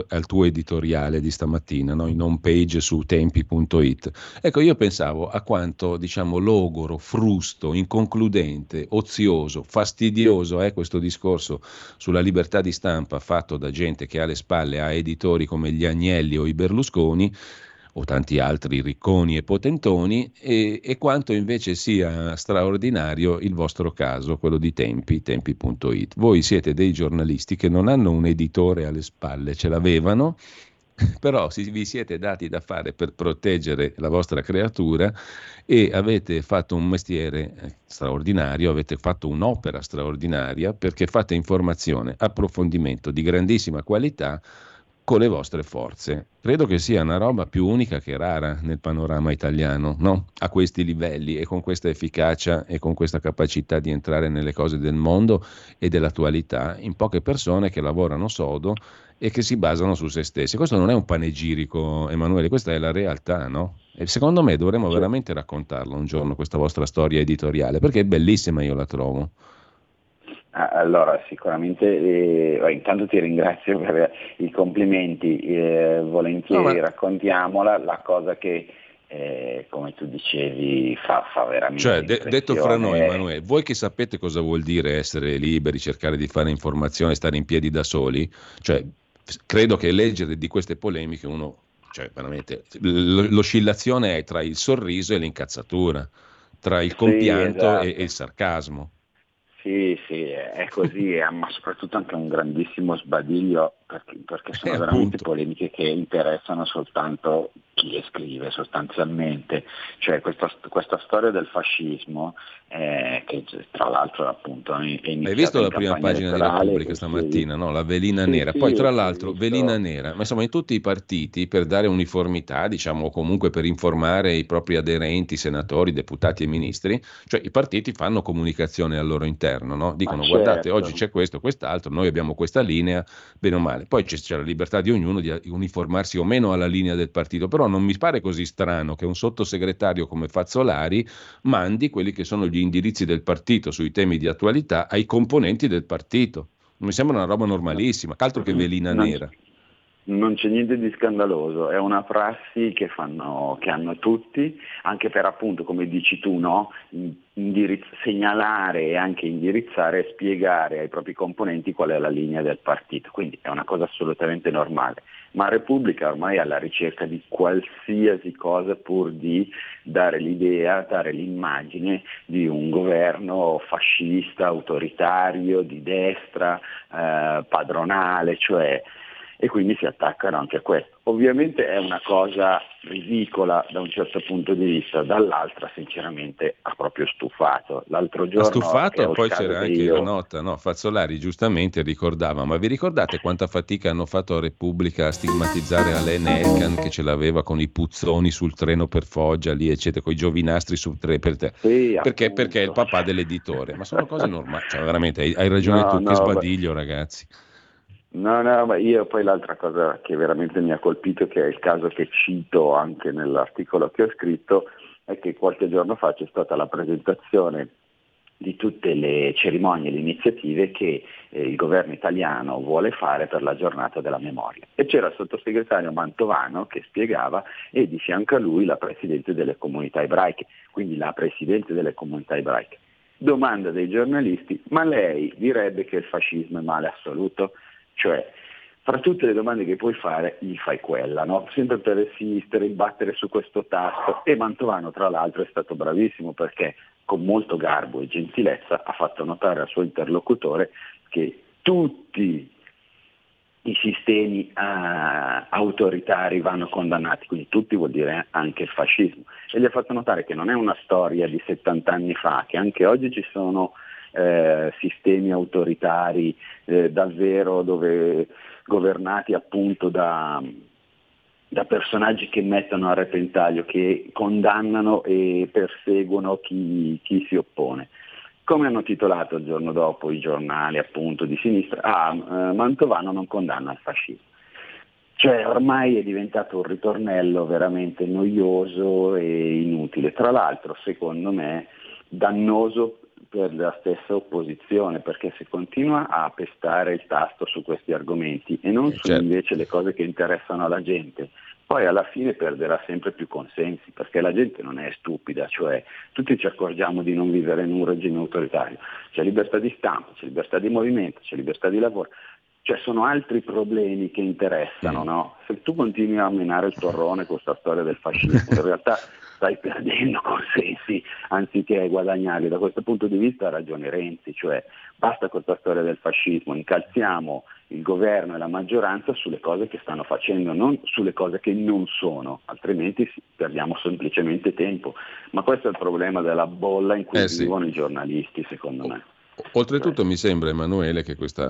al tuo editoriale di stamattina, no? In home page su tempi.it. Ecco, io pensavo a quanto, diciamo, logoro, frusto, inconcludente, ozioso, fastidioso è questo discorso sulla libertà di stampa fatto da gente che alle spalle ha editori come gli Agnelli o i Berlusconi o tanti altri ricconi e potentoni, e quanto invece sia straordinario il vostro caso, quello di Tempi, tempi.it. Voi siete dei giornalisti che non hanno un editore alle spalle, ce l'avevano, però vi siete dati da fare per proteggere la vostra creatura e avete fatto un mestiere straordinario, avete fatto un'opera straordinaria perché fate informazione, approfondimento di grandissima qualità con le vostre forze. Credo che sia una roba più unica che rara nel panorama italiano, no? A questi livelli e con questa efficacia e con questa capacità di entrare nelle cose del mondo e dell'attualità in poche persone che lavorano sodo e che si basano su se stesse. Questo non è un panegirico, Emanuele, questa è la realtà, no? E secondo me dovremmo veramente raccontarlo un giorno, questa vostra storia editoriale, perché è bellissima, io la trovo. Allora, sicuramente, intanto ti ringrazio per i complimenti, volentieri raccontiamola, la cosa che, come tu dicevi, fa veramente. Cioè, detto fra noi, Emanuele, voi che sapete cosa vuol dire essere liberi, cercare di fare informazione, stare in piedi da soli, cioè, credo che leggere di queste polemiche uno, cioè, veramente, l'oscillazione è tra il sorriso e l'incazzatura, tra il compianto e il sarcasmo. Sì, è così, ma soprattutto anche un grandissimo sbadiglio perché sono veramente polemiche che interessano soltanto chi le scrive sostanzialmente, cioè questa storia del fascismo che tra l'altro appunto è iniziata. Hai visto la prima pagina della Repubblica stamattina, no? La velina nera, poi tra l'altro velina nera, ma insomma in tutti i partiti per dare uniformità, diciamo, o comunque per informare i propri aderenti, senatori, deputati e ministri, cioè i partiti fanno comunicazione al loro interno, no? Dicono guardate oggi c'è questo, quest'altro, noi abbiamo questa linea, bene o male, poi c'è la libertà di ognuno di uniformarsi o meno alla linea del partito, però non mi pare così strano che un sottosegretario come Fazzolari mandi quelli che sono gli indirizzi del partito sui temi di attualità ai componenti del partito. Mi sembra una roba normalissima, altro che velina nera. Non c'è niente di scandaloso, è una prassi che hanno tutti, anche per appunto, come dici tu, no? Segnalare e anche indirizzare e spiegare ai propri componenti qual è la linea del partito, quindi è una cosa assolutamente normale. Ma Repubblica ormai è alla ricerca di qualsiasi cosa pur di dare l'idea, dare l'immagine di un governo fascista, autoritario, di destra, padronale, cioè. E quindi si attaccano anche a questo. Ovviamente è una cosa ridicola da un certo punto di vista, dall'altra sinceramente ha proprio stufato. L'altro giorno ha stufato, poi c'era anche la nota, no? Fazzolari giustamente ricordava, ma vi ricordate quanta fatica hanno fatto a Repubblica a stigmatizzare Alain Elkan che ce l'aveva con i puzzoni sul treno per Foggia lì eccetera, con i giovinastri sul treno per te, sì, perché è il papà dell'editore, ma sono cose normali, cioè veramente hai ragione tu, che sbadiglio ragazzi. No, ma io poi l'altra cosa che veramente mi ha colpito, che è il caso che cito anche nell'articolo che ho scritto, è che qualche giorno fa c'è stata la presentazione di tutte le cerimonie e le iniziative che il governo italiano vuole fare per la giornata della memoria. E c'era il sottosegretario Mantovano che spiegava e di fianco a lui la presidente delle comunità ebraiche, quindi la presidente delle comunità ebraiche. Domanda dei giornalisti, ma lei direbbe che il fascismo è male assoluto? Cioè, fra tutte le domande che puoi fare, gli fai quella, no? Sempre per insistere, battere su questo tasto. E Mantovano, tra l'altro, è stato bravissimo perché con molto garbo e gentilezza ha fatto notare al suo interlocutore che tutti i sistemi autoritari vanno condannati, quindi tutti vuol dire anche il fascismo. E gli ha fatto notare che non è una storia di 70 anni fa, che anche oggi ci sono sistemi autoritari davvero, dove governati appunto da personaggi che mettono a repentaglio, che condannano e perseguono chi si oppone. Come hanno titolato il giorno dopo i giornali appunto di sinistra, Mantovano non condanna il fascismo. Cioè ormai è diventato un ritornello veramente noioso e inutile, tra l'altro secondo me dannoso per la stessa opposizione, perché se continua a pestare il tasto su questi argomenti e non su invece le cose che interessano alla gente, poi alla fine perderà sempre più consensi, perché la gente non è stupida, cioè tutti ci accorgiamo di non vivere in un regime autoritario, c'è libertà di stampa, c'è libertà di movimento, c'è libertà di lavoro, cioè sono altri problemi che interessano, no? Se tu continui a menare il torrone con questa storia del fascismo, in realtà stai perdendo consensi anziché guadagnarli. Da questo punto di vista ha ragione Renzi, cioè basta con questa storia del fascismo, incalziamo il governo e la maggioranza sulle cose che stanno facendo, non sulle cose che non sono, altrimenti perdiamo semplicemente tempo. Ma questo è il problema della bolla in cui vivono i giornalisti, secondo me. Oltretutto mi sembra, Emanuele, che questo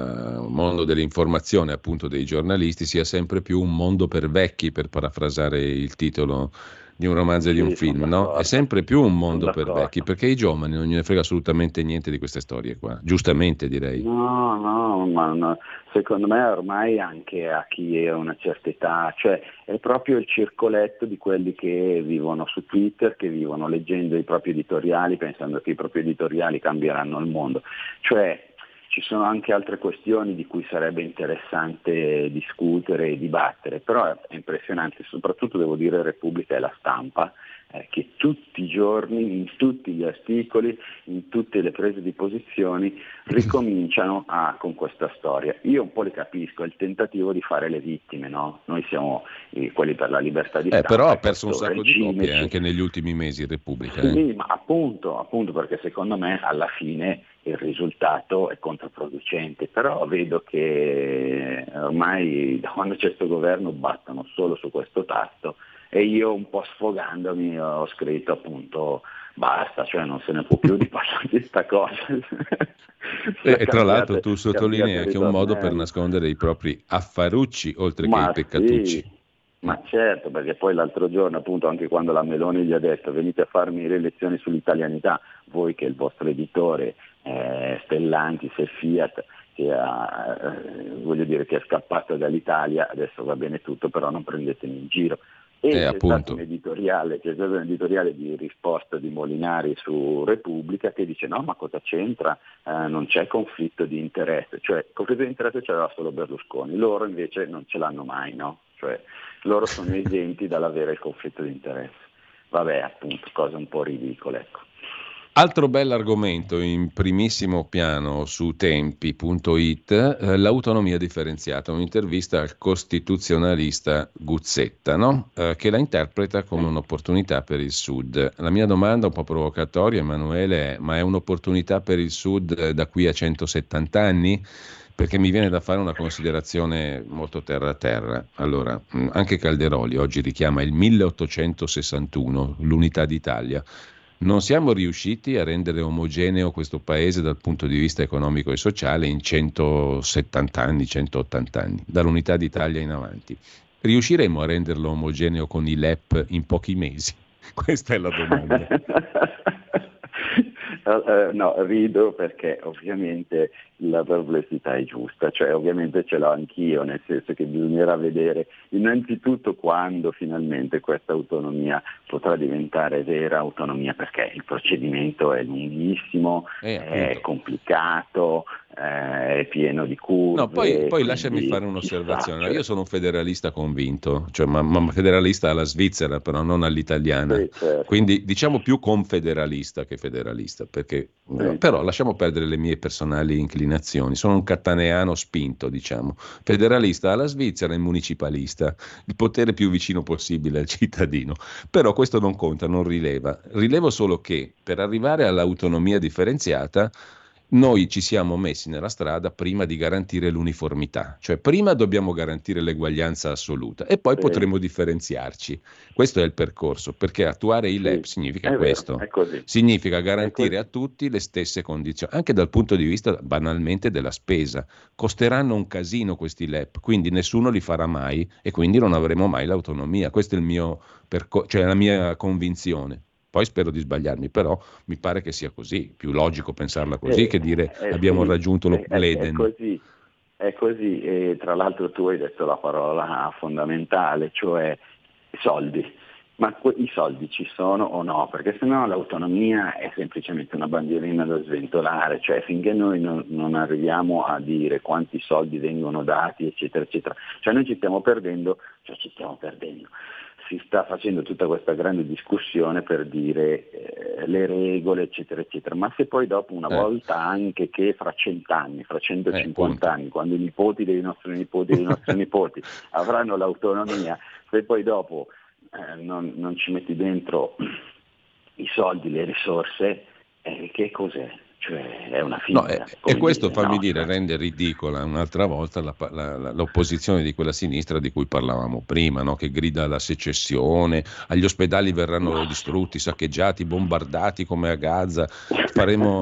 mondo dell'informazione appunto dei giornalisti sia sempre più un mondo per vecchi, per parafrasare il titolo di un romanzo e di un film, no? È sempre più un mondo per vecchi, perché i giovani non gliene frega assolutamente niente di queste storie qua, giustamente direi. No, secondo me ormai anche a chi è una certa età, cioè è proprio il circoletto di quelli che vivono su Twitter, che vivono leggendo i propri editoriali, pensando che i propri editoriali cambieranno il mondo, cioè ci sono anche altre questioni di cui sarebbe interessante discutere e dibattere, però è impressionante, soprattutto devo dire Repubblica e la Stampa, che tutti i giorni, in tutti gli articoli, in tutte le prese di posizioni, ricominciano con questa storia. Io un po' le capisco, è il tentativo di fare le vittime, no? Noi siamo quelli per la libertà di stampa. Però ha perso un sacco di copie anche negli ultimi mesi Repubblica. Sì, ma appunto perché secondo me alla fine il risultato è controproducente, però vedo che ormai da quando c'è questo governo battono solo su questo tasto e io un po' sfogandomi ho scritto appunto basta, cioè non se ne può più di passare questa cosa. E tra l'altro tu sottolinei anche un modo per nascondere i propri affarucci oltre che i peccatucci. Sì. Ma certo, perché poi l'altro giorno appunto anche quando la Meloni gli ha detto venite a farmi le lezioni sull'italianità, voi che il vostro editore Stellantis e Fiat che è scappato dall'Italia, adesso va bene tutto però non prendetemi in giro. E c'è stato un editoriale di risposta di Molinari su Repubblica che dice no ma cosa c'entra, non c'è conflitto di interesse, cioè conflitto di interesse ce l'aveva solo Berlusconi, loro invece non ce l'hanno mai, no? Cioè loro sono esenti dall'avere il conflitto di interesse, vabbè appunto cose un po' ridicole, ecco. Altro bell'argomento in primissimo piano su tempi.it, l'autonomia differenziata, un'intervista al costituzionalista Guzzetta, no? Che la interpreta come un'opportunità per il Sud. La mia domanda un po' provocatoria, Emanuele, è, ma è un'opportunità per il Sud da qui a 170 anni? Perché mi viene da fare una considerazione molto terra a terra. Allora, anche Calderoli oggi richiama il 1861, l'unità d'Italia. Non siamo riusciti a rendere omogeneo questo paese dal punto di vista economico e sociale in 170 anni, 180 anni, dall'unità d'Italia in avanti. Riusciremo a renderlo omogeneo con i LEP in pochi mesi? Questa è la domanda. No, rido perché ovviamente la perplessità è giusta, cioè ovviamente ce l'ho anch'io, nel senso che bisognerà vedere innanzitutto quando finalmente questa autonomia potrà diventare vera autonomia, perché il procedimento è lunghissimo, è complicato, è pieno di curve. No, poi lasciami fare un'osservazione, io sono un federalista convinto, cioè ma federalista alla svizzera però non all'italiana, sì, certo. Quindi diciamo più confederalista che federalista, perché però lasciamo perdere le mie personali inclinazioni, sono un cattaneano spinto, diciamo, federalista alla Svizzera e municipalista, il potere più vicino possibile al cittadino, però questo non conta, non rileva, rilevo solo che per arrivare all'autonomia differenziata Noi ci siamo messi nella strada prima di garantire l'uniformità, cioè prima dobbiamo garantire l'eguaglianza assoluta e poi potremo differenziarci. Questo è il percorso, perché attuare i LEP significa questo, significa garantire a tutti le stesse condizioni, anche dal punto di vista banalmente della spesa. Costeranno un casino questi LEP, quindi nessuno li farà mai e quindi non avremo mai l'autonomia. Questo è il mio cioè la mia convinzione. Poi spero di sbagliarmi, però mi pare che sia così, più logico pensarla così che dire abbiamo raggiunto l'Eden. È così, e tra l'altro tu hai detto la parola fondamentale, cioè i soldi. Ma i soldi ci sono o no? Perché sennò l'autonomia è semplicemente una bandierina da sventolare, cioè finché noi non arriviamo a dire quanti soldi vengono dati, eccetera, eccetera, cioè noi ci stiamo perdendo. Si sta facendo tutta questa grande discussione per dire le regole, eccetera, eccetera, ma se poi dopo una volta anche che fra 100 anni, fra 150 anni, quando i nipoti dei nostri nipoti dei nostri nipoti avranno l'autonomia, se poi dopo non ci metti dentro i soldi, le risorse, che cos'è? Cioè è una finta. E questo rende ridicola un'altra volta l'opposizione di quella sinistra di cui parlavamo prima, no? Che grida alla secessione, agli ospedali verranno distrutti, saccheggiati, bombardati come a Gaza, faremo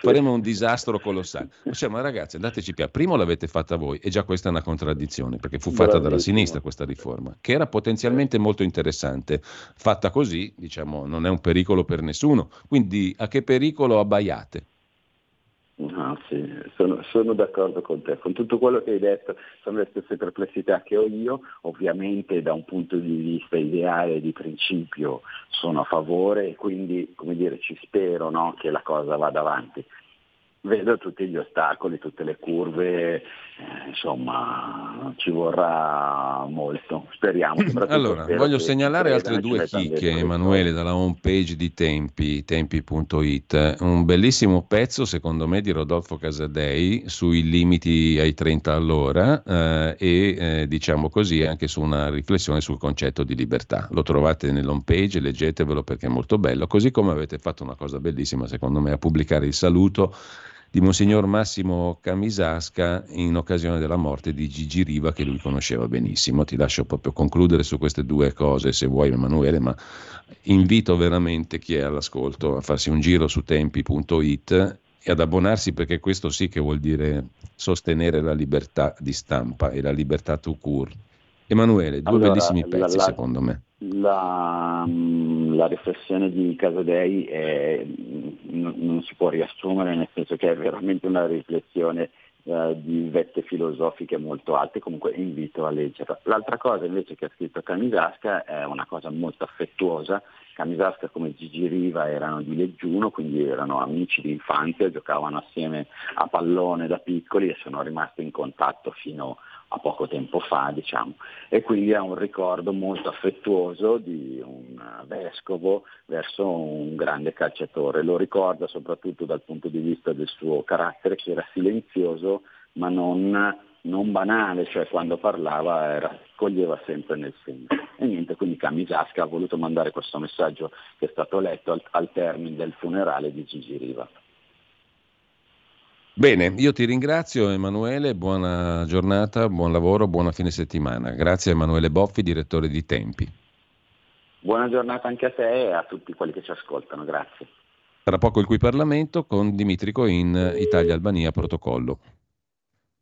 un disastro colossale. Cioè, ma ragazzi, andateci piano, prima l'avete fatta voi e già questa è una contraddizione, perché fu fatta dalla sinistra questa riforma, che era potenzialmente molto interessante. Fatta così, diciamo, non è un pericolo per nessuno, quindi a che pericolo abbaiate? No, sì, sono d'accordo con te, con tutto quello che hai detto. Sono le stesse perplessità che ho io, ovviamente da un punto di vista ideale e di principio sono a favore e quindi, come dire, ci spero, no, che la cosa vada avanti. Vedo tutti gli ostacoli, tutte le curve, insomma ci vorrà molto, speriamo. Allora, voglio segnalare altre due chicche, Emanuele, dalla homepage di Tempi.it, un bellissimo pezzo secondo me di Rodolfo Casadei sui limiti ai 30 all'ora e diciamo così anche su una riflessione sul concetto di libertà. Lo trovate nell'homepage, leggetevelo perché è molto bello, così come avete fatto una cosa bellissima secondo me a pubblicare il saluto di Monsignor Massimo Camisasca in occasione della morte di Gigi Riva, che lui conosceva benissimo. Ti lascio proprio concludere su queste due cose se vuoi, Emanuele, ma invito veramente chi è all'ascolto a farsi un giro su tempi.it e ad abbonarsi, perché questo sì che vuol dire sostenere la libertà di stampa e la libertà tout court. Emanuele, due bellissimi pezzi secondo me. La riflessione di Casadei non si può riassumere, nel senso che è veramente una riflessione di vette filosofiche molto alte, comunque invito a leggerla. L'altra cosa invece che ha scritto Camisasca è una cosa molto affettuosa. Camisasca, come Gigi Riva, erano di Leggiuno, quindi erano amici di infanzia, giocavano assieme a pallone da piccoli e sono rimasti in contatto fino a poco tempo fa, diciamo, e quindi ha un ricordo molto affettuoso di un vescovo verso un grande calciatore. Lo ricorda soprattutto dal punto di vista del suo carattere, che era silenzioso ma non banale, cioè quando parlava coglieva sempre nel segno. E niente, quindi Camisasca ha voluto mandare questo messaggio che è stato letto al termine del funerale di Gigi Riva. Bene, io ti ringrazio Emanuele, buona giornata, buon lavoro, buona fine settimana. Grazie a Emanuele Boffi, direttore di Tempi. Buona giornata anche a te e a tutti quelli che ci ascoltano, grazie. Tra poco il Qui Parlamento con Dimitrico in Italia-Albania protocollo.